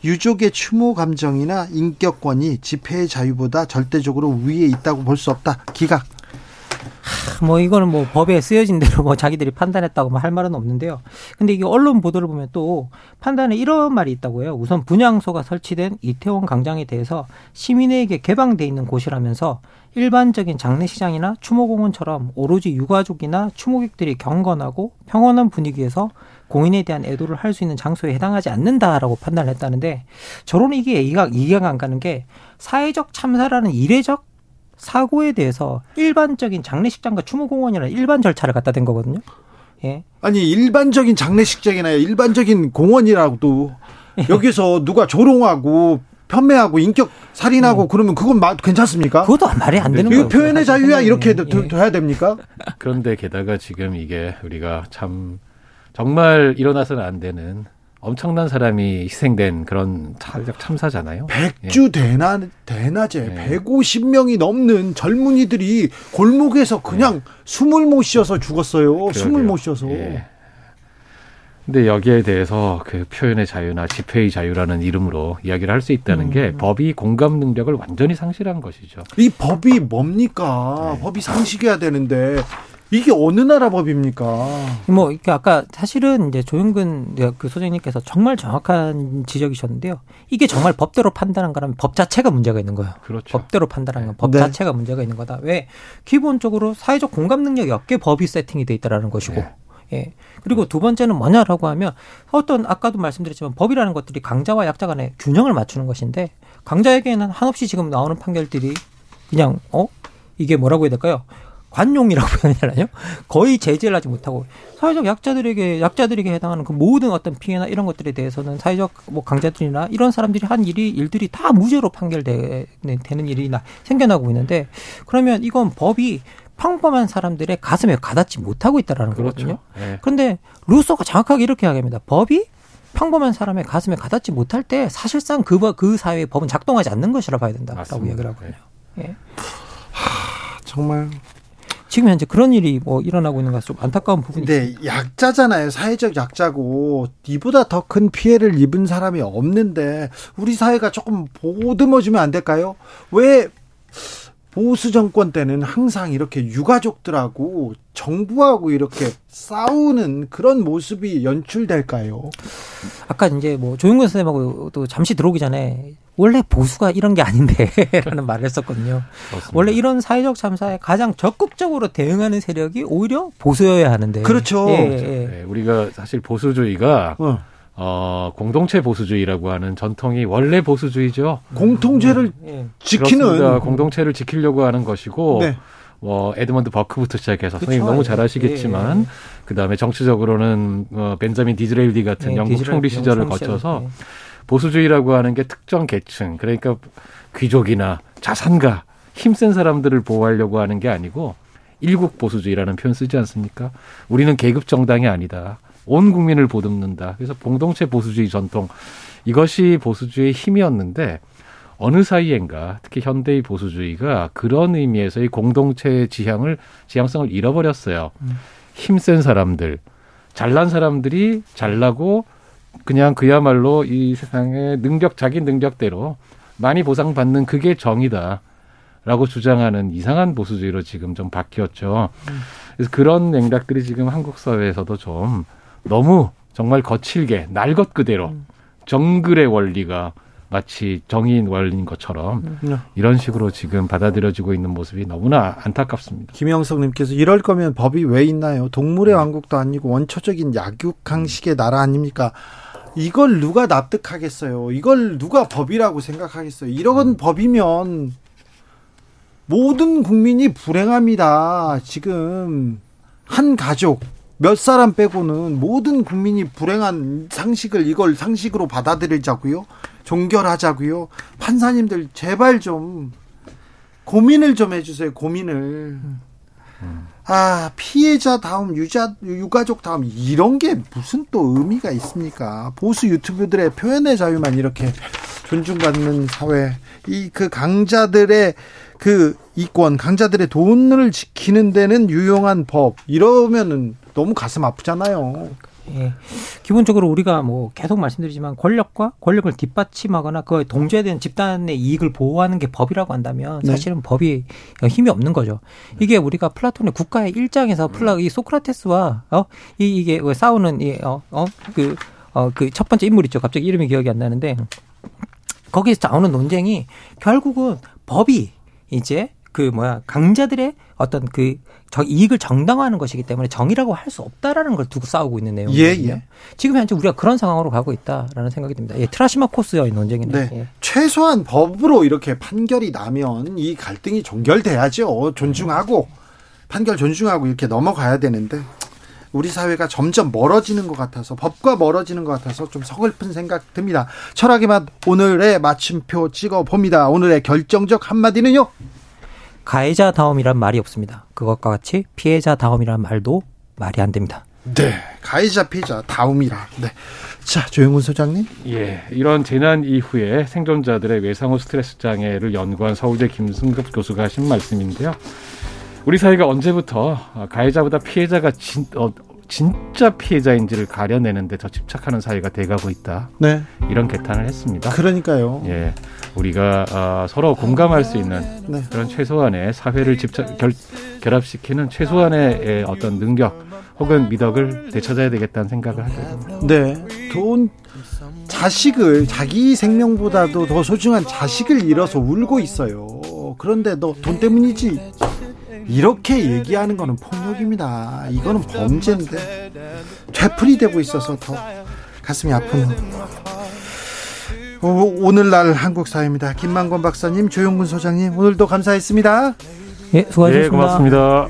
유족의 추모 감정이나 인격권이 집회의 자유보다 절대적으로 위에 있다고 볼 수 없다. 기각. 하, 뭐 이거는 뭐 법에 쓰여진 대로 뭐 자기들이 판단했다고 뭐 할 말은 없는데요. 근데 이게 언론 보도를 보면 또 판단에 이런 말이 있다고요. 우선 분향소가 설치된 이태원 광장에 대해서 시민에게 개방돼 있는 곳이라면서 일반적인 장례시장이나 추모공원처럼 오로지 유가족이나 추모객들이 경건하고 평온한 분위기에서 공인에 대한 애도를 할 수 있는 장소에 해당하지 않는다라고 판단을 했다는데, 저런 이게 이해가, 이해가 안 가는 게 사회적 참사라는 이례적 사고에 대해서 일반적인 장례식장과 추모공원이라는 일반 절차를 갖다 댄 거거든요. 예. 아니 일반적인 장례식장이나 일반적인 공원이라고도 여기서 누가 조롱하고 편매하고 인격 살인하고 음. 그러면 그건 마, 괜찮습니까? 그것도 말이 안 되는 거예요. 표현의 자유야 이렇게 둬야 예. 됩니까? 그런데 게다가 지금 이게 우리가 참 정말 일어나서는 안 되는 엄청난 사람이 희생된 그런 참사잖아요. 백주 대낮, 대낮에 네. 백오십 명이 넘는 젊은이들이 골목에서 그냥 네. 숨을 못 쉬어서 죽었어요. 그러게요. 숨을 못 쉬어서. 네. 근데 여기에 대해서 그 표현의 자유나 집회의 자유라는 이름으로 이야기를 할 수 있다는 음. 게 법이 공감 능력을 완전히 상실한 것이죠. 이 법이 뭡니까? 네. 법이 상식해야 되는데. 이게 어느 나라 법입니까? 뭐, 그러니까 아까 사실은 이제 조영근 그 소장님께서 정말 정확한 지적이셨는데요. 이게 정말 법대로 판단한 거라면 법 자체가 문제가 있는 거예요. 그렇죠. 법대로 판단한 건 법 네. 자체가 문제가 있는 거다. 왜? 기본적으로 사회적 공감 능력이 없게 법이 세팅이 돼 있다라는 것이고. 네. 예. 그리고 두 번째는 뭐냐라고 하면 어떤 아까도 말씀드렸지만 법이라는 것들이 강자와 약자 간의 균형을 맞추는 것인데, 강자에게는 한없이 지금 나오는 판결들이 그냥, 어? 이게 뭐라고 해야 될까요? 관용이라고 표현하나요? 거의 제재를 하지 못하고 사회적 약자들에게 약자들에게 해당하는 그 모든 어떤 피해나 이런 것들에 대해서는 사회적 뭐 강자들이나 이런 사람들이 한 일이 일들이 다 무죄로 판결되는 일이나 생겨나고 있는데, 그러면 이건 법이 평범한 사람들의 가슴에 가닿지 못하고 있다라는 거거든요. 그렇죠. 네. 그런데 루소가 정확하게 이렇게 이야기합니다. 법이 평범한 사람의 가슴에 가닿지 못할 때 사실상 그, 그 사회의 법은 작동하지 않는 것이라 봐야 된다라고 이야기를 하거든요. 네. 예. 하, 정말. 지금 현재 그런 일이 뭐 일어나고 있는 것이 좀 안타까운 부분이 있습니다. 네, 약자잖아요. 사회적 약자고 이보다 더 큰 피해를 입은 사람이 없는데 우리 사회가 조금 보듬어주면 안 될까요? 왜 보수 정권 때는 항상 이렇게 유가족들하고 정부하고 이렇게 싸우는 그런 모습이 연출될까요? 아까 이제 뭐 조영근 선생님하고 또 잠시 들어오기 전에 원래 보수가 이런 게 아닌데 라는 말을 했었거든요. 그렇습니다. 원래 이런 사회적 참사에 가장 적극적으로 대응하는 세력이 오히려 보수여야 하는데. 그렇죠. 예, 예. 예, 우리가 사실 보수주의가 어. 어, 공동체 보수주의라고 하는 전통이 원래 보수주의죠. 공통체를 음, 예. 지키는. 그렇습니다. 공동체를 지키려고 하는 것이고. 네. 뭐 에드먼드 버크부터 시작해서 그쵸, 선생님 너무 잘 아시겠지만 예, 예. 그다음에 정치적으로는 어, 벤자민 디즈레일리 같은 예, 영국 디즈레일, 총리 시절을 거쳐서 예. 보수주의라고 하는 게 특정 계층, 그러니까 귀족이나 자산가, 힘센 사람들을 보호하려고 하는 게 아니고 일국 보수주의라는 표현 쓰지 않습니까? 우리는 계급 정당이 아니다. 온 국민을 보듬는다. 그래서 공동체 보수주의 전통, 이것이 보수주의의 힘이었는데 어느 사이엔가 특히 현대의 보수주의가 그런 의미에서의 공동체의 지향을, 지향성을 잃어버렸어요. 음. 힘센 사람들, 잘난 사람들이 잘나고 그냥 그야말로 이 세상의 능력, 자기 능력대로 많이 보상받는 그게 정의다라고 주장하는 이상한 보수주의로 지금 좀 바뀌었죠. 음. 그래서 그런 맥락들이 지금 한국 사회에서도 좀 너무 정말 거칠게 날 것 그대로 음. 정글의 원리가 마치 정의인 원리인 것처럼 이런 식으로 지금 받아들여지고 있는 모습이 너무나 안타깝습니다. 김영석님께서 이럴 거면 법이 왜 있나요? 동물의 왕국도 아니고 원초적인 약육강식의 나라 아닙니까? 이걸 누가 납득하겠어요? 이걸 누가 법이라고 생각하겠어요? 이런 음. 법이면 모든 국민이 불행합니다. 지금 한 가족 몇 사람 빼고는 모든 국민이 불행한 상식을, 이걸 상식으로 받아들이자고요? 종결하자고요? 판사님들 제발 좀 고민을 좀 해주세요. 고민을. 아, 피해자 다음, 유자, 유가족 다음, 이런 게 무슨 또 의미가 있습니까? 보수 유튜브들의 표현의 자유만 이렇게 존중받는 사회, 이 그 강자들의 그 이권, 강자들의 돈을 지키는 데는 유용한 법, 이러면은 너무 가슴 아프잖아요. 예. 기본적으로 우리가 뭐 계속 말씀드리지만 권력과 권력을 뒷받침하거나 그거에 동조되는 집단의 이익을 보호하는 게 법이라고 한다면 사실은 네. 법이 힘이 없는 거죠. 이게 우리가 플라톤의 국가의 일장에서 플라 이 소크라테스와 어 이 이게 싸우는 이 어 어 그 어 그 첫 번째 인물 있죠. 갑자기 이름이 기억이 안 나는데 거기에서 나오는 논쟁이 결국은 법이 이제 그 뭐야 강자들의 어떤 그 저 이익을 정당화하는 것이기 때문에 정의라고 할 수 없다라는 걸 두고 싸우고 있는 내용이거든요. 예, 예. 지금 현재 우리가 그런 상황으로 가고 있다라는 생각이 듭니다. 예, 트라시마 코스의 논쟁이네요. 네. 예. 최소한 법으로 이렇게 판결이 나면 이 갈등이 종결돼야죠. 존중하고 판결 존중하고 이렇게 넘어가야 되는데 우리 사회가 점점 멀어지는 것 같아서 법과 멀어지는 것 같아서 좀 서글픈 생각 듭니다. 철학의 맛 오늘의 마침표 찍어봅니다. 오늘의 결정적 한마디는요. 가해자 다움이란 말이 없습니다. 그것과 같이 피해자 다움이란 말도 말이 안 됩니다. 네. 가해자 피해자 다움이라. 네. 자, 조영근 소장님. 예. 이런 재난 이후에 생존자들의 외상 후 스트레스 장애를 연구한 서울대 김승급 교수가 하신 말씀인데요. 우리 사회가 언제부터 가해자보다 피해자가 진, 어, 진짜 피해자인지를 가려내는 데 더 집착하는 사회가 돼가고 있다. 네. 이런 개탄을 했습니다. 그러니까요. 예, 우리가 어, 서로 공감할 수 있는 네. 그런 최소한의 사회를 집착, 결, 결합시키는 최소한의 어떤 능력 혹은 미덕을 되찾아야 되겠다는 생각을 하게 됩니다. 네. 돈, 자식을 자기 생명보다도 더 소중한 자식을 잃어서 울고 있어요. 그런데 너 돈 때문이지. 이렇게 얘기하는 거는 폭력입니다. 이거는 범죄인데 되풀이 되고 있어서 더 가슴이 아픈 오늘날 한국 사회입니다. 김만권 박사님, 조용근 소장님 오늘도 감사했습니다. 예, 수고하셨습니다. 예, 고맙습니다.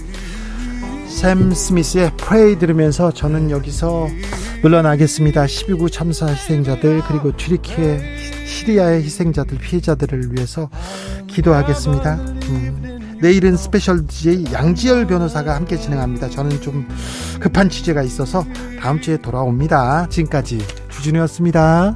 샘 스미스의 프레이 들으면서 저는 여기서 물러나겠습니다. 십이 구 참사 희생자들 그리고 튀르키예 시리아의 희생자들 피해자들을 위해서 기도하겠습니다. 음. 내일은 스페셜 디제이 양지열 변호사가 함께 진행합니다. 저는 좀 급한 취재가 있어서 다음 주에 돌아옵니다. 지금까지 주진우였습니다.